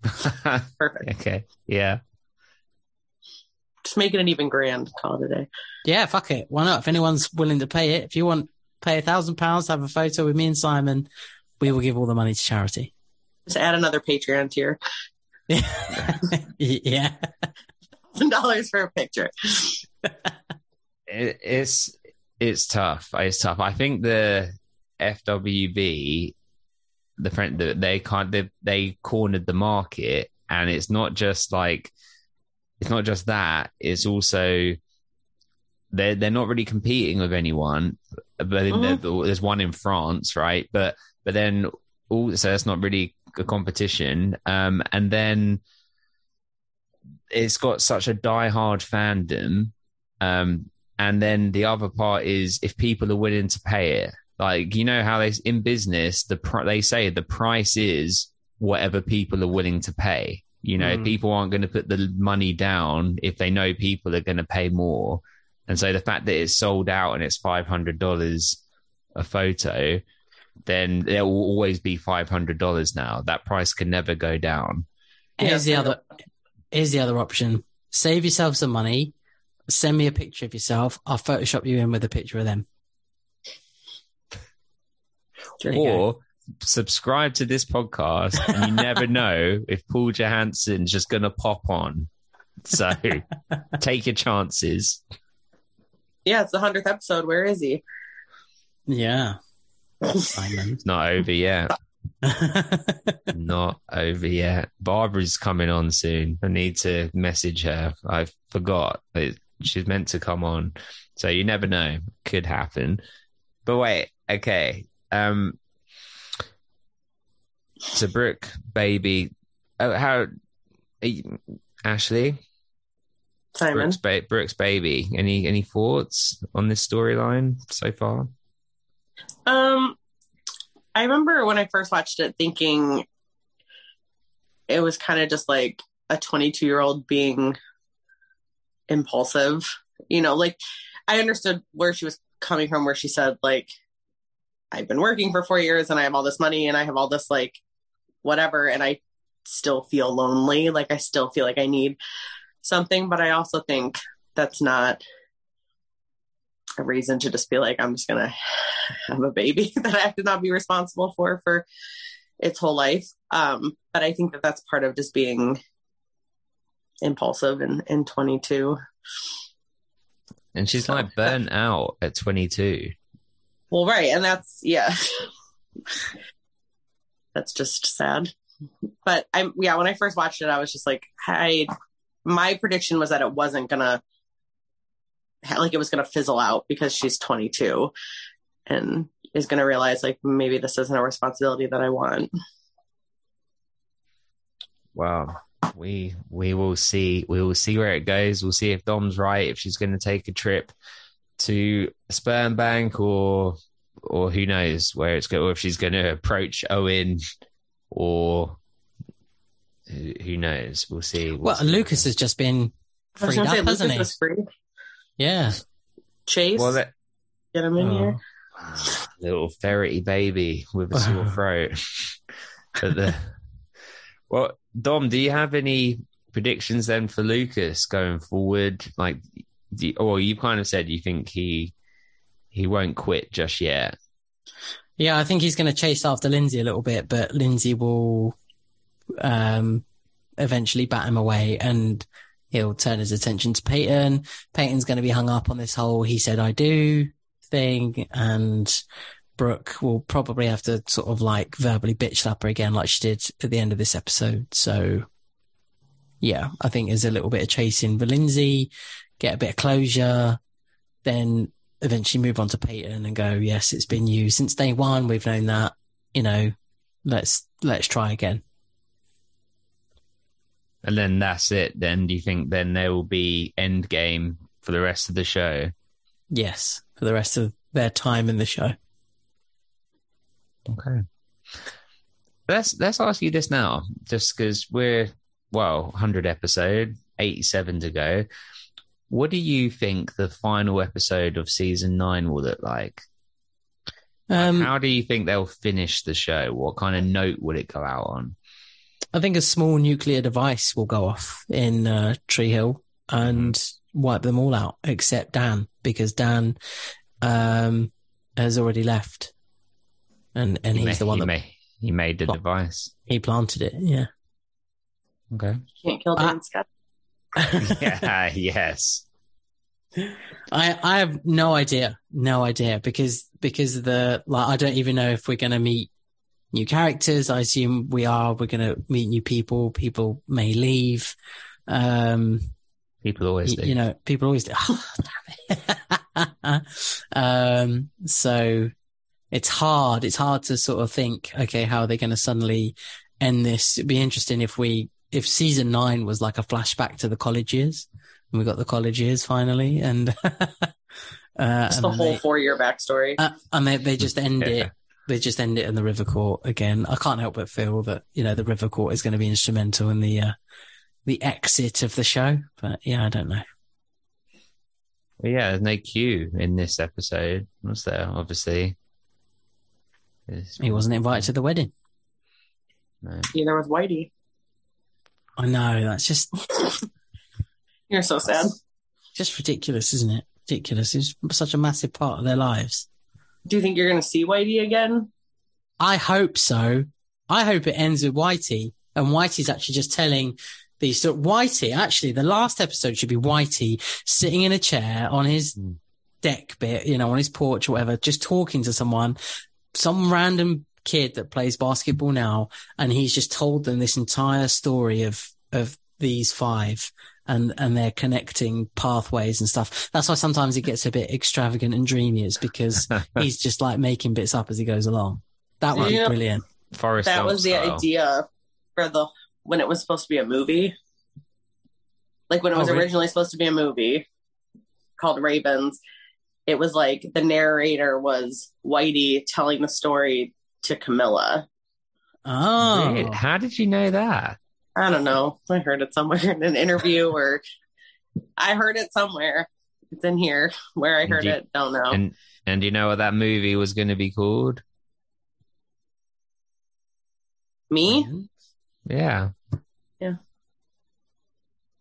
Perfect. Okay. Yeah. Just make it an even grand call today. Yeah, fuck it. Why not? If anyone's willing to pay it, if you want, pay a thousand pounds, have a photo with me and Simon, we will give all the money to charity. Just add another Patreon tier. Yeah. Yeah. one thousand dollars for a picture. It, it's it's tough. It's tough. I think the F W B, the friend that they can't, they, they cornered the market, and it's not just like, it's not just that. It's also they're they're not really competing with anyone. But in mm-hmm. there's one in France, right? But but then all so that's not really a competition. Um, and then it's got such a diehard fandom. Um, and then the other part is if people are willing to pay it. Like, you know how they in business, the pr- they say the price is whatever people are willing to pay. You know, mm. people aren't going to put the money down if they know people are going to pay more. And so the fact that it's sold out and it's five hundred dollars a photo, then there will always be five hundred dollars now. That price can never go down. Here's the other, here's the other option. Save yourself some money. Send me a picture of yourself. I'll Photoshop you in with a picture of them. Or go. Subscribe to this podcast, and you never know if Paul Johansson's just going to pop on. So take your chances. Yeah, it's the hundredth episode. Where is he? Yeah. Simon. It's not over yet. Not over yet. Barbara's coming on soon. I need to message her. I forgot that she's meant to come on. So you never know. Could happen. But wait, okay. Um, so Brooke, baby, oh, how you, Ashley, Simon, Brooke's, ba- Brooke's baby. Any any thoughts on this storyline so far? Um, I remember when I first watched it, thinking it was kind of just like a twenty-two-year-old being impulsive. You know, like I understood where she was coming from, where she said like, I've been working for four years and I have all this money and I have all this like whatever, and I still feel lonely. Like I still feel like I need something, but I also think that's not a reason to just be like, I'm just going to have a baby that I have to not be responsible for, for its whole life. Um, but I think that that's part of just being impulsive and, and twenty-two. And she's so, like burnt out at twenty-two. Well, right. And that's, yeah, that's just sad. But I'm, yeah, when I first watched it, I was just like, I, my prediction was that it wasn't going to, like, it was going to fizzle out because she's twenty-two and is going to realize, like, maybe this isn't a responsibility that I want. Wow. We, we will see. We will see where it goes. We'll see if Dom's right, if she's going to take a trip to a sperm bank, or or who knows where it's going, or if she's going to approach Owen, or who, who knows. We'll see. Well, Lucas has just been freed up, hasn't Lucas he? Was free. Yeah. Chase, well, that, get him in oh, here. Little ferrety baby with a sore throat. But the, well, Dom, do you have any predictions then for Lucas going forward? Like, you, or you kind of said you think he he won't quit just yet. Yeah, I think he's going to chase after Lindsay a little bit, but Lindsay will um, eventually bat him away, and he'll turn his attention to Peyton. Peyton's going to be hung up on this whole "he said I do" thing, and Brooke will probably have to sort of like verbally bitch slap her again like she did at the end of this episode. So yeah, I think there's a little bit of chasing for Lindsay, get a bit of closure, then eventually move on to Peyton and go, yes, it's been you since day one. We've known that, you know, let's, let's try again. And then that's it then. Do you think then there will be end game for the rest of the show? Yes, for the rest of their time in the show. Okay. Let's, let's ask you this now, just because we're... well, one hundred episode, eighty-seven to go. What do you think the final episode of season nine will look like? Um, like how do you think they'll finish the show? What kind of note will it go out on? I think a small nuclear device will go off in uh, Tree Hill and mm-hmm. wipe them all out, except Dan, because Dan um, has already left. And and he he's made, the one he that... Made, he made the pl- device. He planted it, yeah. Okay. You can't kill Dan Scott. Yeah, yes. I I have no idea. No idea. Because because of the like I don't even know if we're gonna meet new characters. I assume we are, we're gonna meet new people, people may leave. Um People always y- do. You know, people always do. Oh, damn it. um so it's hard. It's hard to sort of think, okay, how are they gonna suddenly end this? It'd be interesting if we if season nine was like a flashback to the college years, and we got the college years finally, and uh, it's the whole they, four-year backstory. Uh, and they, they just end yeah. it. They just end it in the River Court again. I can't help but feel that, you know, the River Court is going to be instrumental in the uh, the exit of the show. But yeah, I don't know. Well, yeah, there's no Q in this episode, was there? Obviously, it's... he wasn't invited to the wedding. No. Either with Whitey. I know, that's just... You're so sad. Just ridiculous, isn't it? Ridiculous. It's such a massive part of their lives. Do you think you're going to see Whitey again? I hope so. I hope it ends with Whitey, and Whitey's actually just telling these... So Whitey, actually, the last episode should be Whitey sitting in a chair on his deck bit, you know, on his porch or whatever, just talking to someone, some random... kid that plays basketball now, and he's just told them this entire story of of these five and and they're connecting pathways and stuff. That's why sometimes it gets a bit extravagant and dreamy, is because he's just like making bits up as he goes along. That was yeah. brilliant. Forrest that was style. The idea for the when it was supposed to be a movie, like when it was oh, originally really? supposed to be a movie called Ravens. It was like the narrator was Whitey telling the story to Camilla. Oh, dude, how did you know that? I don't know. I heard it somewhere in an interview, or I heard it somewhere. It's in here where I heard you, it. Don't know. And, and do you know what that movie was going to be called? Me? Yeah. Yeah.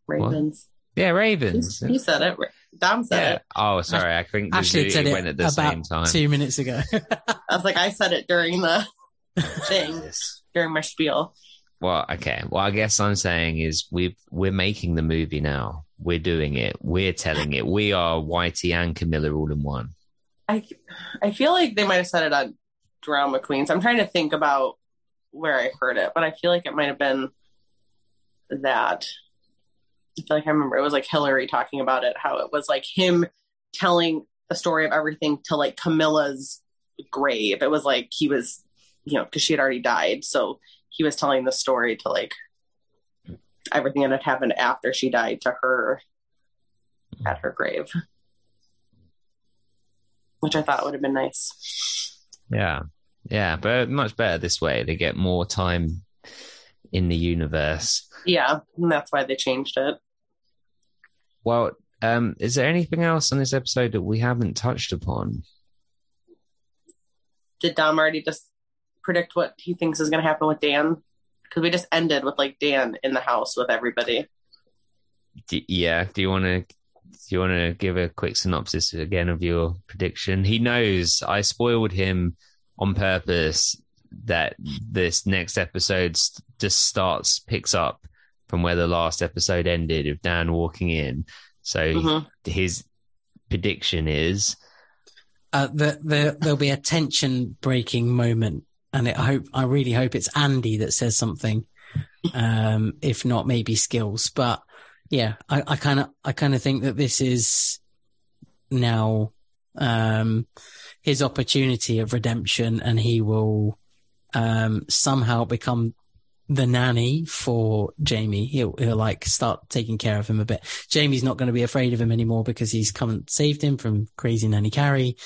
Ravens. What? Yeah, Ravens. You said it. Dom said yeah. it. Oh, sorry. I think Ashley said it went at the about same time. Two minutes ago. I was like, I said it during the thing, during my spiel. Well, okay. Well, I guess I'm saying is we've, we're making the movie now. We're doing it. We're telling it. We are Whitey and Camilla all in one. I, I feel like they might have said it on Drama Queens. I'm trying to think about where I heard it, but I feel like it might have been that. I feel like I remember it was like Hillary talking about it, how it was like him telling the story of everything to like Camilla's grave. It was like he was, you know, because she had already died. So he was telling the story to like everything that had happened after she died to her at her grave, which I thought would have been nice. Yeah. Yeah. But much better this way. They get more time in the universe. Yeah, and that's why they changed it. Well, um, is there anything else on this episode that we haven't touched upon? Did Dom already just predict what he thinks is going to happen with Dan? Because we just ended with like Dan in the house with everybody. D- yeah. Do you want to you want to give a quick synopsis again of your prediction? He knows I spoiled him on purpose that this next episode just starts, picks up from where the last episode ended of Dan walking in. So uh-huh. his prediction is... Uh, the, the, there'll be a tension-breaking moment, and it, I hope, I really hope it's Andy that says something. Um, if not, maybe Skills. But yeah, I kind of, I kind of think that this is now um, his opportunity of redemption, and he will um, somehow become the nanny for Jamie. He'll, he'll like start taking care of him a bit. Jamie's not going to be afraid of him anymore because he's come and saved him from crazy Nanny Carrie,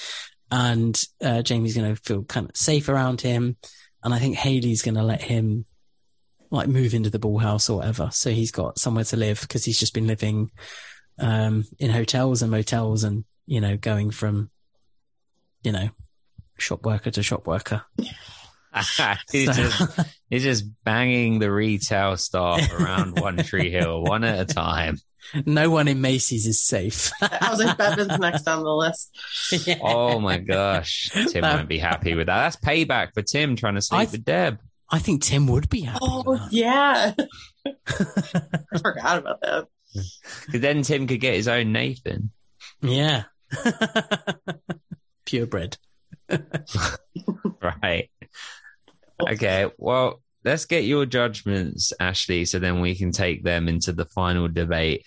and uh, Jamie's going to feel kind of safe around him. And I think Haley's going to let him like move into the ball house or whatever, so he's got somewhere to live, because he's just been living um in hotels and motels, and you know, going from you know shop worker to shop worker. he's, so. just, he's just banging the retail staff around One Tree Hill one at a time. No one in Macy's is safe. Housing Bedford's next on the list. Yeah. Oh my gosh, Tim um, won't be happy with that. That's payback for Tim trying to sleep I've, with Deb. I think Tim would be happy. Oh, yeah. I forgot about that. Because then Tim could get his own Nathan. Yeah. Purebred. Right. Okay. Well, let's get your judgments, Ashley, so then we can take them into the final debate.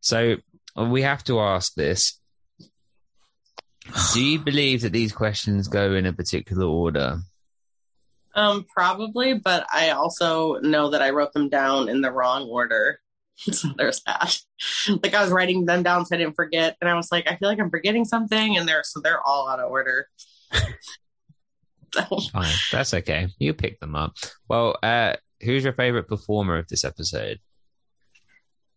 So we have to ask this. Do you believe that these questions go in a particular order? Um, probably, but I also know that I wrote them down in the wrong order. So there's that. Like, I was writing them down so I didn't forget, and I was like, I feel like I'm forgetting something, and they're so they're all out of order. So. Fine, that's okay. You pick them up. Well, uh, who's your favorite performer of this episode?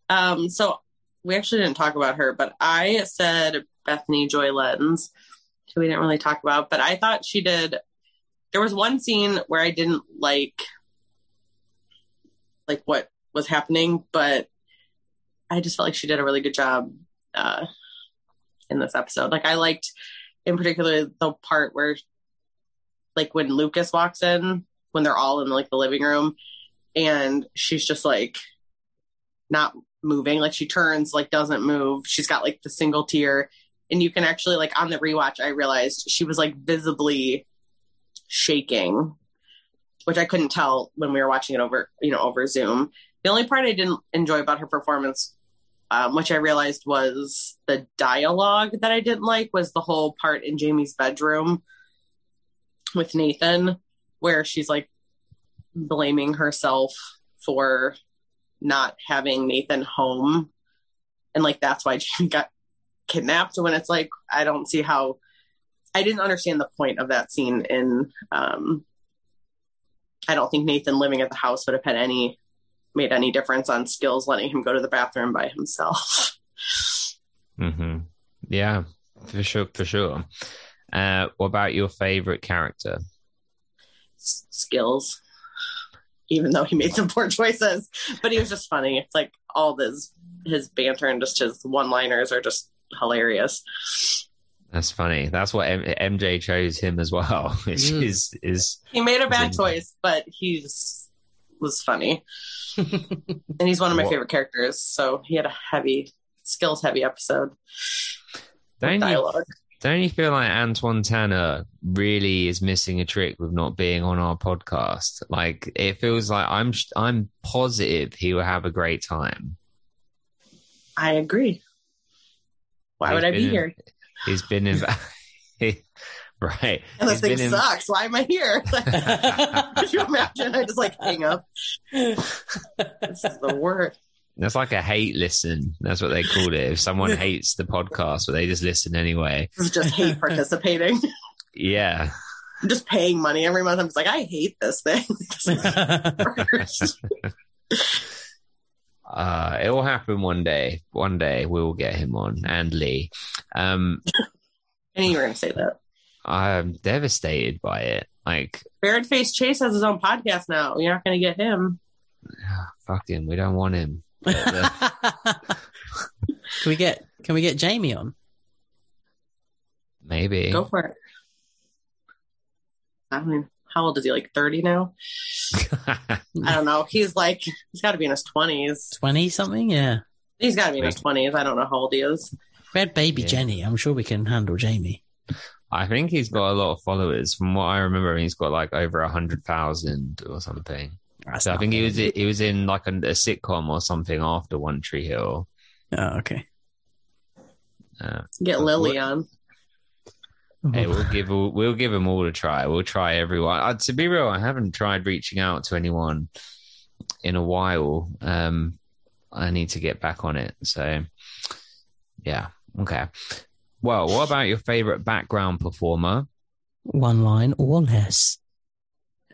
Um, so we actually didn't talk about her, but I said Bethany Joy Lenz, who we didn't really talk about, but I thought she did. There was one scene where I didn't like, like what was happening, but I just felt like she did a really good job uh, in this episode. Like, I liked, in particular, the part where, like, when Lucas walks in, when they're all in like the living room, and she's just like not moving. Like, she turns, like doesn't move. She's got like the single tear, and you can actually, like, on the rewatch, I realized she was like visibly shaking, which I couldn't tell when we were watching it over, you know, over Zoom. The only part I didn't enjoy about her performance, um, which I realized was the dialogue that I didn't like, was the whole part in Jamie's bedroom with Nathan, where she's like blaming herself for not having Nathan home, and like that's why Jamie got kidnapped. When it's like, I don't see how. I didn't understand the point of that scene in, um, I don't think Nathan living at the house would have had any, made any difference on Skills letting him go to the bathroom by himself. Mm-hmm. Yeah, for sure. For sure. Uh, what about your favorite character? S- Skills, even though he made some poor choices, but he was just funny. It's like all this, his banter and just his one-liners are just hilarious. That's funny. That's what M- MJ chose him as well. Which mm. is, is he made a bad choice, but he was funny. And he's one of my what? favorite characters. So he had a heavy, skills heavy episode. Don't you, don't you feel like Antoine Tanner really is missing a trick with not being on our podcast? Like, it feels like I'm I'm positive he will have a great time. I agree. Why He's would I be in- here? He's been in right. And this thing in... sucks. Why am I here? Could you imagine? I just like hang up. This is the worst. That's like a hate listen. That's what they called it. If someone hates the podcast, but they just listen anyway. It's just hate participating. Yeah. I'm just paying money every month. I'm just like, I hate this thing. This is the worst. Uh, it will happen one day. One day we will get him on, and Lee. Um, I knew you were going to say that. I'm devastated by it. Like, Bared Face Chase has his own podcast now. You're not going to get him. Fuck him. We don't want him. But, uh, Can we get can we get Jamie on? Maybe. Go for it. I mean, how old is he? Like thirty now? I don't know. He's like he's got to be in his twenties. Twenty something, yeah. He's got to be in his twenties. I don't know how old he is. We had baby yeah. Jenny. I'm sure we can handle Jamie. I think he's got a lot of followers. From what I remember, he's got like over a hundred thousand or something. That's so I think he was he was in like a, a sitcom or something after One Tree Hill. Oh, okay. Uh, Get so Lily what, on. Hey, we'll give we'll give them all a try. We'll try everyone. Uh, to be real, I haven't tried reaching out to anyone in a while. Um, I need to get back on it. So, yeah, okay. Well, what about your favorite background performer? One line or less.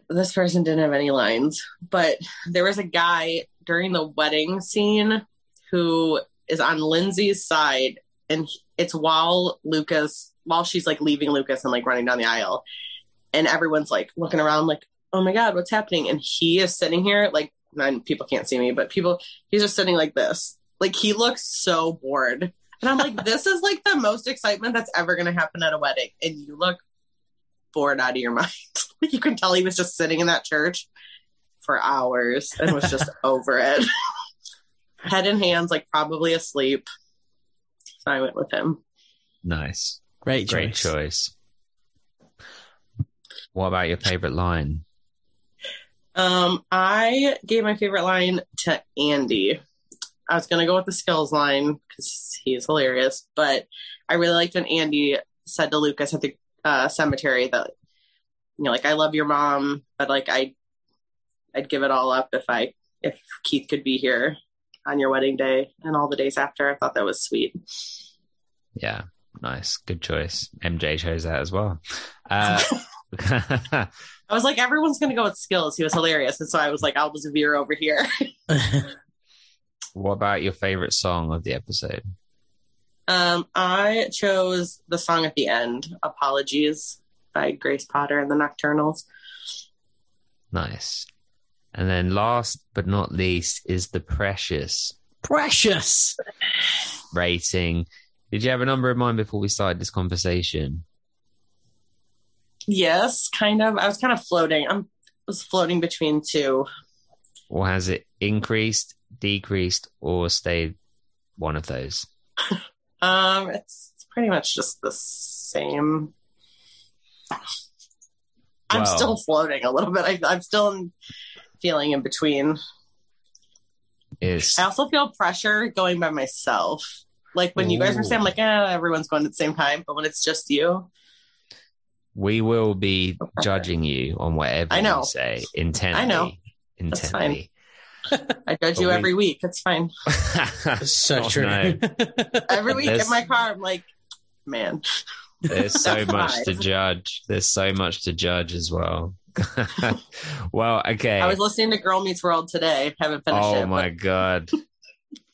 This person didn't have any lines, but there was a guy during the wedding scene who is on Lindsay's side, and it's while Lucas, while she's like leaving Lucas and like running down the aisle, and everyone's like looking around like, oh my God, what's happening? And he is sitting here like, and people can't see me, but people, he's just sitting like this. Like he looks so bored. And I'm like, this is like the most excitement that's ever going to happen at a wedding. And you look bored out of your mind. Like you can tell he was just sitting in that church for hours and was just over it. Head in hands, like probably asleep. So I went with him. Nice. Great choice. Great choice. What about your favorite line? Um, I gave my favorite line to Andy. I was going to go with the Skills line because he's hilarious, but I really liked when Andy said to Lucas at the uh, cemetery that, you know, like, I love your mom, but like, I, I'd give it all up if I, if Keith could be here on your wedding day and all the days after. I thought that was sweet. Yeah. Nice. Good choice. M J chose that as well. Uh, I was like, everyone's going to go with Skills. He was hilarious. And so I was like, I'll just veer over here. What about your favorite song of the episode? Um, I chose the song at the end, Apologies by Grace Potter and the Nocturnals. Nice. And then last but not least is the Precious. Precious! Rating. Did you have a number in mind before we started this conversation? Yes, kind of. I was kind of floating. I'm, I was floating between two. Or has it increased, decreased, or stayed one of those? um, it's, it's pretty much just the same. Well, I'm still floating a little bit. I, I'm still in, feeling in between. Is I also feel pressure going by myself. Like when Ooh. you guys were saying, I'm like, eh, everyone's going at the same time, but when it's just you. We will be okay. judging you on whatever I know. you say intently. I know. Intently. I judge but you we... every week. That's fine. That's so oh, true. No. Every week There's... in my car, I'm like, man. There's so much lies. to judge. There's so much to judge as well. Well, okay. I was listening to Girl Meets World today. Haven't finished oh, it. Oh my but... God.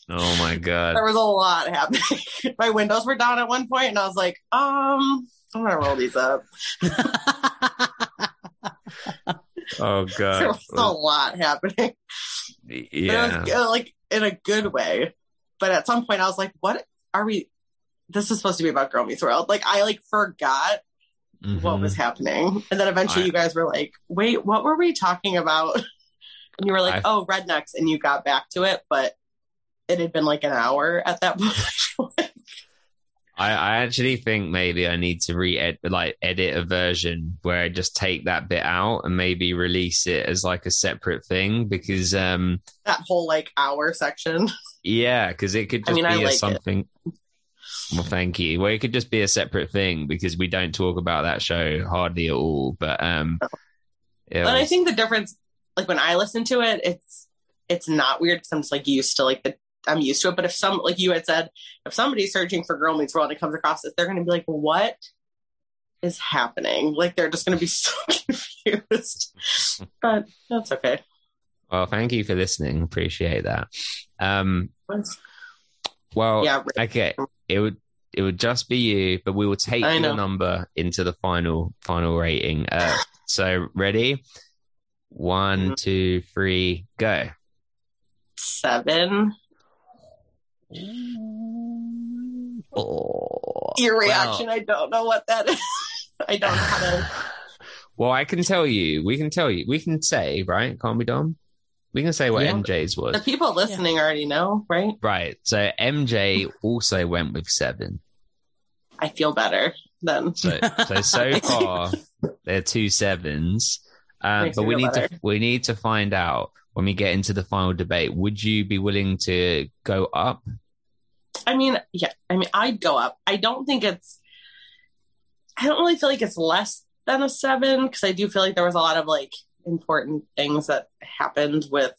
Oh my God. There was a lot happening. My windows were down at one point, and I was like, um, I'm going to roll these up. Oh God. There was a lot happening. Yeah. It was, like, in a good way. But at some point I was like, what are we, this is supposed to be about Girl Meets World. Like I like forgot mm-hmm. what was happening. And then eventually I... you guys were like, wait, what were we talking about? And you were like, I... oh, rednecks. And you got back to it, but it had been like an hour at that point. I, I actually think maybe I need to re-ed- like edit a version where I just take that bit out and maybe release it as like a separate thing because um, that whole like hour section. Yeah, because it could just I mean, be I like a something. It. Well, thank you. Well, it could just be a separate thing because we don't talk about that show hardly at all. But um, oh. was... but I think the difference, like when I listen to it, it's it's not weird because I'm just like used to like the. I'm used to it, but if some, like you had said, if somebody's searching for Girl Meets World and comes across this, they're going to be like, what is happening? Like, they're just going to be so confused, but that's okay. Well, thank you for listening. Appreciate that. Um, well, yeah, right. okay. It would, it would just be you, but we will take your number into the final, final rating. Uh, so ready? One, mm-hmm. two, three, go. Seven. Ooh. Oh, your reaction. Well, I don't know what that is. I don't know how to. Well, I can tell you. We can tell you. We can say, right? Can't we, Dom? We can say what yeah. M J's was. The people listening yeah. already know, right? Right. So M J also went with seven. I feel better then. So so, so far, they're two sevens. Um, but we need better. to we need to find out when we get into the final debate. Would you be willing to go up? I mean, yeah. I mean, I'd go up. I don't think it's. I don't really feel like it's less than a seven, because I do feel like there was a lot of like important things that happened with,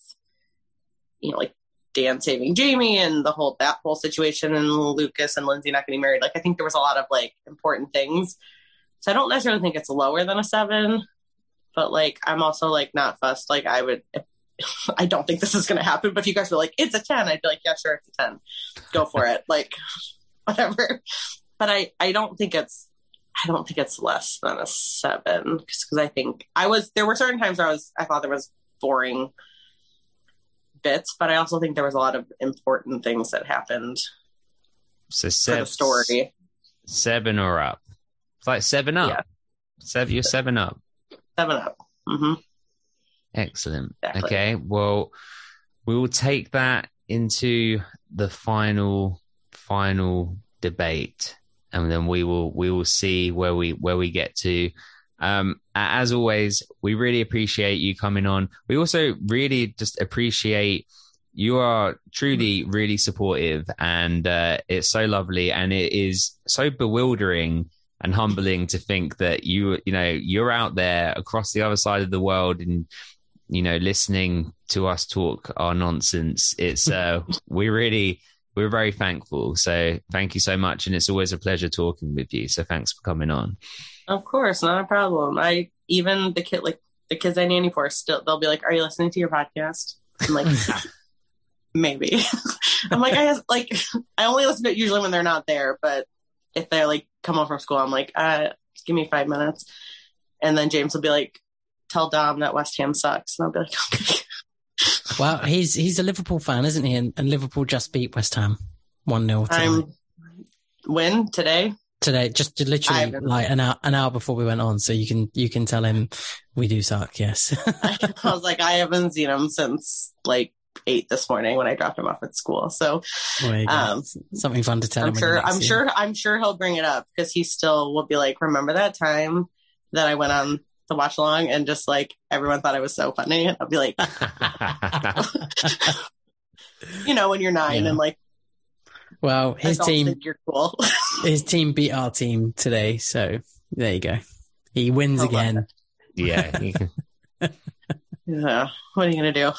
you know, like Dan saving Jamie and the whole that whole situation and Lucas and Lindsay not getting married. Like, I think there was a lot of like important things. So I don't necessarily think it's lower than a seven, but like I'm also like not fussed. Like I would. If, I don't think this is going to happen, but if you guys were like, it's a ten, I'd be like, yeah, sure, it's a ten. Go for it. Like, whatever. But I, I don't think it's, I don't think it's less than a seven, because I think I was, there were certain times where I was, I thought there was boring bits, but I also think there was a lot of important things that happened. So seven, the story. Seven or up. It's like seven up. Yeah. Seven, you're seven up. Seven up. Mm-hmm. Excellent. Exactly. Okay, well, we will take that into the final, final debate, and then we will we will see where we where we get to. Um, as always, we really appreciate you coming on. We also really just appreciate you are truly really supportive, and uh, it's so lovely, and it is so bewildering and humbling to think that you you know you're out there across the other side of the world and. You know, listening to us talk our nonsense. It's uh, we really we're very thankful. So thank you so much, and it's always a pleasure talking with you. So thanks for coming on. Of course, not a problem. I even the kid like the kids I nanny for still they'll be like, "Are you listening to your podcast?" I'm like, yeah, maybe. I'm like, I have, like I only listen to it usually when they're not there, but if they're like come home from school, I'm like, uh, give me five minutes, and then James will be like. Tell Dom that West Ham sucks, and I'll be like, okay. Well, he's he's a Liverpool fan, isn't he? And, and Liverpool just beat West Ham one nil. I'm when today today just literally I'm... like an hour an hour before we went on, so you can you can tell him we do suck. Yes. I was like, I haven't seen him since like eight this morning when I dropped him off at school, so well, um, something fun to tell I'm him sure I'm year. sure I'm sure he'll bring it up, because he still will be like, remember that time that I went on to watch along and just like everyone thought I was so funny. I'll be like, you know, when you're nine yeah. and like, well, his team, you're cool. His team beat our team today, so there you go. He wins I'll again. Yeah, yeah. What are you gonna do?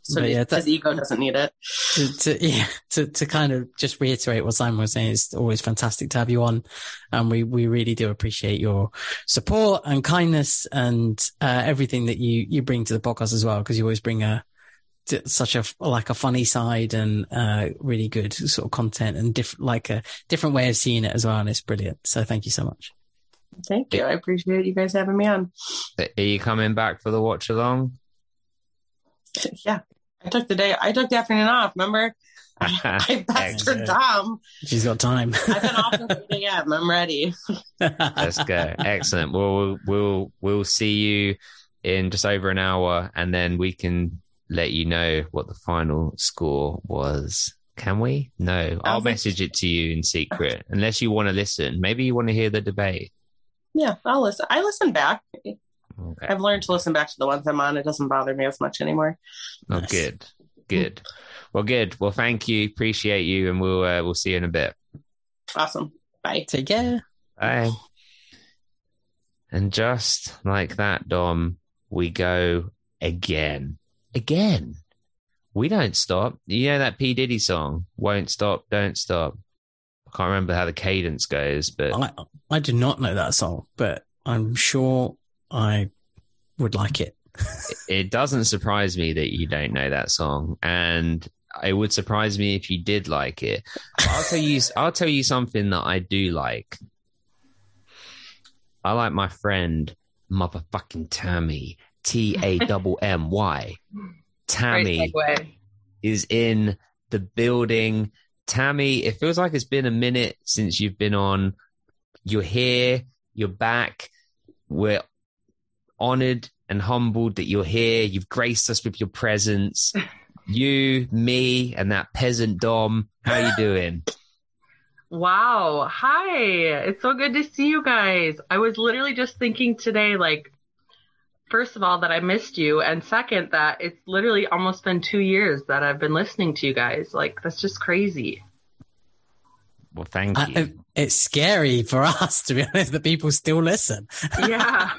So yeah, that, his ego doesn't need it. To, to, yeah, to to kind of just reiterate what Simon was saying, it's always fantastic to have you on, and we we really do appreciate your support and kindness and uh, everything that you you bring to the podcast as well, because you always bring a such a like a funny side and uh, really good sort of content and diff- like a different way of seeing it as well, and it's brilliant. So thank you so much. Thank you. I appreciate you guys having me on. Are you coming back for the watch along? Yeah, I took the day. I took the afternoon off. Remember, I, I pestered Dom. She's got time. I've been off since eight a.m. I'm ready. Let's go. Excellent. Well, we'll we'll see you in just over an hour, and then we can let you know what the final score was. Can we? No, I'll message it to you in secret, unless you want to listen. Maybe you want to hear the debate. Yeah, I'll listen. I listen back. Okay. I've learned to listen back to the ones I'm on. It doesn't bother me as much anymore. Oh, nice. Good. Good. Well, good. Well, thank you. Appreciate you. And we'll uh, we'll see you in a bit. Awesome. Bye. Take care. Bye. And just like that, Dom, we go again. Again. We don't stop. You know that P. Diddy song, Won't Stop, Don't Stop. I can't remember how the cadence goes, but... I, I do not know that song, but I'm sure... I would like it. It doesn't surprise me that you don't know that song, and it would surprise me if you did like it. But I'll tell you, I'll tell you something that I do like. I like my friend, motherfucking Tammy, T A M M Y. Tammy is in the building. Tammy, it feels like it's been a minute since you've been on. You're here. You're back. We're honoured and humbled that you're here. You've graced us with your presence. You, me, and that peasant Dom. How are you doing? Wow. Hi. It's so good to see you guys. I was literally just thinking today, like, first of all, that I missed you. And second, that it's literally almost been two years that I've been listening to you guys. Like, that's just crazy. Well, thank you. I, it's scary for us, to be honest, that people still listen. Yeah.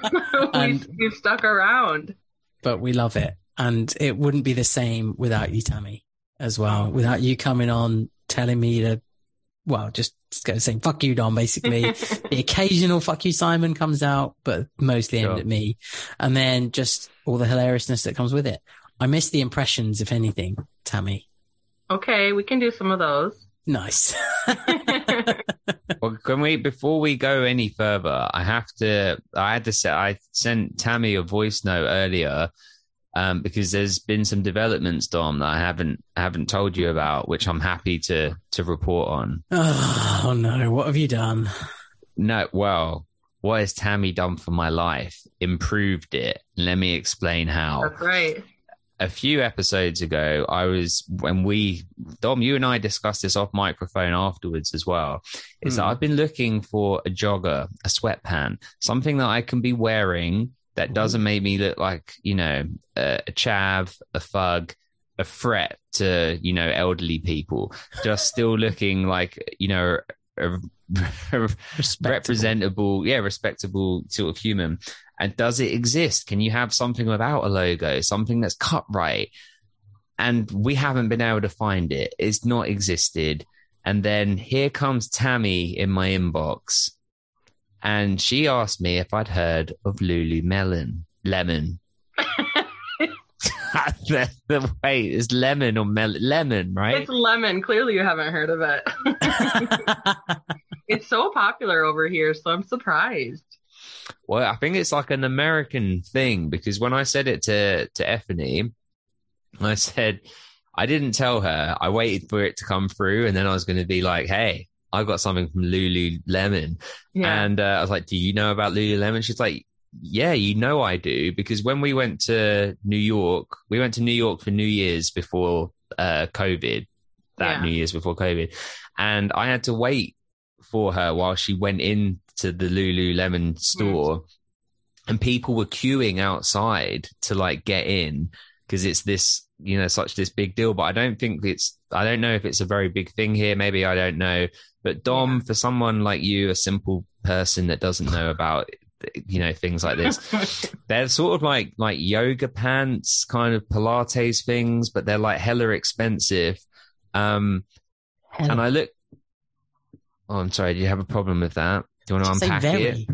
um, You've stuck around. But we love it. And it wouldn't be the same without you, Tammy, as well. Without you coming on, telling me to, well, just, just saying, fuck you, Dom, basically. The occasional fuck you, Simon, comes out, but mostly aimed sure. at me. And then just all the hilariousness that comes with it. I miss the impressions, if anything, Tammy. Okay, we can do some of those. Nice. Well, can we, before we go any further, I have to, I had to say, I sent Tammy a voice note earlier um, because there's been some developments, Dom, that I haven't, haven't told you about, which I'm happy to, to report on. Oh no. What have you done? No. Well, what has Tammy done for my life? Improved it. Let me explain how. That's right. A few episodes ago, I was, when we, Dom, you and I discussed this off microphone afterwards as well, is mm. that I've been looking for a jogger, a sweatpant, something that I can be wearing that doesn't make me look like, you know, a, a chav, a fug, a threat to, you know, elderly people. Just still looking like, you know, a, a representable, yeah, respectable sort of human. And does it exist? Can you have something without a logo, something that's cut right? And we haven't been able to find it. It's not existed. And then here comes Tammy in my inbox. And she asked me if I'd heard of Lulu Melon, Lemon. the, the, wait, it's lemon or mel- lemon, right? It's lemon. Clearly you haven't heard of it. It's so popular over here, so I'm surprised. Well, I think it's like an American thing, because when I said it to, to Effany, I said, I didn't tell her. I waited for it to come through, and then I was going to be like, hey, I got something from Lululemon. Yeah. And uh, I was like, do you know about Lululemon? She's like, yeah, you know I do, because when we went to New York, we went to New York for New Year's before uh, COVID, that yeah. New Year's before COVID. And I had to wait for her while she went in to the Lululemon store, right. And people were queuing outside to like get in, because it's this, you know, such this big deal. But I don't think it's, I don't know if it's a very big thing here. Maybe I don't know. But Dom, yeah. for someone like you, a simple person that doesn't know about, you know, things like this, they're sort of like like yoga pants, kind of Pilates things, but they're like hella expensive. Um, hella. And I look. Oh, I'm sorry. Do you have a problem with that? Do you want to unpack it?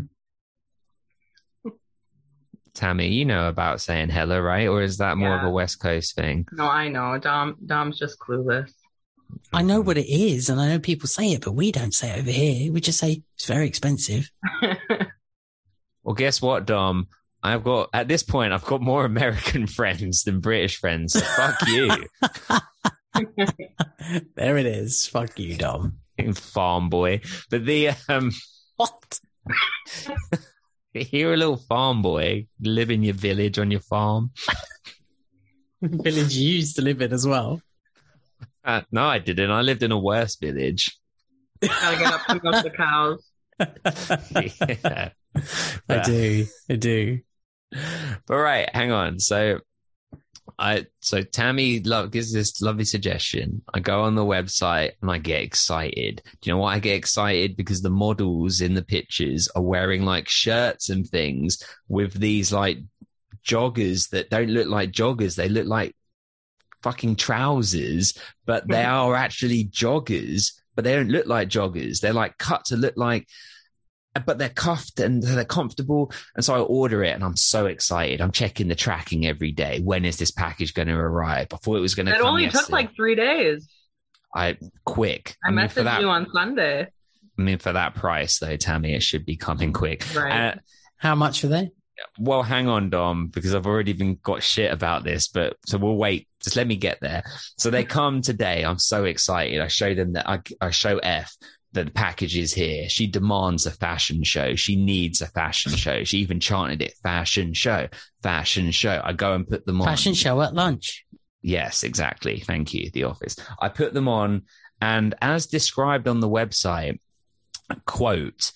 Tammy, you know about saying hella, right? Or is that more yeah. of a West Coast thing? No, I know. Dom, Dom's just clueless. I know what it is, and I know people say it, but we don't say it over here. We just say it's very expensive. Well, guess what, Dom? I've got, at this point, I've got more American friends than British friends. So fuck you. There it is. Fuck you, Dom. Farm boy. But the... um. What? You're a little farm boy. Live in your village on your farm. Village you used to live in as well. Uh, no, I didn't. I lived in a worse village. Gotta get up and milk the cows. Yeah. I do. I do. But right, hang on. So, I so Tammy love, gives this lovely suggestion. I go on the website and I get excited. Do you know what? I get excited because the models in the pictures are wearing like shirts and things with these like joggers that don't look like joggers. They look like fucking trousers, but they are actually joggers, but they don't look like joggers. They're like cut to look like, but they're cuffed and they're comfortable. And so I order it and I'm so excited. I'm checking the tracking every day. When is this package going to arrive? I thought it was going to come It only yesterday. Took like three days. I quick. I, I mean, messaged that, you on Sunday. I mean, for that price though, Tammy, it should be coming quick. Right. Uh, How much are they? Well, hang on, Dom, because I've already been got shit about this, but so we'll wait Just let me get there. So they come today. I'm so excited. I show them that I, I show F that the package is here. She demands a fashion show. She needs a fashion show. She even chanted it, fashion show, fashion show. I go and put them on. Fashion show at lunch. Yes, exactly. Thank you, The Office. I put them on, and as described on the website, quote,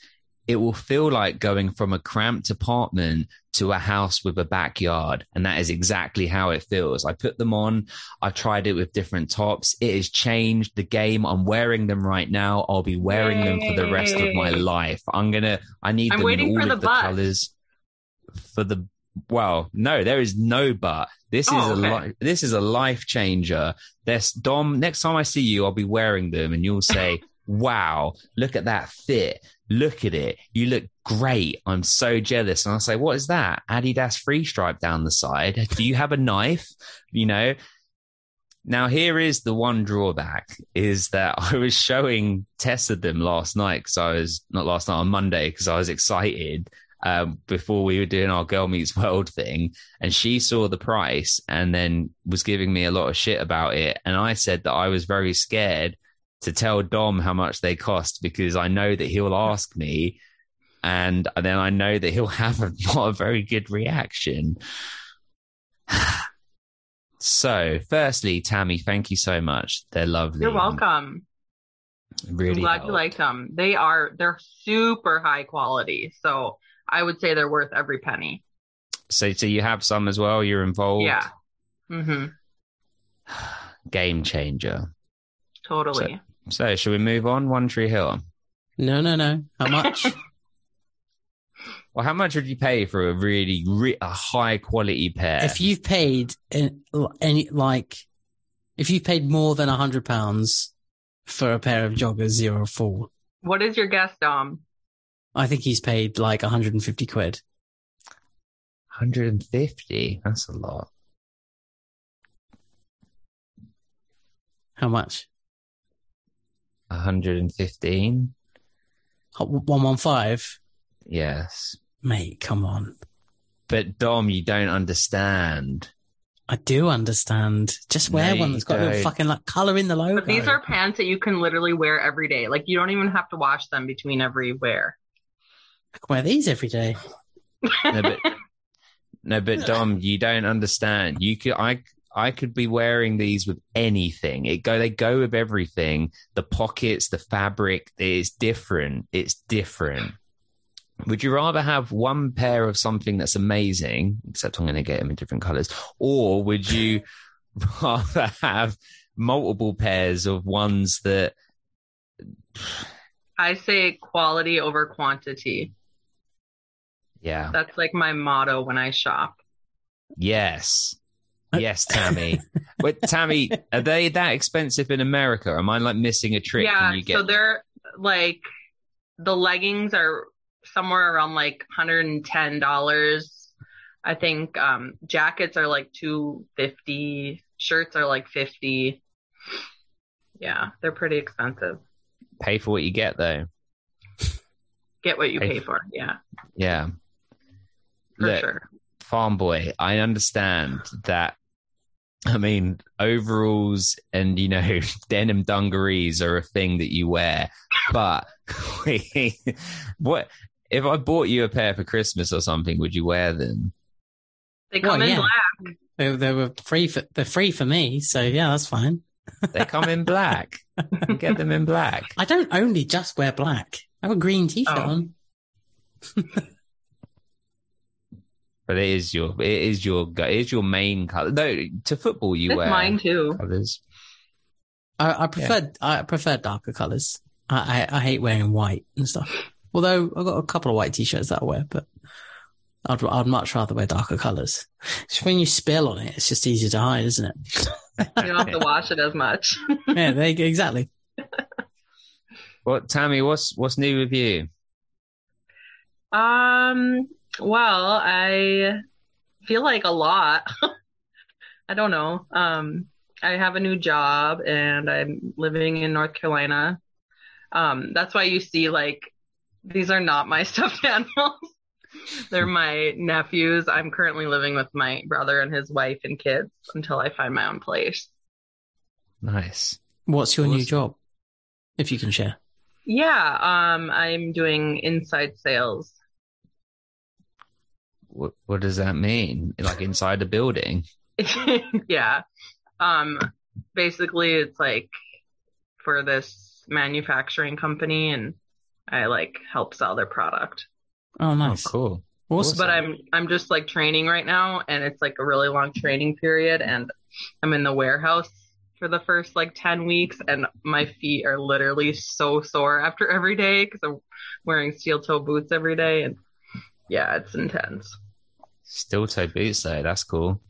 it will feel like going from a cramped apartment to a house with a backyard. And that is exactly how it feels. I put them on. I tried it with different tops. It has changed the game. I'm wearing them right now. I'll be wearing Yay. them for the rest of my life. I'm going to, I need I'm them waiting in all for of the, the colors for the, well, no, there is no, but this oh, is a, okay. li- this is a life changer. There's Dom. Next time I see you, I'll be wearing them and you'll say, wow, look at that fit. Look at it. You look great. I'm so jealous. And I'll say, what is that? Adidas free stripe down the side. Do you have a knife? You know, now here is the one drawback is that I was showing Tessa them last night because I was not last night on Monday because I was excited um, before we were doing our Girl Meets World thing. And she saw the price and then was giving me a lot of shit about it. And I said that I was very scared to tell Dom how much they cost because I know that he'll ask me and then I know that he'll have a, not a very good reaction. So, firstly, Tammy, thank you so much. They're lovely. You're welcome. Really I'm glad helped. You like them. They are, they're super high quality. So I would say they're worth every penny. So, so you have some as well? You're involved? Yeah. Mm-hmm. Game changer. Totally. So, So, should we move on? One Tree Hill. No, no, no. How much? Well, how much would you pay for a really re- a high quality pair? If you've paid in, any like, if you've paid more than a hundred pounds for a pair of joggers, zero four. What is your guess, Dom? I think he's paid like one hundred and fifty quid. One hundred and fifty. That's a lot. How much? one hundred fifteen one fifteen Yes. Mate, come on. But Dom, you don't understand. I do understand. Just wear no, one that's got a fucking like colour in the logo. But these are pants that you can literally wear every day. Like you don't even have to wash them between every wear. I can wear these every day. No, but no, but Dom, you don't understand. You could I I could be wearing these with anything. It go, they go with everything. The pockets, the fabric, it's different. It's different. Would you rather have one pair of something that's amazing, except I'm going to get them in different colors, or would you rather have multiple pairs of ones that... I say quality over quantity. Yeah. That's like my motto when I shop. Yes. Yes, Tammy. But Tammy, are they that expensive in America? Am I like missing a trick? Yeah, when you get... so they're like the leggings are somewhere around like one hundred ten dollars. I think um, jackets are like two hundred fifty dollars. Shirts are like fifty dollars. Yeah, they're pretty expensive. Pay for what you get, though. Get what you pay, pay for. Yeah. Yeah. For Look, sure. Farm boy, I understand that. I mean, overalls and, you know, denim dungarees are a thing that you wear. But what if I bought you a pair for Christmas or something? Would you wear them? They come well, in yeah. black. They, they were free. For, they're free for me, so yeah, that's fine. They come in black. You get them in black. I don't only just wear black. I have a green t-shirt oh. on. But it is your, it is your, it is your main color. No, to football you it's wear mine too. Colors. I, I prefer, yeah. I prefer darker colors. I, I, I hate wearing white and stuff. Although I've got a couple of white t-shirts that I wear, but I'd, I'd much rather wear darker colors. Just when you spill on it, it's just easier to hide, isn't it? You don't have to wash it as much. Yeah, there you go, exactly. Well, Tammy, what's what's new with you? Um. Well, I feel like a lot. I don't know. Um, I have a new job and I'm living in North Carolina. Um, that's why you see like, these are not my stuffed animals. They're my nephews. I'm currently living with my brother and his wife and kids until I find my own place. Nice. What's your awesome. new job, if you can share? Yeah, um, I'm doing inside sales. What What does that mean? Like inside a building? Yeah. Um, basically, it's like for this manufacturing company, and I like help sell their product. Oh, nice. Oh, cool. Awesome. But I'm I'm just like training right now, and it's like a really long training period, and I'm in the warehouse for the first like ten weeks, and my feet are literally so sore after every day because I'm wearing steel toe boots every day, and yeah, it's intense. Steel toe boots though, that's cool.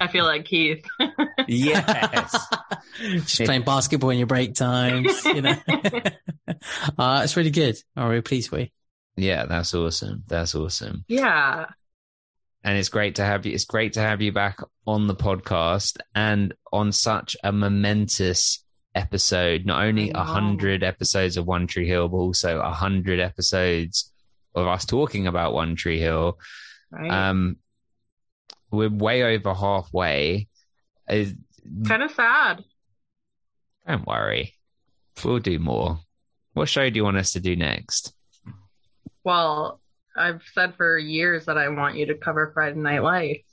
I feel like Keith. Yes. Just playing basketball in your break times, you know. Uh, it's really good. I'm really pleased with you. Yeah, that's awesome. That's awesome. Yeah. And it's great to have you. It's great to have you back on the podcast and on such a momentous episode. Not only a hundred episodes of One Tree Hill, but also a hundred episodes of us talking about One Tree Hill. Right. Um, we're way over halfway. It's kind of sad. Don't worry, we'll do more. What show do you want us to do next? Well, I've said for years that I want you to cover Friday Night Lights.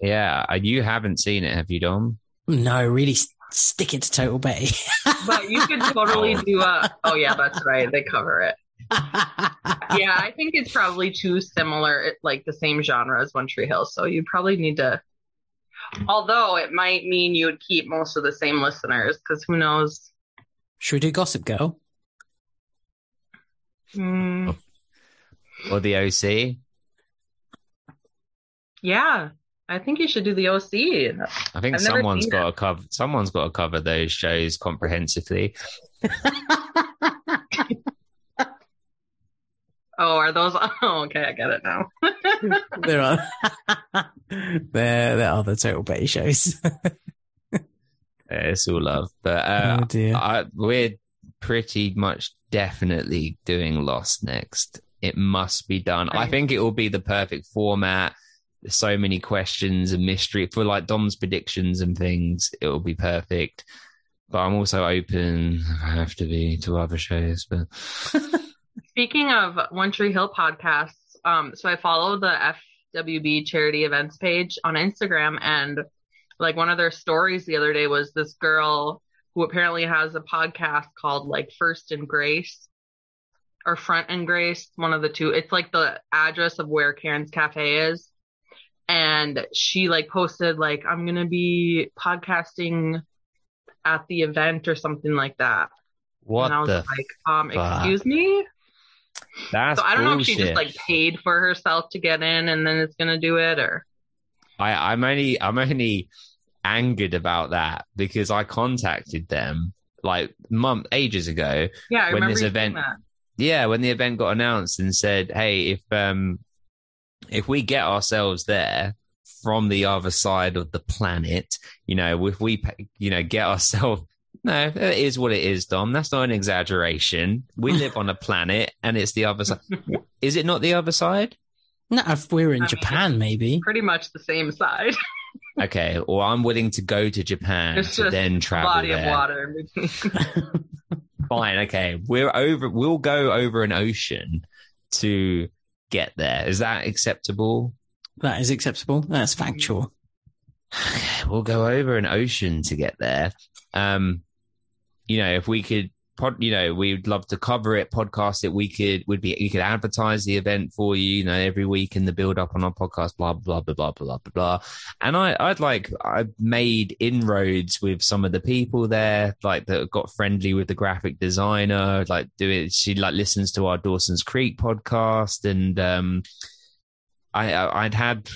Yeah, you haven't seen it, have you, Dom? No, really stick it to Total Betty. But you could totally do a... Oh, yeah, that's right. They cover it. Yeah, I think it's probably too similar, like the same genre as One Tree Hill. So you probably need to... Although it might mean you would keep most of the same listeners, because who knows? Should we do Gossip Girl? Mm. Or the O C? Yeah, I think you should do the O C. I think I've someone's got to cover. Someone's got to cover those shows comprehensively. Oh, are those? Oh, okay, I get it now. There are there there are the Total Betty shows. Yeah, it's all love, but uh, oh dear. I, we're pretty much definitely doing Lost next. It must be done. I think it will be the perfect format. There's so many questions and mystery for like Dom's predictions and things. It will be perfect. But I'm also open, I have to be, to other shows. But speaking of One Tree Hill podcasts, um, so I follow the F W B charity events page on Instagram, and like one of their stories the other day was this girl who apparently has a podcast called like First and Grace or Front and Grace, one of the two. It's like the address of where Karen's Cafe is. And she like posted like, I'm going to be podcasting at the event or something like that. What and I was the like, um, fuck? Excuse me? That's so I don't bullshit. know if she just like paid for herself to get in and then it's going to do it or. I, I'm only, I'm only angered about that because I contacted them like month ages ago. Yeah, I when remember this event. That. Yeah, when the event got announced and said, "Hey, if um, if we get ourselves there from the other side of the planet, you know, if we, you know, get ourselves." No, it is what it is, Dom. That's not an exaggeration. We live on a planet, and it's the other side. Is it not the other side? No, if we're in I Japan, mean, maybe pretty much the same side. Okay, or I'm willing to go to Japan it's to then travel body there. Of water. Fine, okay. We're over. We'll go over an ocean to get there. Is that acceptable? That is acceptable. That's factual. Okay, we'll go over an ocean to get there. Um, you know, if we could, pod, you know, we'd love to cover it, podcast it. We could, would be, you could advertise the event for you, you know, every week in the build up on our podcast, blah, blah, blah, blah, blah, blah, blah. And I, I'd like, I've made inroads with some of the people there, like that got friendly with the graphic designer, like do it. She like listens to our Dawson's Creek podcast. And, um, I, I I'd had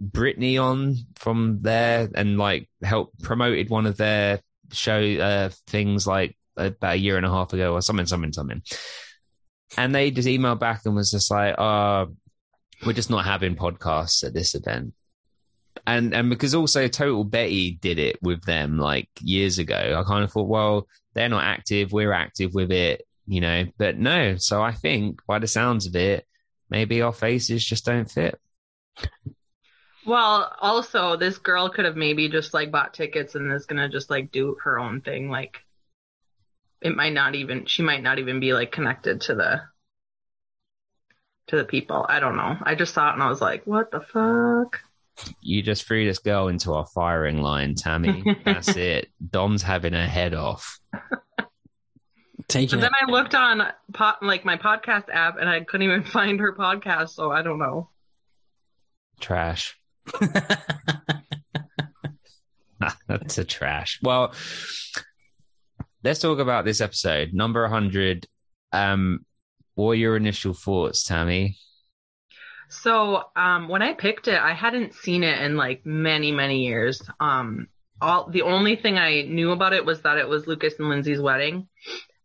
Brittany on from there and like helped promoted one of their show uh, things like about a year and a half ago or something, something, something. And they just emailed back and was just like, oh, we're just not having podcasts at this event. And and because also Total Betty did it with them like years ago, I kind of thought, well, they're not active. We're active with it. you know, but no. So I think by the sounds of it, maybe our faces just don't fit. Well, also this girl could have maybe just like bought tickets and is going to just like do her own thing. Like it might not even, she might not even be like connected to the, to the people. I don't know. I just saw it and I was like, what the fuck? You just threw this girl into our firing line, Tammy. That's it. Dom's having her head off. Taking. But then it. I looked on po- like my podcast app, and I couldn't even find her podcast. So I don't know. Trash. That's a trash. Well, let's talk about this episode, number one hundred. Um, what are your initial thoughts, Tammy? So um, when I picked it, I hadn't seen it in like many, many years. Um, all the only thing I knew about it was that it was Lucas and Lindsay's wedding.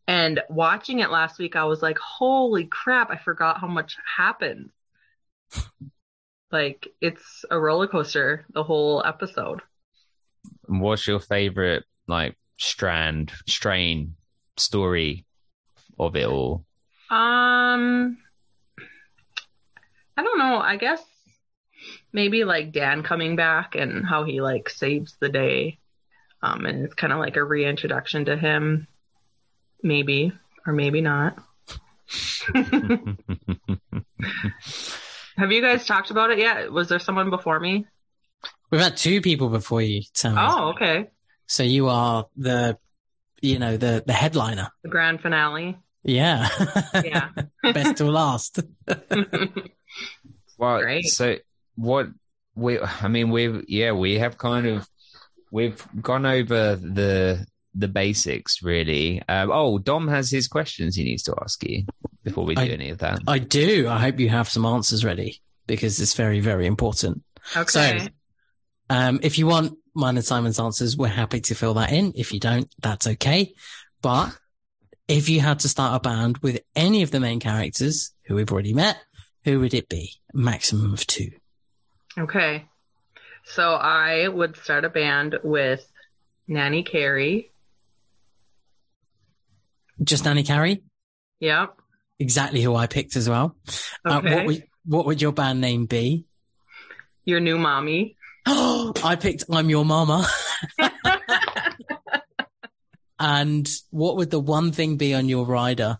And watching it last week, I was like, holy crap, I forgot how much happened. Like, it's a roller coaster, the whole episode. What's your favorite, like, strand, strain, story of it all? Um... I don't know. I guess maybe like Dan coming back and how he like saves the day. Um, and it's kind of like a reintroduction to him. Maybe, or maybe not. Have you guys talked about it yet? Was there someone before me? We've had two people before you, Tammy. Oh, okay. So you are the, you know, the, the headliner. The grand finale. Yeah. Yeah. Best to last. Well, great. So what we, I mean, we've, yeah, we have kind of, we've gone over the, the basics really. Um, oh, Dom has his questions he needs to ask you before we do I, any of that. I do. I hope you have some answers ready because it's very, very important. Okay. So, um, if you want mine and Simon's answers, we're happy to fill that in. If you don't, that's okay. But if you had to start a band with any of the main characters who we've already met, who would it be? Maximum of two. Okay. So I would start a band with Nanny Carrie. Just Nanny Carrie? Yep. Exactly who I picked as well. Okay. Uh, what, would, what would your band name be? Your New Mommy. Oh, I picked I'm Your Mama. And what would the one thing be on your rider?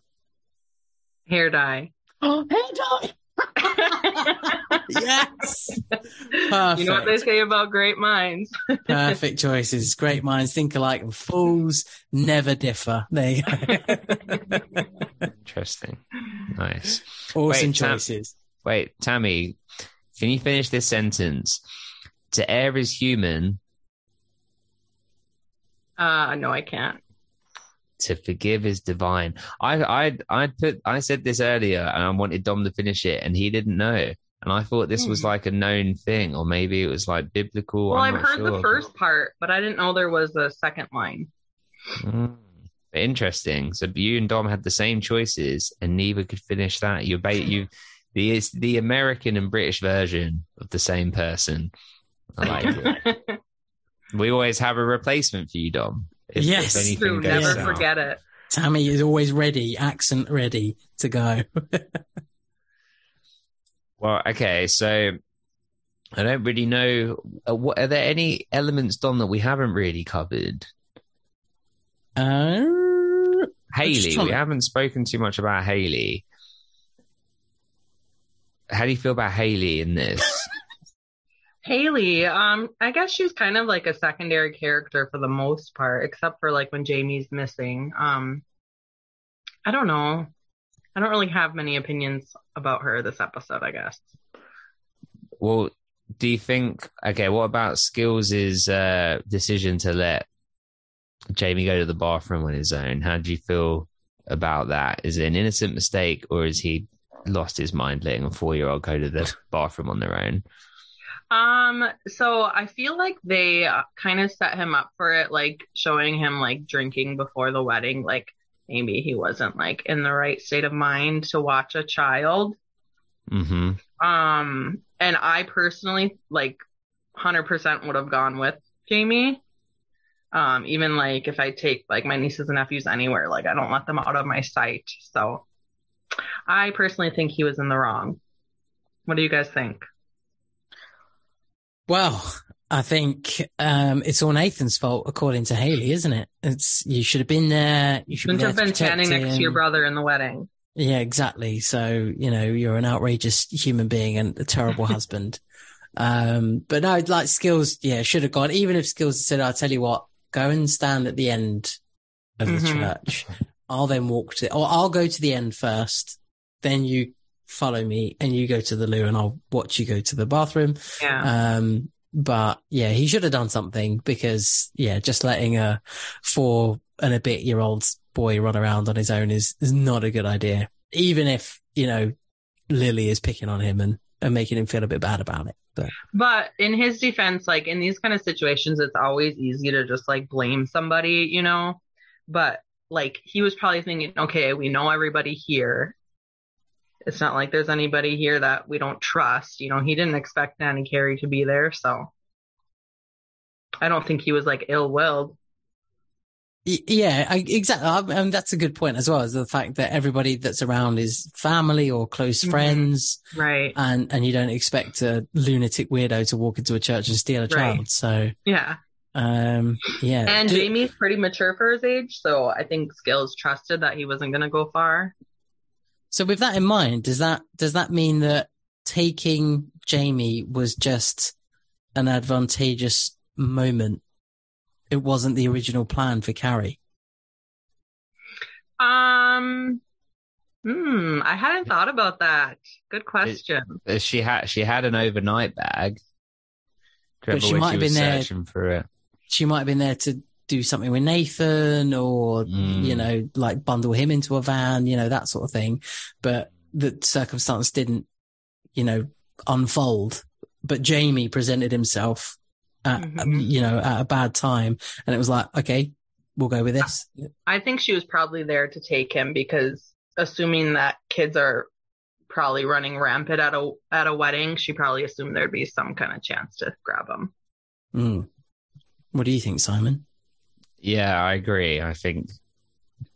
Hair dye. Oh, hair dye. Yes. Perfect. You know what they say about great minds. Perfect choices. Great minds think alike, and fools never differ. There you go. Interesting. Nice. Awesome wait, choices. Tam- wait, Tammy, can you finish this sentence? To err is human. Uh, no, I can't. To forgive is divine. I, I, I put. I said this earlier, and I wanted Dom to finish it, and he didn't know. And I thought this was like a known thing, or maybe it was like biblical. Well, I've heard sure. the first part, but I didn't know there was a second line. Mm, interesting. So you and Dom had the same choices, and neither could finish that. You're ba- you, the it's the American and British version of the same person. I like it. We always have a replacement for you, Dom. If, yes, if anything goes never out. Forget it. Tammy is always ready, accent ready to go. Well, okay, so I don't really know. Uh, what are there any elements, Dom, that we haven't really covered? Uh, Haley, we haven't spoken too much about Haley. How do you feel about Haley in this? Haley, um, I guess she's kind of like a secondary character for the most part, except for like when Jamie's missing. Um, I don't know. I don't really have many opinions about her this episode, I guess. Well, do you think, okay, what about Skills' uh, decision to let Jamie go to the bathroom on his own? How do you feel about that? Is it an innocent mistake, or is he lost his mind letting a four-year-old go to the bathroom on their own? Um, so I feel like they kind of set him up for it, like showing him like drinking before the wedding. Like maybe he wasn't like in the right state of mind to watch a child. Mm-hmm. Um, and I personally like one hundred percent would have gone with Jamie. Um, even like if I take like my nieces and nephews anywhere, like I don't let them out of my sight. So I personally think he was in the wrong. What do you guys think? Well, I think um, it's all Nathan's fault, according to Haley, isn't it? It's you should have been there. You should have been, there been standing him. next to your brother in the wedding. Yeah, exactly. So, you know, you're an outrageous human being and a terrible husband. Um, but no, like Skills, yeah, should have gone. Even if Skills said, I'll tell you what, go and stand at the end of the mm-hmm. church. I'll then walk to, or I'll go to the end first. Then you follow me and you go to the loo and I'll watch you go to the bathroom. Yeah. Um, but yeah, he should have done something because yeah, just letting a four and a bit year old boy run around on his own is, is not a good idea. Even if, you know, Lily is picking on him and, and making him feel a bit bad about it. But. but in his defense, like in these kind of situations, it's always easy to just like blame somebody, you know, but like he was probably thinking, okay, we know everybody here. It's not like there's anybody here that we don't trust. You know, he didn't expect Nanny Carrie to be there. So I don't think he was like ill-willed. Yeah, I, exactly. I mean, that's a good point as well, is the fact that everybody that's around is family or close friends. Right. And, and you don't expect a lunatic weirdo to walk into a church and steal a child. Right. So yeah. Um, yeah. And Do- Jamie's pretty mature for his age. So I think Skills trusted that he wasn't going to go far. So with that in mind, does that does that mean that taking Jamie was just an advantageous moment? It wasn't the original plan for Carrie? Um, hmm, I hadn't thought about that. Good question. It, it, she had she had an overnight bag. But she might she have been there for it. She might have been there to do something with Nathan or, mm. you know, like bundle him into a van, you know, that sort of thing. But the circumstance didn't, you know, unfold. But Jamie presented himself, at, mm-hmm. you know, at a bad time. And it was like, okay, we'll go with this. I think she was probably there to take him because assuming that kids are probably running rampant at a, at a wedding, she probably assumed there'd be some kind of chance to grab him. Mm. What do you think, Simon? Yeah, I agree. I think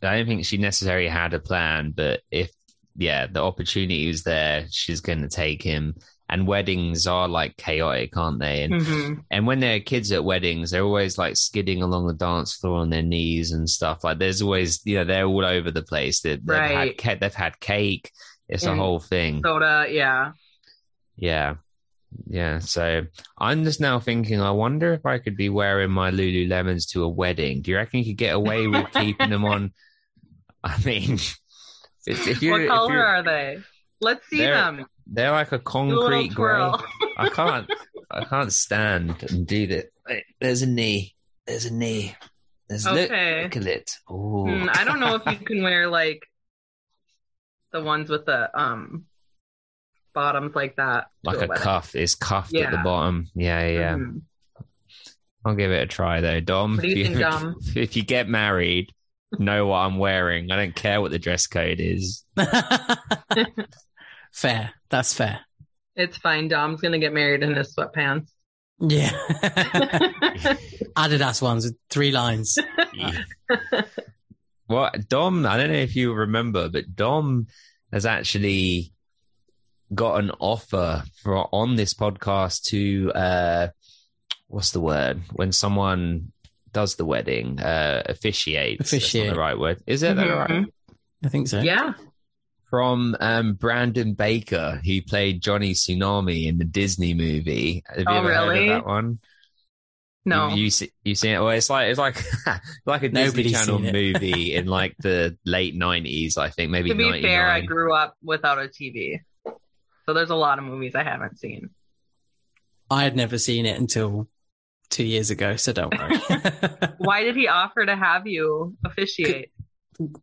I don't think she necessarily had a plan, but if yeah, the opportunity was there, she's going to take him. And weddings are like chaotic, aren't they? And mm-hmm. and when there are kids at weddings, they're always like skidding along the dance floor on their knees and stuff. Like there's always, you know, they're all over the place. They, they've right. had they've had cake. It's and a whole thing. Soda, yeah, yeah. Yeah, so I'm just now thinking, I wonder if I could be wearing my Lululemons to a wedding. Do you reckon you could get away with keeping them on? I mean, if you're, what color if you're, are they? Let's see they're, them. They're like a concrete grey. I can't, I can't stand and do that. There's a knee. There's a knee. There's okay. Look, look at it. Oh, mm, I don't know if you can wear like the ones with the um. bottoms like that, like a cuff is cuffed yeah. at the bottom. Yeah, yeah. Mm-hmm. I'll give it a try though, Dom. What do you think, Dom? If you get married, know what I'm wearing. I don't care what the dress code is. Fair, that's fair. It's fine. Dom's gonna get married in his sweatpants. Yeah, Adidas ones with three lines. Yeah. Well, Dom, I don't know if you remember, but Dom has actually got an offer for on this podcast to uh what's the word when someone does the wedding, uh officiate officiate that's not the right word, is it? Mm-hmm. That right? I think so, yeah. From um Brandon Baker, who played Johnny Tsunami in the Disney movie. Have you oh, ever really? heard of that one? No. You, you see, you seen it? Well, it's like it's like like a Disney Nobody's Channel movie in like the late nineties, I think. Maybe. To be ninety-nine fair, I grew up without a T V. So there's a lot of movies I haven't seen. I had never seen it until two years ago, so don't worry. Why did he offer to have you officiate?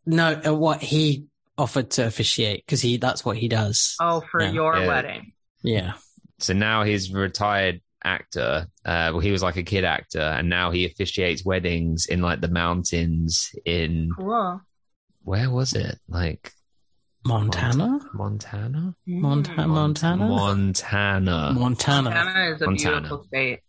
No, what he offered to officiate, because he that's what he does. Oh, for yeah. your yeah. wedding. Yeah. So now he's a retired actor. Uh, well, he was like a kid actor, and now he officiates weddings in like the mountains in... Cool. Where was it? Like... Montana? Montana? Montana? Montana? Montana. Montana. Montana is a Montana. beautiful state.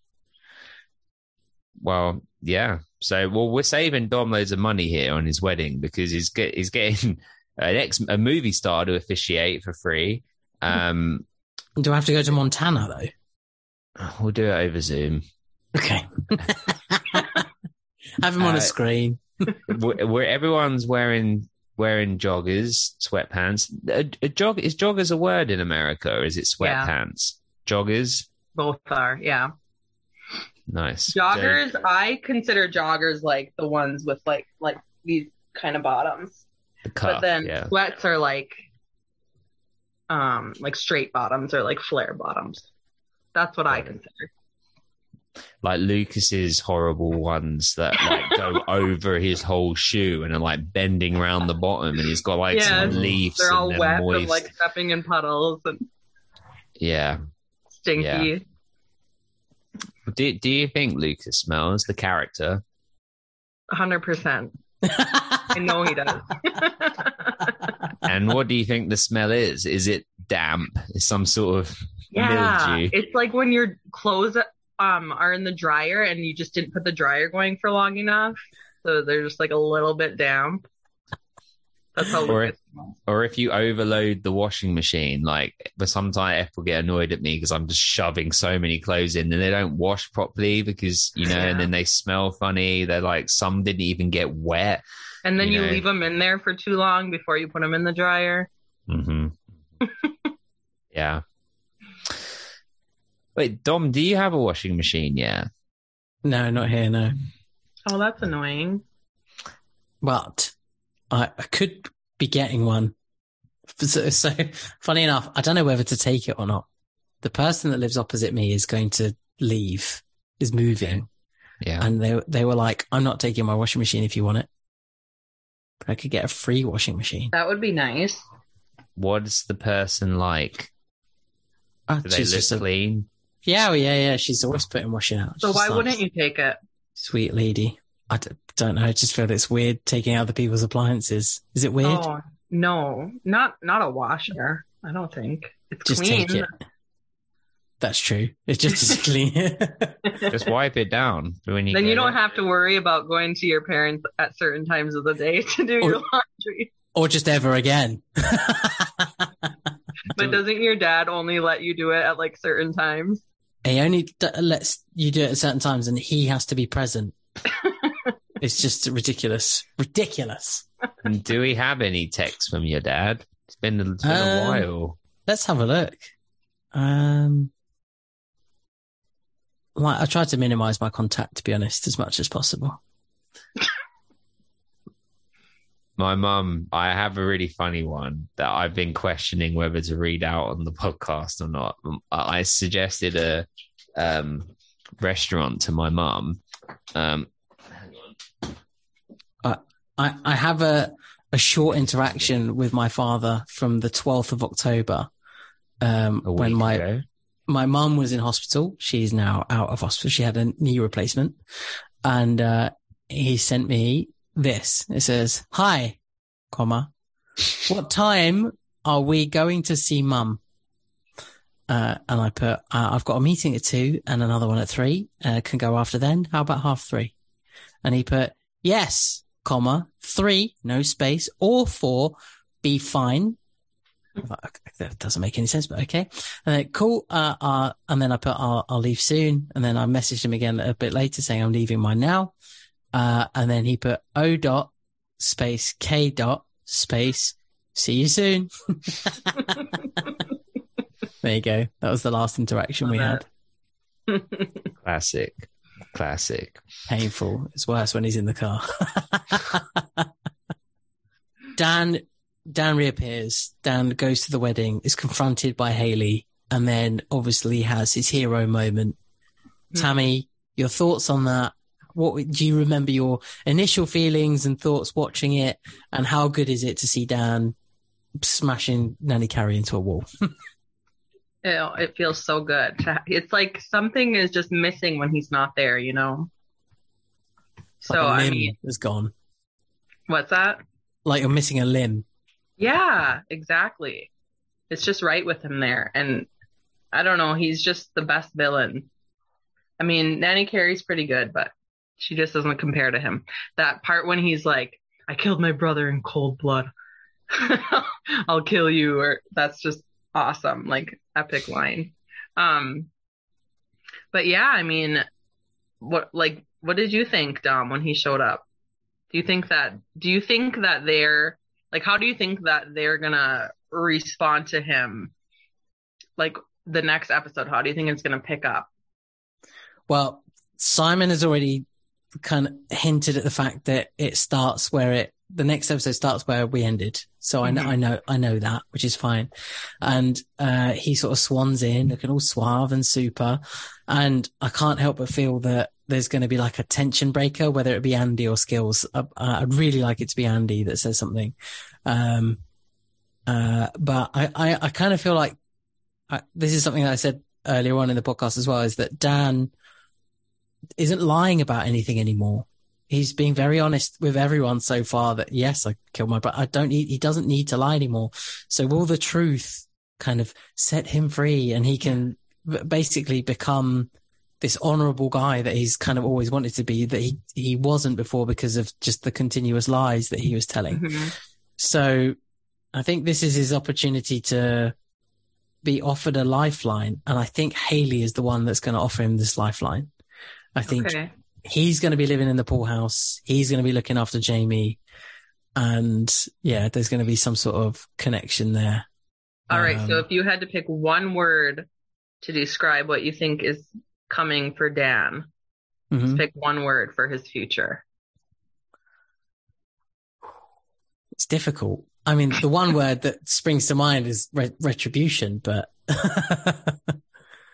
well, yeah. So, well, we're saving Dom loads of money here on his wedding because he's get, he's getting an ex a movie star to officiate for free. Um, do I have to go to Montana though? We'll do it over Zoom. Okay. Have him uh, on a screen. Where everyone's wearing wearing joggers, sweatpants. A, a jog is joggers a word in America, or is it sweatpants? Yeah. Joggers. Both are, yeah. Nice. Joggers, so, I consider joggers like the ones with like like these kind of bottoms. The cuff, but then yeah. Sweats are like um like straight bottoms or like flare bottoms. That's what right. I consider. Like Lucas's horrible ones that like go over his whole shoe and are like bending around the bottom, and he's got like yeah, some leaves. They're all and wet moist. And like stepping in puddles and yeah, stinky. Yeah. Do Do you think Lucas smells the character? A hundred percent. I know he does. And what do you think the smell is? Is it damp? Is some sort of yeah, mildew? It's like when your clothes um are in the dryer and you just didn't put the dryer going for long enough, so they're just like a little bit damp. That's how. Or if, or if you overload the washing machine, like, but sometimes F will get annoyed at me because I'm just shoving so many clothes in and they don't wash properly because, you know, yeah. And then they smell funny. They're like, some didn't even get wet. And then you, you know. leave them in there for too long before you put them in the dryer. Mm-hmm. Yeah. Wait, Dom, do you have a washing machine? Yeah. No, not here, no. Oh, that's annoying. But... I, I could be getting one. So, so, funny enough, I don't know whether to take it or not. The person that lives opposite me is going to leave, is moving. Yeah. And they they were like, I'm not taking my washing machine if you want it. But I could get a free washing machine. That would be nice. What's the person like? Oh, Do they look just clean? A, yeah, well, yeah, yeah. She's always putting washing out. So why like, wouldn't you take it? Sweet lady. I don't know. I just feel it's weird taking other people's appliances. Is it weird? Oh, no, not not a washer. I don't think it's just clean. Take it. That's true. It's just as clean. Just wipe it down. When you then you don't it. have to worry about going to your parents at certain times of the day to do or, your laundry, or just ever again. But doesn't your dad only let you do it at like certain times? He only d- lets you do it at certain times, and he has to be present. It's just ridiculous. Ridiculous. And do we have any texts from your dad? It's been, it's been um, a while. Let's have a look. Um, like I tried to minimise my contact, to be honest, as much as possible. My mum, I have a really funny one that I've been questioning whether to read out on the podcast or not. I suggested a um, restaurant to my mum. Um, I, I have a, a short interaction with my father from the twelfth of October um, when my ago. my mum was in hospital. She's now out of hospital. She had a knee replacement. And uh, he sent me this. It says, hi, comma, what time are we going to see mum? Uh, and I put, uh, I've got a meeting at two and another one at three. Uh, can go after then. How about half three? And he put, yes, comma, three, no space, or four, be fine. Like, that doesn't make any sense, but okay. And then, cool. Uh, uh, and then I put, I'll, I'll leave soon. And then I messaged him again a bit later saying, I'm leaving mine now. Uh, and then he put O dot space K dot space. See you soon. There you go. That was the last interaction we had. Classic. Classic. Painful. It's worse when he's in the car. Dan Dan reappears. Dan goes to the wedding, is confronted by Haley, and then obviously has his hero moment. Mm. Tammy, your thoughts on that? What do you remember your initial feelings and thoughts watching it? And how good is it to see Dan smashing Nanny Carrie into a wall? It feels so good. It's like something is just missing when he's not there, you know? So, like a limb I mean, is gone. What's that? Like you're missing a limb. Yeah, exactly. It's just right with him there. And I don't know, he's just the best villain. I mean, Nanny Carrie's pretty good, but She just doesn't compare to him. That part when he's like, I killed my brother in cold blood. I'll kill you. Or that's just awesome. Like, epic line. Um, but yeah, I mean, what, like, what did you think, Dom, when he showed up? Do you think that, do you think that they're like, how do you think that they're going to respond to him? Like the next episode, how do you think it's going to pick up? Well, Simon has already kind of hinted at the fact that it starts where it, the next episode starts where we ended. So mm-hmm. I know, I know, I know that, which is fine. And, uh, he sort of swans in looking all suave and super. And I can't help but feel that there's going to be like a tension breaker, whether it be Andy or Skills. Uh, I'd really like it to be Andy that says something. Um, uh, but I, I, I kind of feel like I, this is something that I said earlier on in the podcast as well, is that Dan isn't lying about anything anymore. He's being very honest with everyone so far that, yes, I killed my brother. I don't need, he doesn't need to lie anymore. So will the truth kind of set him free and he can basically become this honorable guy that he's kind of always wanted to be, that he, he wasn't before because of just the continuous lies that he was telling. Mm-hmm. So I think this is his opportunity to be offered a lifeline. And I think Haley is the one that's going to offer him this lifeline. I think okay. he's going to be living in the pool house. He's going to be looking after Jamie. And yeah, there's going to be some sort of connection there. All um, right. So if you had to pick one word to describe what you think is coming for Dan, mm-hmm. just pick one word for his future. It's difficult. I mean, the one word that springs to mind is re- retribution, but...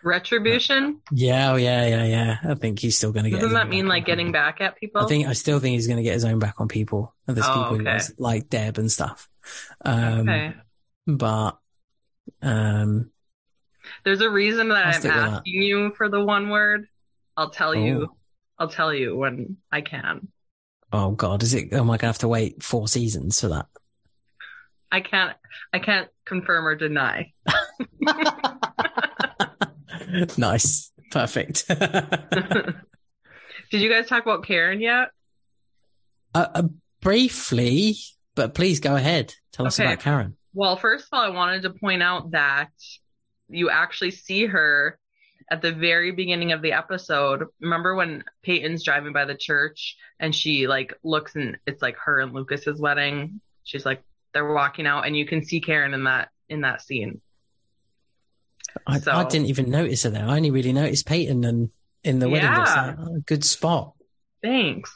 Retribution? Yeah, oh, yeah, yeah, yeah. I think he's still going to get. Doesn't that mean like getting back at people? I think I still think he's going to get his own back on people. And there's oh, people okay. who like Deb and stuff. Um, okay. But um, there's a reason that I'll I'm asking that. you for the one word. I'll tell Ooh. you. I'll tell you when I can. Oh God, is it? Am I going to have to wait four seasons for that? I can't. I can't confirm or deny. Nice. Perfect. Did you guys talk about Karen yet? Uh, uh, briefly, but please go ahead. Tell okay. us about Karen. Well, first of all, I wanted to point out that you actually see her at the very beginning of the episode. Remember when Peyton's driving by the church and she like looks and it's like her and Lucas's wedding. She's like, they're walking out and you can see Karen in that, in that scene. I, so, I didn't even notice her there. I only really noticed Peyton and in the wedding. Yeah. Like, oh, good spot. Thanks.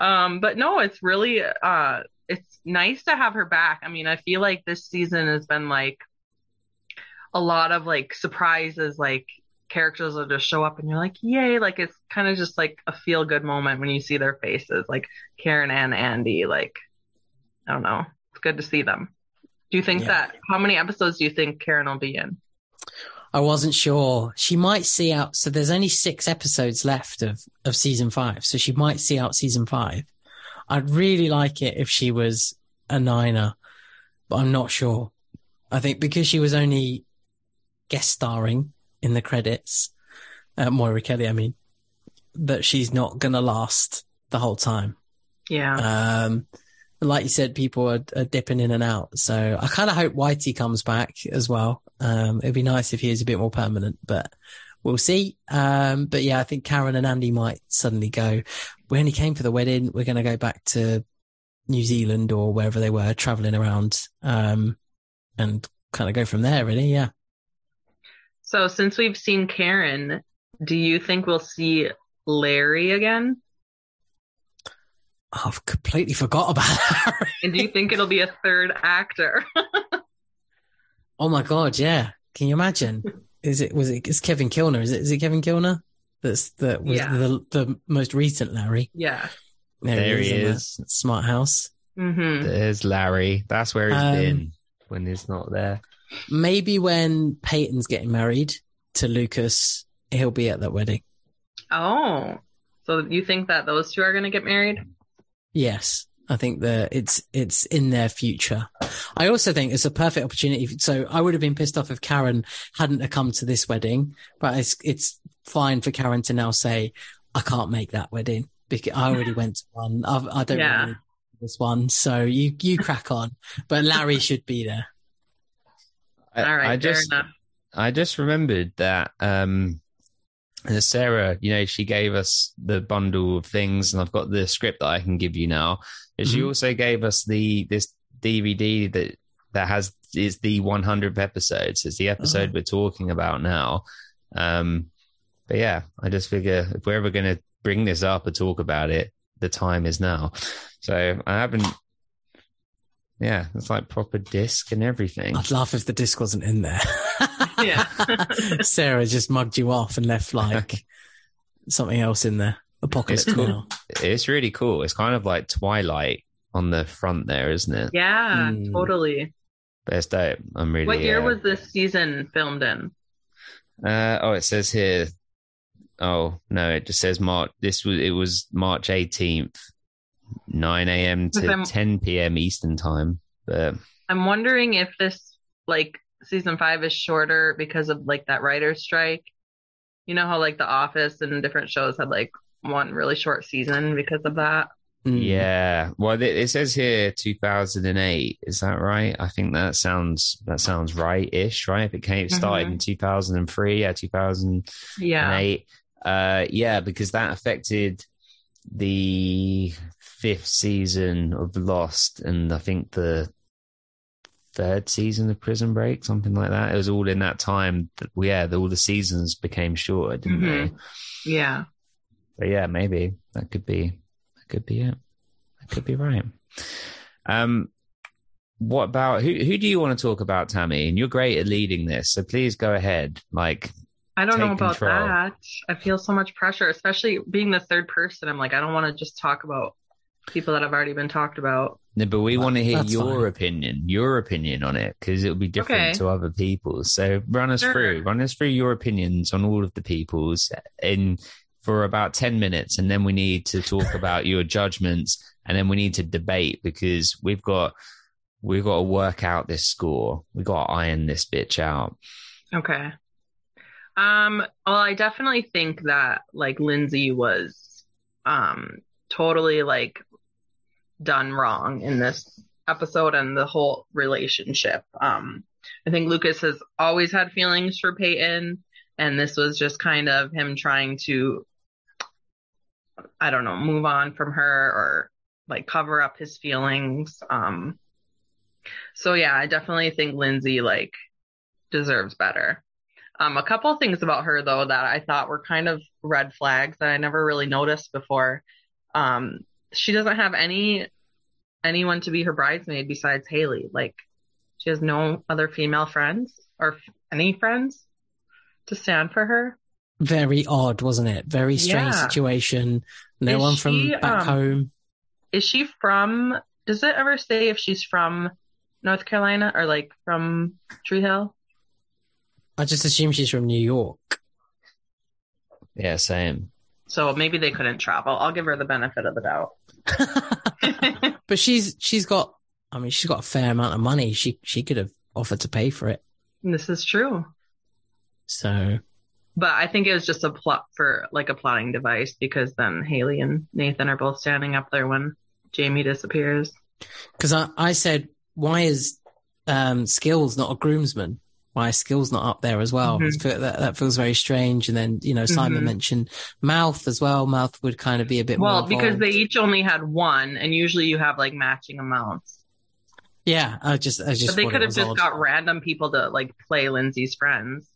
Um, but no, it's really, uh, it's nice to have her back. I mean, I feel like this season has been like a lot of like surprises, like characters will just show up and you're like, yay. Like, it's kind of just like a feel good moment when you see their faces, like Karen and Andy, like, I don't know. It's good to see them. Do you think yeah. that, how many episodes do you think Karen will be in? I wasn't sure. She might see out. So there's only six episodes left of, of season five. So she might see out season five. I'd really like it if she was a niner, but I'm not sure. I think because she was only guest starring in the credits, uh, Moira Kelly, I mean, that she's not going to last the whole time. Yeah. Um, like you said, people are, are dipping in and out. So I kind of hope Whitey comes back as well. Um, it'd be nice if he is a bit more permanent, but we'll see. Um, but yeah, I think Karen and Andy might suddenly go, we only came for the wedding. We're going to go back to New Zealand or wherever they were traveling around, um, and kind of go from there really. Yeah. So since we've seen Karen, do you think we'll see Larry again? Oh, I've completely forgot about Larry. And do you think it'll be a third actor? Oh my God, yeah. Can you imagine? Is it, was it, it's Kevin Kilner. Is it, is it Kevin Kilner? That's the, was yeah. the, the most recent Larry. Yeah. There, there he is. is. Smart house. Mm-hmm. There's Larry. That's where he's um, been when he's not there. Maybe when Peyton's getting married to Lucas, he'll be at that wedding. Oh, so you think that those two are going to get married? Yes. I think that it's it's in their future. I also think it's a perfect opportunity. So I would have been pissed off if Karen hadn't come to this wedding, but it's it's fine for Karen to now say, I can't make that wedding because I already went to one. I've, I don't yeah. really this one, so you you crack on. But Larry should be there. I, All right, I fair just, enough. I just remembered that um, Sarah, you know, she gave us the bundle of things, and I've got the script that I can give you now. And mm-hmm. she also gave us the this D V D that that has is the one hundredth episode. So it's the episode oh. we're talking about now. Um, but yeah, I just figure if we're ever going to bring this up or talk about it, the time is now. So I haven't. Yeah, it's like proper disc and everything. I'd laugh if the disc wasn't in there. Yeah. Sarah just mugged you off and left like something else in there. Apocalypse Now. Cool. It's really cool. It's kind of like Twilight on the front there, isn't it? Yeah, mm. totally. Best day. I'm really. What year uh, was this season filmed in? Uh, oh, it says here. Oh no, it just says March. This was it was March eighteenth. nine a.m. to ten p.m. Eastern time. But I'm wondering if this like season five is shorter because of like that writer's strike. You know how like The Office and different shows had like one really short season because of that. Yeah. Well, it, it says here two thousand eight. Is that right? I think that sounds that sounds right-ish, right? If it came mm-hmm. started in two thousand three, yeah, two thousand eight. Yeah. Uh, yeah, because that affected the fifth season of Lost and I think the third season of Prison Break, something like that. It was all in that time. That, yeah, the, all the seasons became shorter, didn't mm-hmm. they? Yeah. But yeah, maybe that could be that could be it. That could be right. Um, what about who? Who do you want to talk about, Tammy? And you're great at leading this, so please go ahead. Like. I don't Take know about control. that. I feel so much pressure, especially being the third person. I'm like, I don't want to just talk about people that have already been talked about. No, but we want to hear That's your fine. opinion, your opinion on it, because it'll be different okay. to other people. So run us sure. through, run us through your opinions on all of the people's in for about ten minutes. And then we need to talk about your judgments. And then we need to debate because we've got, we've got to work out this score. We've got to iron this bitch out. Okay. Um, well, I definitely think that like Lindsay was um totally like done wrong in this episode and the whole relationship. Um, I think Lucas has always had feelings for Peyton, and this was just kind of him trying to, I don't know, move on from her or like cover up his feelings. Um, so yeah, I definitely think Lindsay like deserves better. Um, a couple of things about her, though, that I thought were kind of red flags that I never really noticed before. Um, she doesn't have any anyone to be her bridesmaid besides Haley. Like, she has no other female friends or f- any friends to stand for her. Very odd, wasn't it? Very strange yeah. situation. No is one from she, back um, home. Is she from... Does it ever say if she's from North Carolina or, like, from Tree Hill? I just assume she's from New York. Yeah, same. So maybe they couldn't travel. I'll give her the benefit of the doubt. But she's she's got, I mean, she's got a fair amount of money. She she could have offered to pay for it. This is true. So. But I think it was just a plot for like a plotting device because then Haley and Nathan are both standing up there when Jamie disappears. Because I, I said, why is um, Skills not a groomsman? Why Skills not up there as well? Mm-hmm. That, that feels very strange. And then, you know, Simon mm-hmm. mentioned Mouth as well. Mouth would kind of be a bit well, more. Well, because they each only had one, and usually you have like matching amounts. Yeah, I just, I just. But they could have just odd. got random people to like play Lindsay's friends.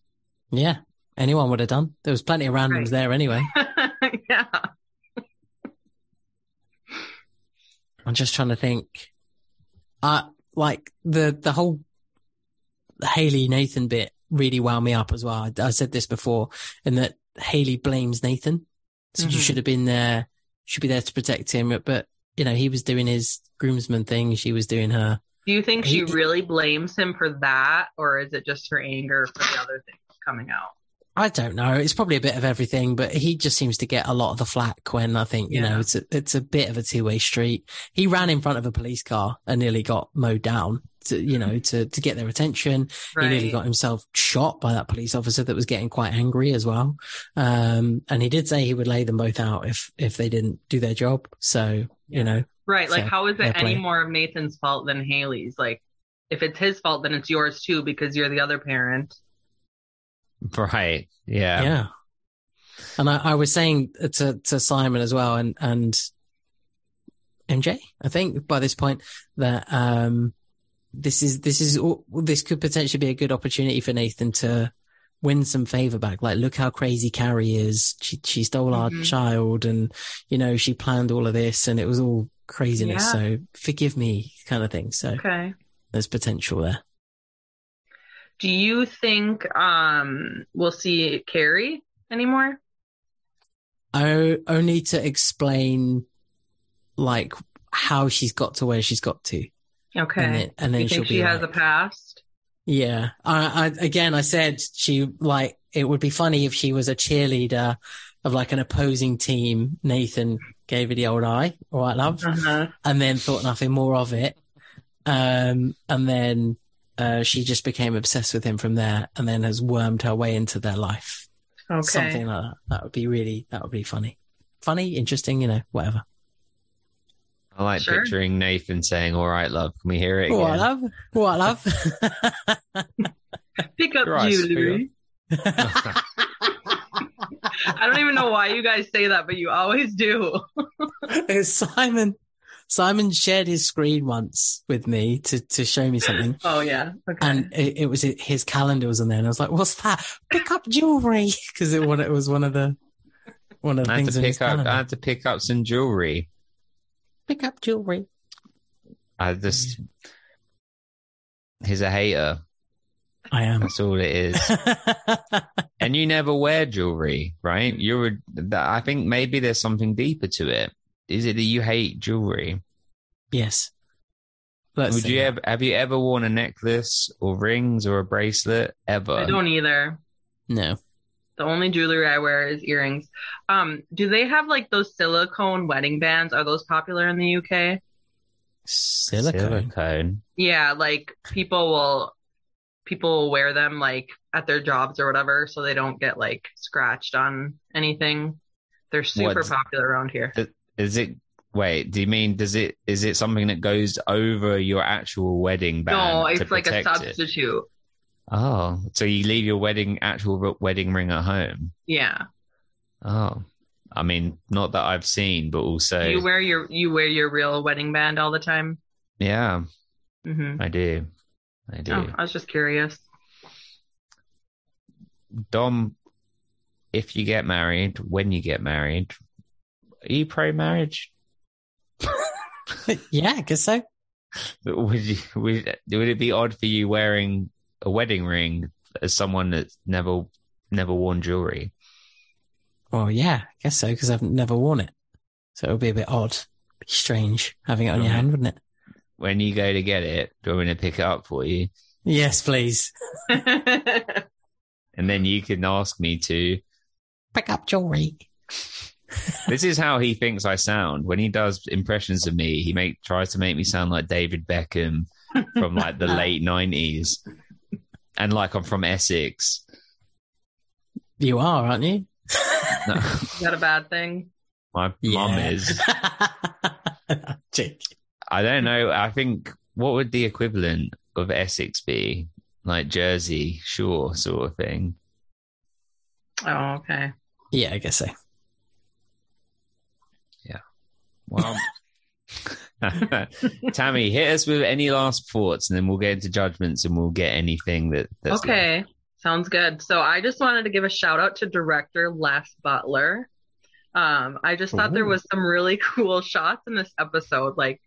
Yeah, anyone would have done. There was plenty of randoms right. there anyway. Yeah. I'm just trying to think. Uh like the the whole. The Haley Nathan bit really wound me up as well. I, I said this before, in that Haley blames Nathan, so mm-hmm. you should have been there, should be there to protect him. But, but you know, he was doing his groomsman thing, she was doing her. Do you think he, she really blames him for that, or is it just her anger for the other things coming out? I don't know. It's probably a bit of everything, but he just seems to get a lot of the flack when I think, you yeah. know, it's a, it's a bit of a two way street. He ran in front of a police car and nearly got mowed down. to, you know, to, to get their attention. Right. He nearly got himself shot by that police officer that was getting quite angry as well. Um, and he did say he would lay them both out if, if they didn't do their job. So, you know. Right. Like, so, how is it any play. more of Nathan's fault than Haley's? Like, if it's his fault, then it's yours too, because you're the other parent. Right. Yeah. Yeah. And I, I was saying to, to Simon as well, and, and M J, I think by this point that um, this is this is this could potentially be a good opportunity for Nathan to win some favor back. Like, look how crazy Carrie is. She she stole our mm-hmm. child, and you know she planned all of this, and it was all craziness. Yeah. So forgive me, kind of thing. So okay. There's potential there. Do you think um, we'll see Carrie anymore? Oh, only to explain, like, how she's got to where she's got to. Okay. And then, and then you she'll think she be has like, a past? Yeah. I, I again, I said she, like, it would be funny if she was a cheerleader of, like, an opposing team. Nathan gave her the old eye, all right, love, uh-huh. and then thought nothing more of it. Um, and then... Uh, she just became obsessed with him from there, and then has wormed her way into their life. Okay, something like that. That would be really, that would be funny, funny, interesting, you know, whatever. I like sure. picturing Nathan saying, "All right, love, can we hear it again?" All right, love. All right, love. Pick up, Christ, Julie. Pick up. I don't even know why you guys say that, but you always do. It's Simon. Simon shared his screen once with me to, to show me something. Oh, yeah. Okay. And it, it was his calendar was on there. And I was like, what's that? Pick up jewelry. Because it, it was one of the one of the I things in his up, calendar. I had to pick up some jewelry. Pick up jewelry. I just... He's a hater. I am. That's all it is. And you never wear jewelry, right? You're. A, I think maybe there's something deeper to it. Is it that you hate jewelry? Yes. Let's Would you ever, have you ever worn a necklace or rings or a bracelet ever? I don't either. No. The only jewelry I wear is earrings. Um, do they have like those silicone wedding bands? Are those popular in the U K? Silicone. silicone. Yeah, like people will people will wear them like at their jobs or whatever, so they don't get like scratched on anything. They're super What's, popular around here. The, Is it? Wait, do you mean? Does it? Is it something that goes over your actual wedding band? No, it's like a substitute. It? Oh, so you leave your wedding actual wedding ring at home? Yeah. Oh, I mean, not that I've seen, but also do you wear your you wear your real wedding band all the time? Yeah, mm-hmm. I do. I do. Oh, I was just curious. Dom, if you get married, when you get married. Are you pro-marriage? Yeah, I guess so. Would, you, would, would it be odd for you wearing a wedding ring as someone that's never never worn jewelry? Well, yeah, I guess so, because I've never worn it. So it would be a bit odd, be strange having it on your hand, wouldn't it? When you go to get it, do you want me to pick it up for you? Yes, please. And then you can ask me to... pick up jewelry. This is how he thinks I sound. When he does impressions of me, he make, tries to make me sound like David Beckham from like the late nineties. And like I'm from Essex. You are, aren't you? No. Is that a bad thing? My mum yeah. is. I don't know. I think what would the equivalent of Essex be? Like Jersey Shore sort of thing. Oh, okay. Yeah, I guess so. Well, Tammy, hit us with any last thoughts, and then we'll get into judgments, and we'll get anything that. That's okay, left. Sounds good. So I just wanted to give a shout out to director Les Butler. Um, I just thought Ooh. there was some really cool shots in this episode, like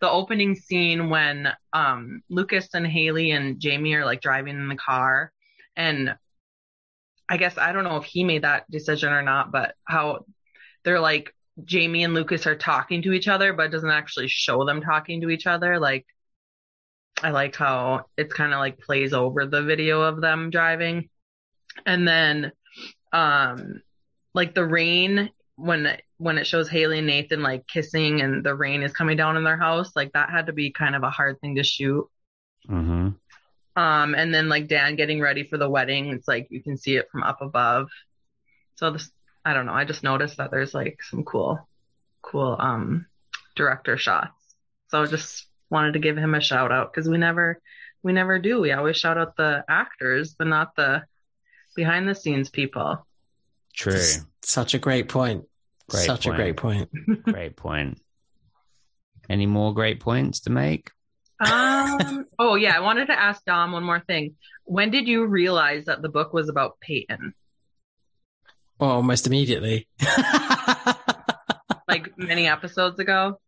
the opening scene when um, Lucas and Haley and Jamie are like driving in the car, and I guess I don't know if he made that decision or not, but how they're like. Jamie and Lucas are talking to each other, but it doesn't actually show them talking to each other. Like, I like how it's kind of like plays over the video of them driving. And then, um, like the rain, when, when it shows Haley and Nathan like kissing and the rain is coming down in their house, like that had to be kind of a hard thing to shoot. Mm-hmm. Um, and then like Dan getting ready for the wedding. It's like you can see it from up above. So this, I don't know. I just noticed that there's like some cool, cool um, director shots. So I just wanted to give him a shout out because we never, we never do. We always shout out the actors, but not the behind the scenes people. True. It's such a great point. Great such point. a great point. Great point. Any more great points to make? um oh yeah I wanted to ask Dom one more thing. When did you realize that the book was about Peyton? Oh, almost immediately. Like many episodes ago?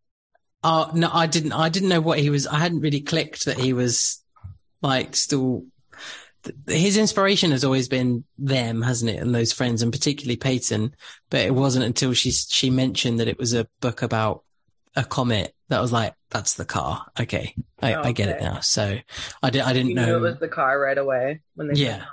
Oh no, I didn't I didn't know what he was. I hadn't really clicked that he was like still his inspiration has always been them, hasn't it, and those friends, and particularly Peyton, but it wasn't until she she mentioned that it was a book about a comet that was like, that's the car. Okay. I, oh, okay. I get it now. So I, di- I didn't you know. Knew it was the car right away. When they yeah.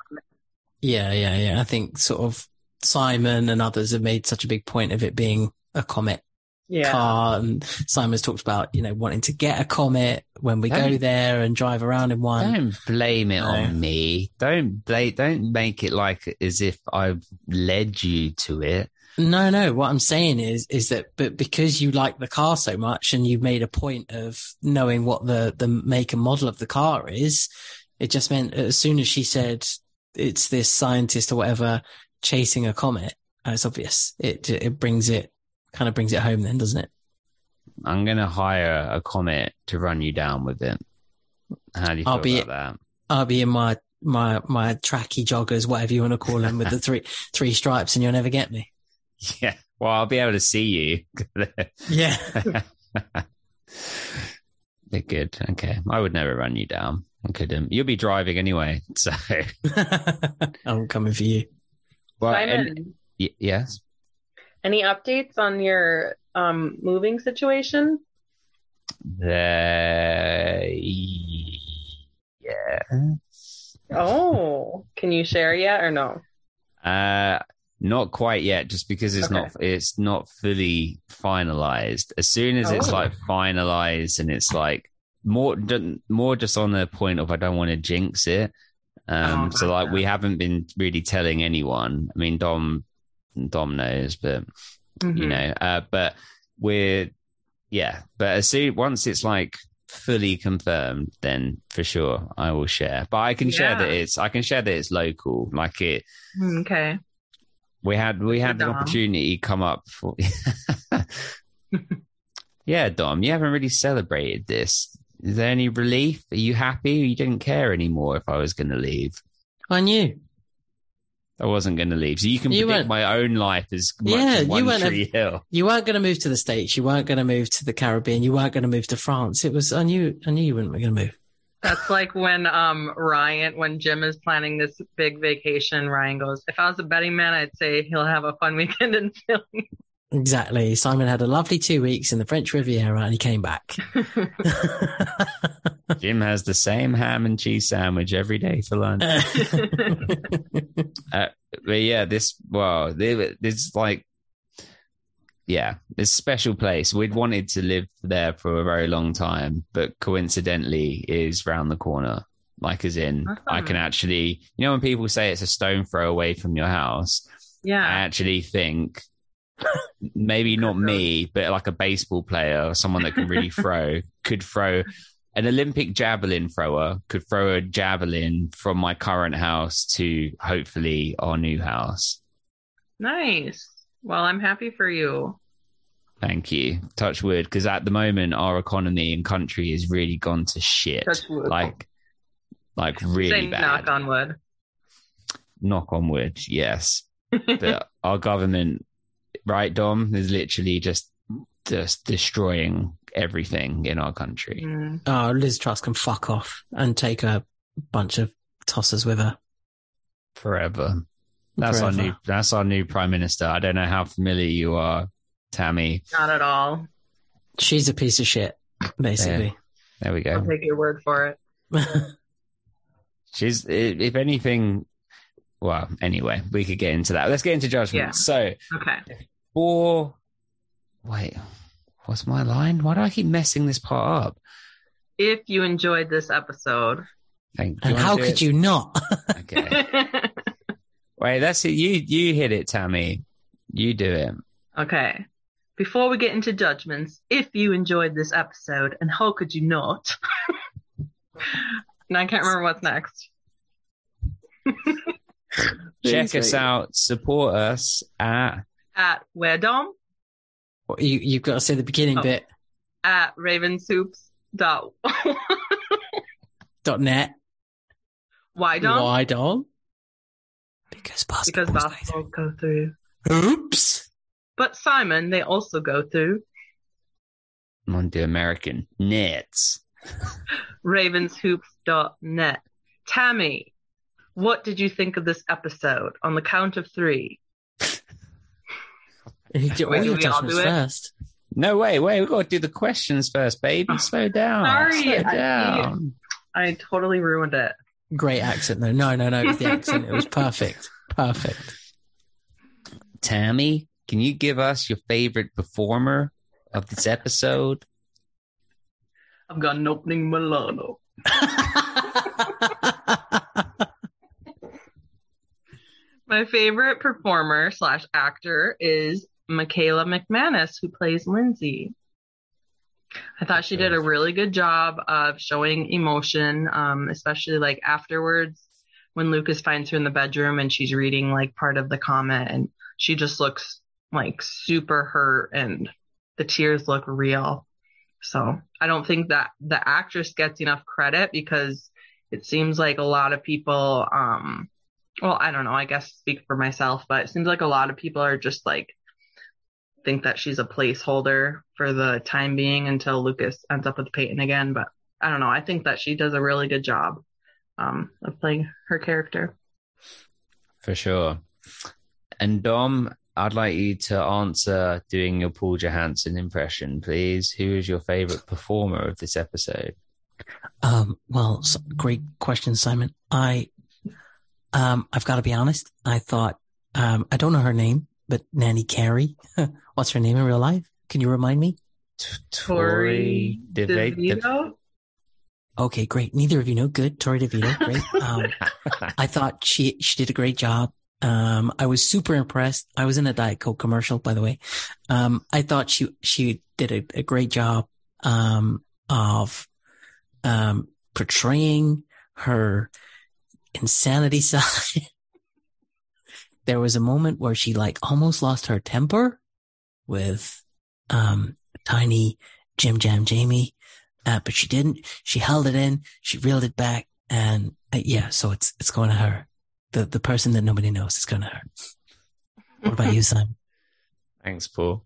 Yeah. Yeah. Yeah. I think sort of Simon and others have made such a big point of it being a comet yeah. car. And Simon's talked about, you know, wanting to get a comet when we don't, go there and drive around in one. Don't blame it no. on me. Don't blame, don't make it like as if I've led you to it. No, no. What I'm saying is, is that, but because you like the car so much and you've made a point of knowing what the, the make and model of the car is, it just meant as soon as she said it's this scientist or whatever chasing a comet, it's obvious. It, it brings it, kind of brings it home then, doesn't it? I'm going to hire a comet to run you down with it. How do you feel I'll be, about that? I'll be in my, my, my tracky joggers, whatever you want to call them, with the three, three stripes and you'll never get me. Yeah, well, I'll be able to see you. Yeah. They're good. Okay. I would never run you down. I couldn't. You'll be driving anyway, so. I'm coming for you. Well, Simon, and, y- yes? Any updates on your um, moving situation? Uh, yes. Oh, can you share yet or no? Uh. Not quite yet, just because it's okay. not it's not fully finalized. As soon as oh. it's like finalized, and it's like more more just on the point of I don't want to jinx it. Um, oh, so like God. We haven't been really telling anyone. I mean, Dom Dom knows, but mm-hmm. you know. Uh, but we're yeah. But as soon once it's like fully confirmed, then for sure I will share. But I can yeah. share that it's I can share that it's local, like it. Okay. We had we had an opportunity come up for yeah, Dom, you haven't really celebrated this. Is there any relief? Are you happy? You didn't care anymore if I was going to leave. I knew I wasn't going to leave. So you can you predict my own life as much yeah, as One Tree Hill. You weren't going to move to the States. You weren't going to move to the Caribbean. You weren't going to move to France. It was I knew I knew you weren't going to move. That's like when um, Ryan, when Jim is planning this big vacation, Ryan goes, if I was a betting man, I'd say he'll have a fun weekend in Philly. Exactly. Simon had a lovely two weeks in the French Riviera and he came back. Jim has the same ham and cheese sandwich every day for lunch. uh, but yeah, this, well, this like, yeah, this special place. We'd wanted to live there for a very long time, but coincidentally is round the corner. Like as in, awesome. I can actually, you know, when people say it's a stone throw away from your house, yeah, I actually think maybe not me, but like a baseball player or someone that can really throw could throw an Olympic javelin thrower could throw a javelin from my current house to hopefully our new house. Nice. Well, I'm happy for you. Thank you. Touch wood, because at the moment our economy and country has really gone to shit. Touch wood. Like, like really bad. Knock on wood. Knock on wood, yes. But our government, right, Dom, is literally just just destroying everything in our country. Mm. Oh, Liz Truss can fuck off and take a bunch of tossers with her forever. That's forever. our new. That's our new prime minister. I don't know how familiar you are, Tammy. Not at all. She's a piece of shit, basically. There, there we go. I'll take your word for it. She's, if anything. Well, anyway, we could get into that. Let's get into judgment. Yeah. So, okay. Or wait, what's my line? Why do I keep messing this part up? if you enjoyed this episode. Thank you. And how could you not? Okay. Wait, that's it. You, you hit it, Tammy. You do it. Okay. Before we get into judgments, if you enjoyed this episode, and how could you not? And I can't remember what's next. Check us out. Support us at... At where, Dom? You, you've got to say the beginning oh. bit. At ravensoups dot... dot net. Why, Dom? Why, Dom? Because basketball because basketball go through. Oops. But Simon, they also go through. On the American Nets. ravens hoops dot net. Tammy, what did you think of this episode? On the count of three. You do, wait, we all do first. It? No, wait, wait. We've got to do the questions first, baby. Slow down. Sorry. Slow down. I, I totally ruined it. Great accent, though. No, no, no. It was the accent. It was perfect. Perfect. Tammy, can you give us your favorite performer of this episode? I've got an opening Milano. My favorite performer slash actor is Michaela McManus, who plays Lindsay. I thought she did a really good job of showing emotion, um, especially like afterwards when Lucas finds her in the bedroom and she's reading like part of the comment, and she just looks like super hurt and the tears look real. So I don't think that the actress gets enough credit because it seems like a lot of people, um, well, I don't know, I guess speak for myself, but it seems like a lot of people are just like, think that she's a placeholder for the time being until Lucas ends up with Peyton again. But I don't know. I think that she does a really good job um, of playing her character. For sure. And Dom, I'd like you to answer doing your Paul Johansson impression, please. Who is your favorite performer of this episode? Um, well, great question, Simon. I, um, I've got to be honest. I thought, um, I don't know her name, but Nanny Carrie, what's her name in real life? Can you remind me? Tori DeVito. Okay, great. Neither of you know. Good. Tori DeVito. Great. Um, I thought she she did a great job. Um, I was super impressed. I was in a Diet Coke commercial, by the way. Um, I thought she she did a, a great job um, of um, portraying her insanity side. There was a moment where she like almost lost her temper with um tiny Jim Jam Jamie, uh, but she didn't. She held it in. She reeled it back, and uh, yeah. So it's it's going to her. The the person that nobody knows is going to her. What about you, Simon? Thanks, Paul.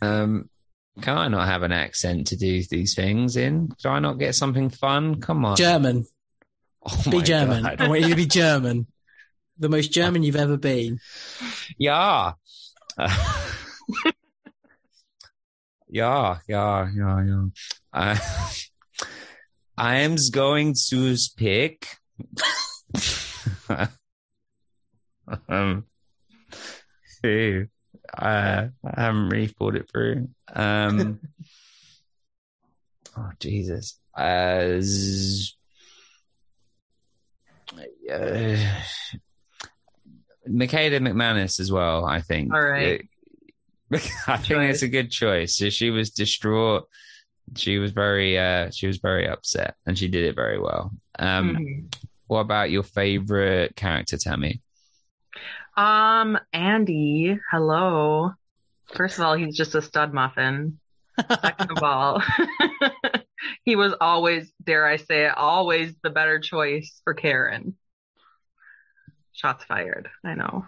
um, can I not have an accent to do these things in? Could I not get something fun? Come on, German. Oh, be German. God. I want you to be German. The most German you've ever been. Yeah. Uh, yeah, yeah, yeah, yeah. Uh, I am going to speak. um, I, I haven't really thought it through. Um, oh, Jesus. Uh, z- uh, Michaela McManus as well, I think. All right. It, I think it's a good choice. So she was distraught. She was very, uh, she was very upset, and she did it very well. Um, mm-hmm. What about your favorite character, Tammy? Um, Andy. Hello. First of all, he's just a stud muffin. Second of all, he was always, dare I say it, always the better choice for Karen. Shots fired. I know.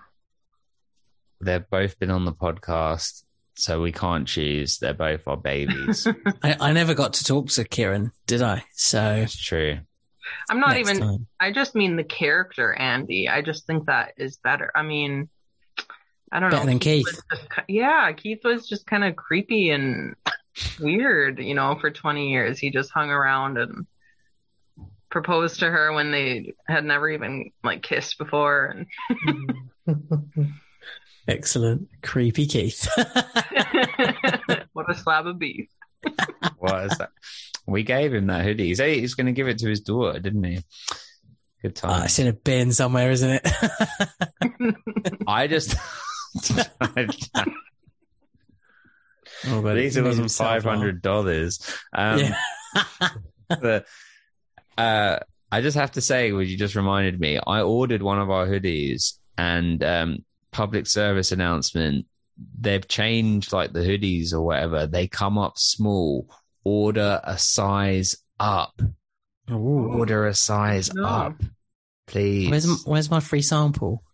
They've both been on the podcast, so we can't choose. They're both our babies. I, I never got to talk to Kieran, did I? So that's true. I'm not Next even. Time. I just mean the character Andy. I just think that is better. I mean, I don't better know. Better than Keith. Keith. Just, yeah, Keith was just kind of creepy and weird. You know, for twenty years, he just hung around and proposed to her when they had never even like kissed before. And excellent. Creepy Keith. What a slab of beef. was. We gave him that hoodie. He said he was going to give it to his daughter, didn't he? Good time. Uh, it's in a bin somewhere, isn't it? I just... Oh, at least it wasn't five hundred dollars. Um, yeah. the, uh, I just have to say, well, you just reminded me, I ordered one of our hoodies and um, public service announcement, they've changed like the hoodies or whatever. They come up small. Order a size up. Ooh. Order a size no. up, please. Where's, where's my free sample?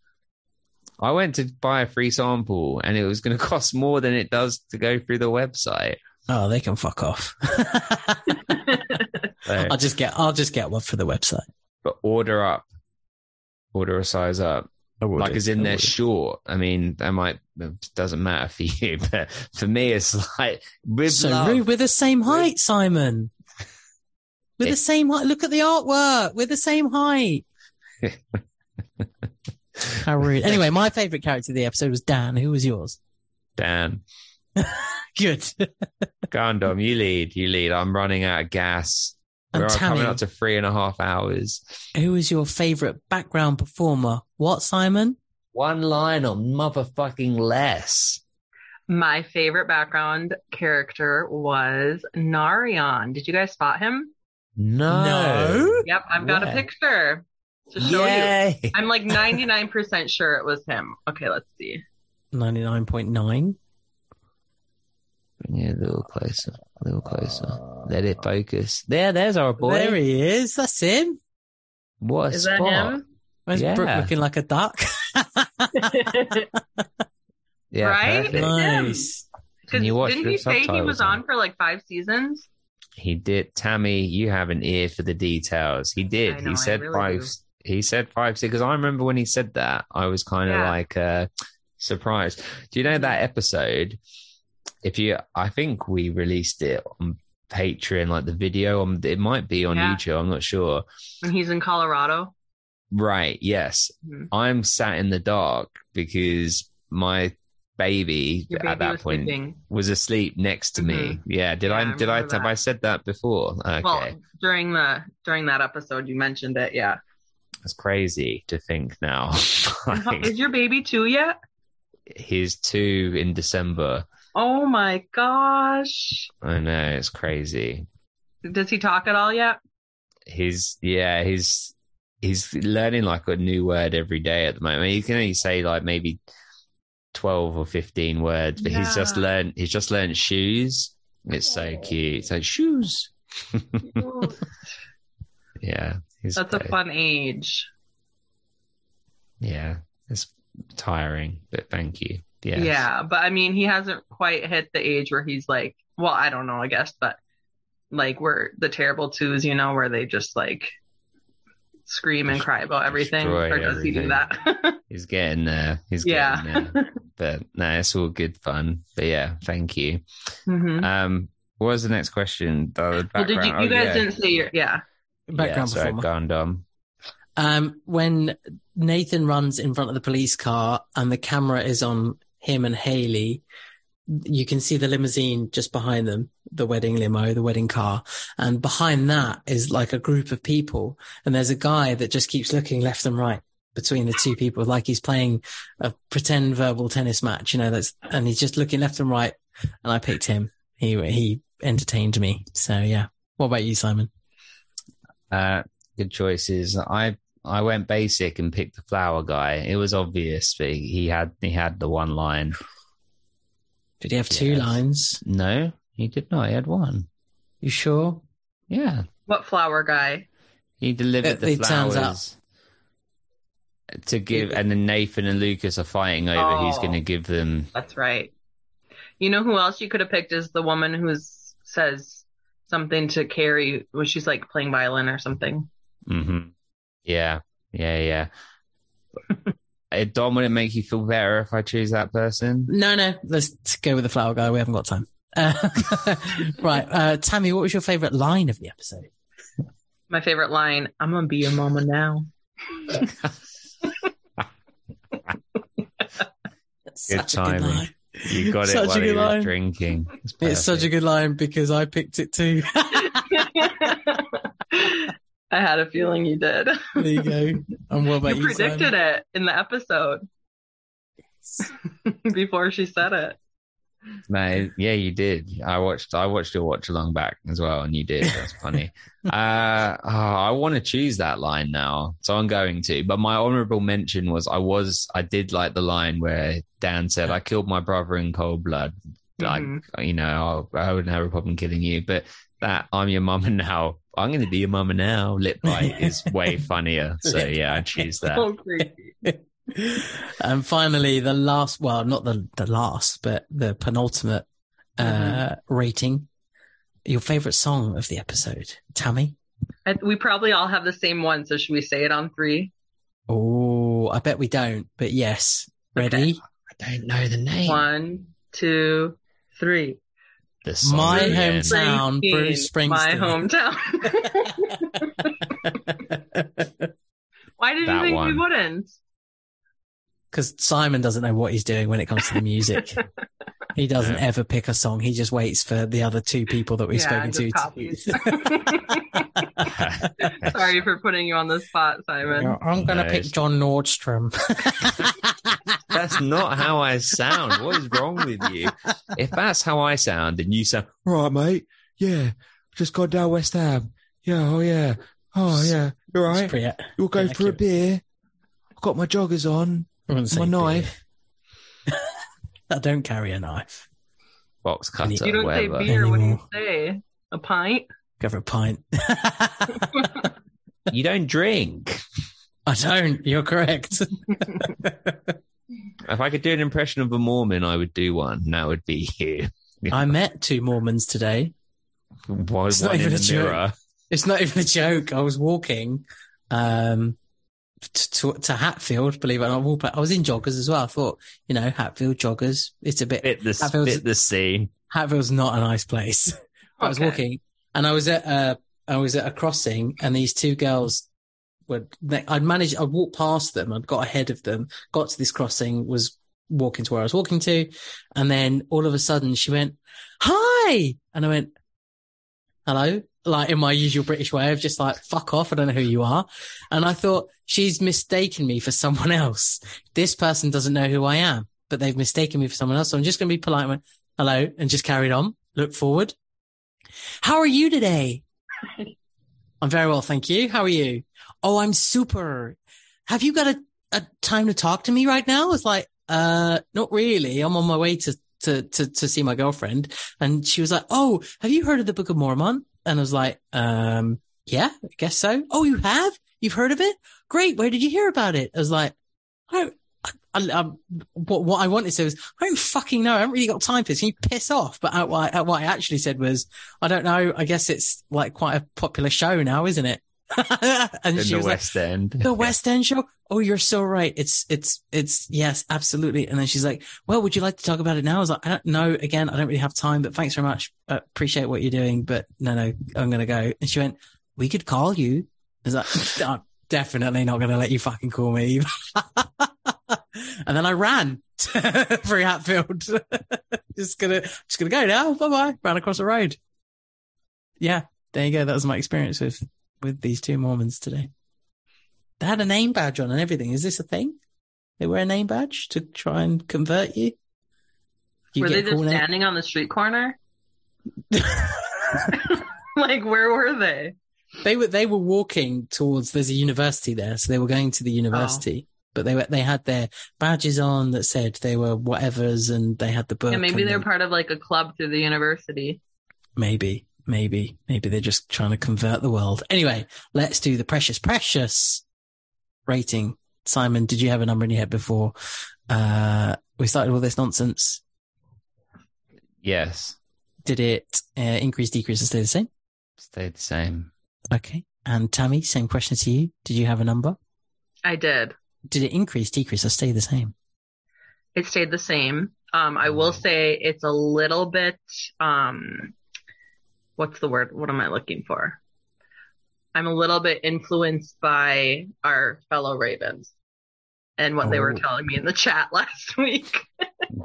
I went to buy a free sample and it was going to cost more than it does to go through the website. Oh, they can fuck off. so, I'll just get, I'll just get one for the website. But order up, order a size up. Like as in they're short. I mean, that might, it doesn't matter for you, but for me, it's like, with so love, rude. We're the same height, with, Simon. We're it, the same height. Look at the artwork. We're the same height. How rude. Anyway, my favourite character of the episode was Dan. Who was yours? Dan. Good. Go on, Dom. You lead. You lead. I'm running out of gas. And We're Tammy, coming up to three and a half hours. Who was your favourite background performer? What, Simon? One line or motherfucking less. My favourite background character was Narion. Did you guys spot him? No. no. Yep, I've got yeah. a picture. To show Yay. you. I'm like ninety-nine percent sure it was him. Okay, let's see. ninety-nine point nine. Bring it a little closer. A little closer. Let it focus. There, there's our boy. There he is. That's him. What a is spot. That him? Where's yeah. Brooke looking like a duck? yeah, right? Perfect. Nice. Can you watch didn't he say he was on for like five seasons? He did. Tammy, you have an ear for the details. He did. I know, he said I really five. Do. He said five, six, because I remember when he said that, I was kind of yeah. like uh, surprised. Do you know that episode? If you, I think we released it on Patreon, like the video. On, it might be on yeah. YouTube. I'm not sure. When he's in Colorado? Right. Yes. Mm-hmm. I'm sat in the dark because my baby, baby at that was point sleeping. was asleep next to mm-hmm. me. Yeah. Did yeah, I, I did I, that. have I said that before? Okay. Well, during the, during that episode, you mentioned it. Yeah. It's crazy to think now. Like, is your baby two yet? He's two in December. Oh my gosh. I know, it's crazy. Does he talk at all yet? He's yeah, he's he's learning like a new word every day at the moment. He can only say like maybe twelve or fifteen words, but yeah. he's just learned he's just learned shoes. It's so cute. It's like shoes. yeah. He's That's great. A fun age. Yeah, it's tiring, but thank you. Yeah, yeah, but I mean, he hasn't quite hit the age where he's like, well, I don't know, I guess, but like we're the terrible twos, you know, where they just like scream and cry about everything. Destroy or does everything. He do that? He's getting there. He's yeah. getting there. But no, it's all good fun. But yeah, thank you. Mm-hmm. Um, what was the next question? The well, did you, you oh, guys yeah. didn't say your yeah. background yeah, performer. Sorry, um, when Nathan runs in front of the police car and the camera is on him and Haley, you can see the limousine just behind them, the wedding limo, the wedding car. And behind that is like a group of people. And there's a guy that just keeps looking left and right between the two people, like he's playing a pretend verbal tennis match, you know, that's, and he's just looking left and right. And I picked him. He, he entertained me. So yeah. What about you, Simon? Uh, good choices. I I went basic and picked the flower guy. It was obvious, but he had he had the one line. Did he have yes. two lines? No, he did not. He had one. You sure? Yeah. What flower guy? He delivered it, the it flowers to give, and then Nathan and Lucas are fighting over oh, who's going to give them. That's right. You know who else you could have picked is the woman who says something to Carrie when she's like playing violin or something. Mm-hmm. Yeah, yeah, yeah. It, Dom, would it make you feel better if I choose that person? No, no. Let's go with the flower guy. We haven't got time. Uh, right. Uh, Tammy, what was your favorite line of the episode? My favorite line, I'm going to be your mama now. Good timing. Good You got such it while you were drinking. It's, it's such a good line because I picked it too. I had a feeling you did. There you go. And what about you? You predicted Simon? It in the episode before she said it. No, yeah, you did. I watched. I watched your watch along back as well, and you did. That's funny. uh, oh, I want to choose that line now, so I'm going to. But my honourable mention was I was. I did like the line where Dan said, "I killed my brother in cold blood." Like, mm-hmm. you know, I, I wouldn't have a problem killing you, but that I'm your mama now. I'm going to be your mama now. Lip bite is way funnier. So yeah, I choose that. So creepy. And finally, the last, well, not the, the last, but the penultimate uh, mm-hmm. rating. Your favorite song of the episode, Tammy? I, we probably all have the same one, so should we say it on three? Oh, I bet we don't, but yes. Ready? Okay. I don't know the name. One, two, three. The song My hometown, Springsteen. Bruce Springsteen. My hometown. Why did that you think one. We wouldn't? Because Simon doesn't know what he's doing when it comes to the music. He doesn't yeah. ever pick a song. He just waits for the other two people that we've yeah, spoken to. to... Sorry for putting you on the spot, Simon. I'm going to no, pick it's... John Nordstrom. That's not how I sound. What is wrong with you? If that's how I sound, then you sound, all right, mate. Yeah. Just got down West Ham. Yeah. Oh, yeah. Oh, yeah. You're right. Pretty, You'll go for a beer. I've got my joggers on. My knife. I don't carry a knife. Box cutter. You don't say beer. Anymore. What do you say? A pint? Go for a pint. You don't drink. I don't. You're correct. If I could do an impression of a Mormon, I would do one. And that would be you. I met two Mormons today. Why, it's not even a joke. It's not even a joke. I was walking. Um, To, to Hatfield, believe it or not. I was in joggers as well. I thought, you know, Hatfield joggers, it's a bit bit the, bit the scene. Hatfield's not a nice place. Okay. I was walking and I was at a, I was at a crossing and these two girls were, I'd managed, I'd walked past them, I'd got ahead of them, got to this crossing, was walking to where I was walking to. And then all of a sudden she went, hi. And I went, hello. Like in my usual British way of just like, fuck off. I don't know who you are. And I thought she's mistaken me for someone else. This person doesn't know who I am, but they've mistaken me for someone else. So I'm just going to be polite and went, hello, and just carried on. Look forward. How are you today? I'm very well. Thank you. How are you? Oh, I'm super. Have you got a, a time to talk to me right now? It's like, uh, not really. I'm on my way to, to, to, to see my girlfriend. And she was like, oh, have you heard of the Book of Mormon? And I was like, um, yeah, I guess so. Oh, you have? You've heard of it? Great. Where did you hear about it? I was like, I, I, I, I what, what I wanted to say was, I don't fucking know. I haven't really got time for this. Can you piss off? But at what, I, at what I actually said was, I don't know. I guess it's like quite a popular show now, isn't it? And In she the was West like, End. The West End show? Oh, you're so right. It's, it's, it's, yes, absolutely. And then she's like, well, would you like to talk about it now? I was like, I don't know. Again, I don't really have time, but thanks very much. I appreciate what you're doing, but no, no, I'm going to go. And she went, we could call you. I was like, I'm definitely not going to let you fucking call me. And then I ran for Hatfield. Just going to, just going to go now. Bye bye. Ran across the road. Yeah. There you go. That was my experience with. with these two Mormons today. They had a name badge on and everything. Is this a thing? They wear a name badge to try and convert you? you were they just standing out on the street corner? Like, where were they? They were They were walking towards, there's a university there, so they were going to the university. Oh. But they were, they had their badges on that said they were whatevers and they had the book. Yeah, maybe they're they... part of like a club through the university. Maybe. Maybe, maybe they're just trying to convert the world. Anyway, let's do the precious, precious rating. Simon, did you have a number in your head before uh, we started all this nonsense? Yes. Did it uh, increase, decrease, or stay the same? Stayed the same. Okay. And Tammy, same question to you. Did you have a number? I did. Did it increase, decrease, or stay the same? It stayed the same. Um, I will say it's a little bit... Um, What's the word? What am I looking for? I'm a little bit influenced by our fellow Ravens. and what oh. they were telling me in the chat last week.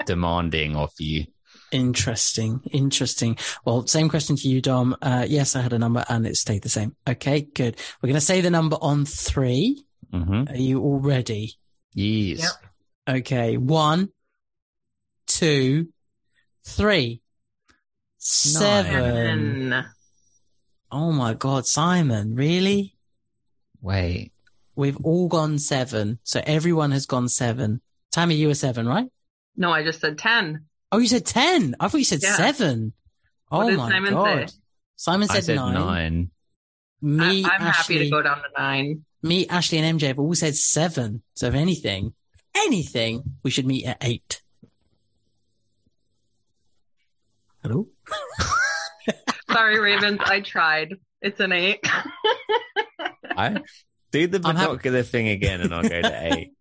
Demanding of you. Interesting. Interesting. Well, same question to you, Dom. Uh, yes, I had a number and it stayed the same. Okay, good. We're going to say the number on three. Mm-hmm. Are you all ready? Yes. Yep. Okay. One, two, three, seven. Nine. Oh my God, Simon, really? Wait. We've all gone seven. So everyone has gone seven. Tammy, you were seven, right? No, I just said ten. Oh, you said ten. I thought you said yeah. seven. Oh my Simon God. Say? Simon said, I said nine. nine. Me, I- I'm Ashley, happy to go down to nine. Me, Ashley, and M J have all said seven. So if anything, anything, we should meet at eight. Hello? Sorry, Ravens. I tried. It's an eight. I do the binocular ha- thing again and I'll go to eight.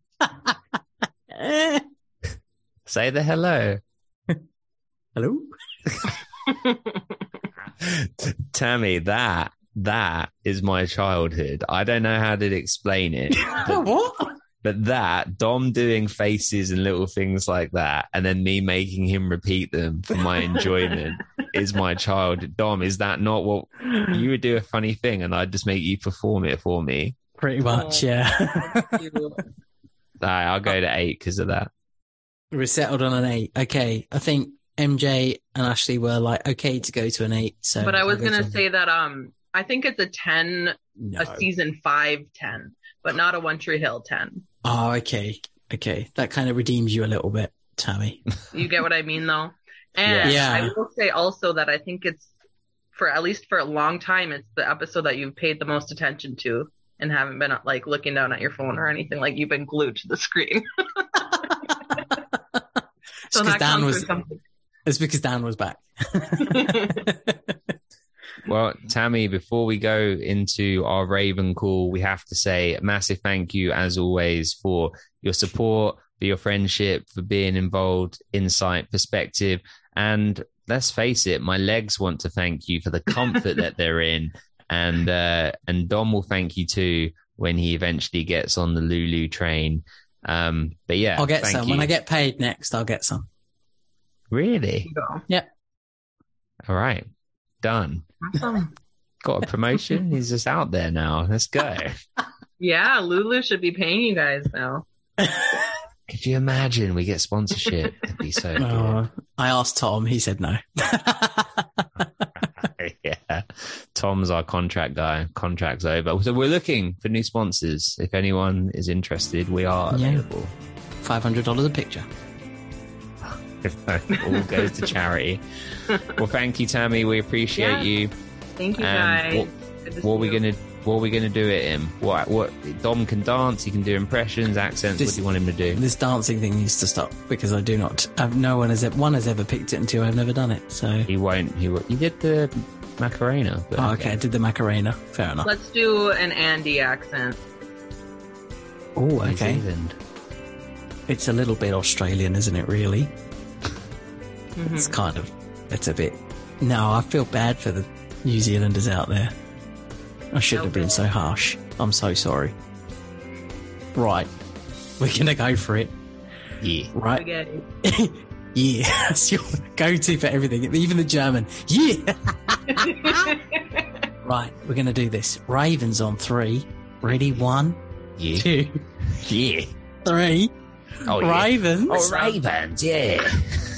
Say the hello. Hello? Tammy, that, that is my childhood. I don't know how to explain it. But, what? But that, Dom doing faces and little things like that, and then me making him repeat them for my enjoyment is my childhood. Dom, is that not what you would do? A funny thing and I'd just make you perform it for me? Pretty much, oh, yeah. All right, I'll go to eight because of that. We're settled on an eight. Okay, I think M J and Ashley were like okay to go to an eight. So, but I was gonna say that um, I think it's a ten, no. a season five ten, but not a One Tree Hill ten. Oh, okay, okay, that kind of redeems you a little bit, Tammy. You get what I mean, though. And yeah. I will say also that I think it's for at least for a long time, it's the episode that you've paid the most attention to and haven't been like looking down at your phone or anything. Like you've been glued to the screen. So that Dan was, it's because Dan was back. Well, Tammy, before we go into our Raven call, we have to say a massive thank you, as always, for your support, for your friendship, for being involved, insight, perspective. And let's face it, my legs want to thank you for the comfort that they're in. And, uh, and Dom will thank you, too, when he eventually gets on the Lulu train. Um, but yeah, I'll get some. You. When I get paid next, I'll get some. Really? Yep. All right. Done. Awesome. Got a promotion. He's just out there now. Let's go. Yeah, Lulu should be paying you guys now. Could you imagine we get sponsorship? It'd be so oh, good. I asked Tom. He said no. Yeah. Tom's our contract guy. Contract's over. So we're looking for new sponsors. If anyone is interested, we are available. Yeah. five hundred dollars a picture. If that all goes to charity. Well, thank you, Tammy. We appreciate yeah. you. Thank you, and guys. What, what are we going to What are we going to do it him? What, what? Dom can dance. He can do impressions, accents. This, what do you want him to do? This dancing thing needs to stop because I do not. I've, no one has one has ever picked it until I've never done it. So he won't. He won't. You did the Macarena. But oh, okay. okay. I did the Macarena. Fair enough. Let's do an Andy accent. Oh, okay. It's a little bit Australian, isn't it? Really? Mm-hmm. It's kind of. It's a bit. No, I feel bad for the New Zealanders out there. I shouldn't have been so harsh. I'm so sorry. Right. We're going to go for it. Yeah. Right. It. Yeah. That's your go-to for everything. Even the German. Yeah. Right. We're going to do this. Ravens on three. Ready? One. Yeah. Two. Yeah. Three. Oh, Ravens. Yeah. Oh, Ravens. Yeah.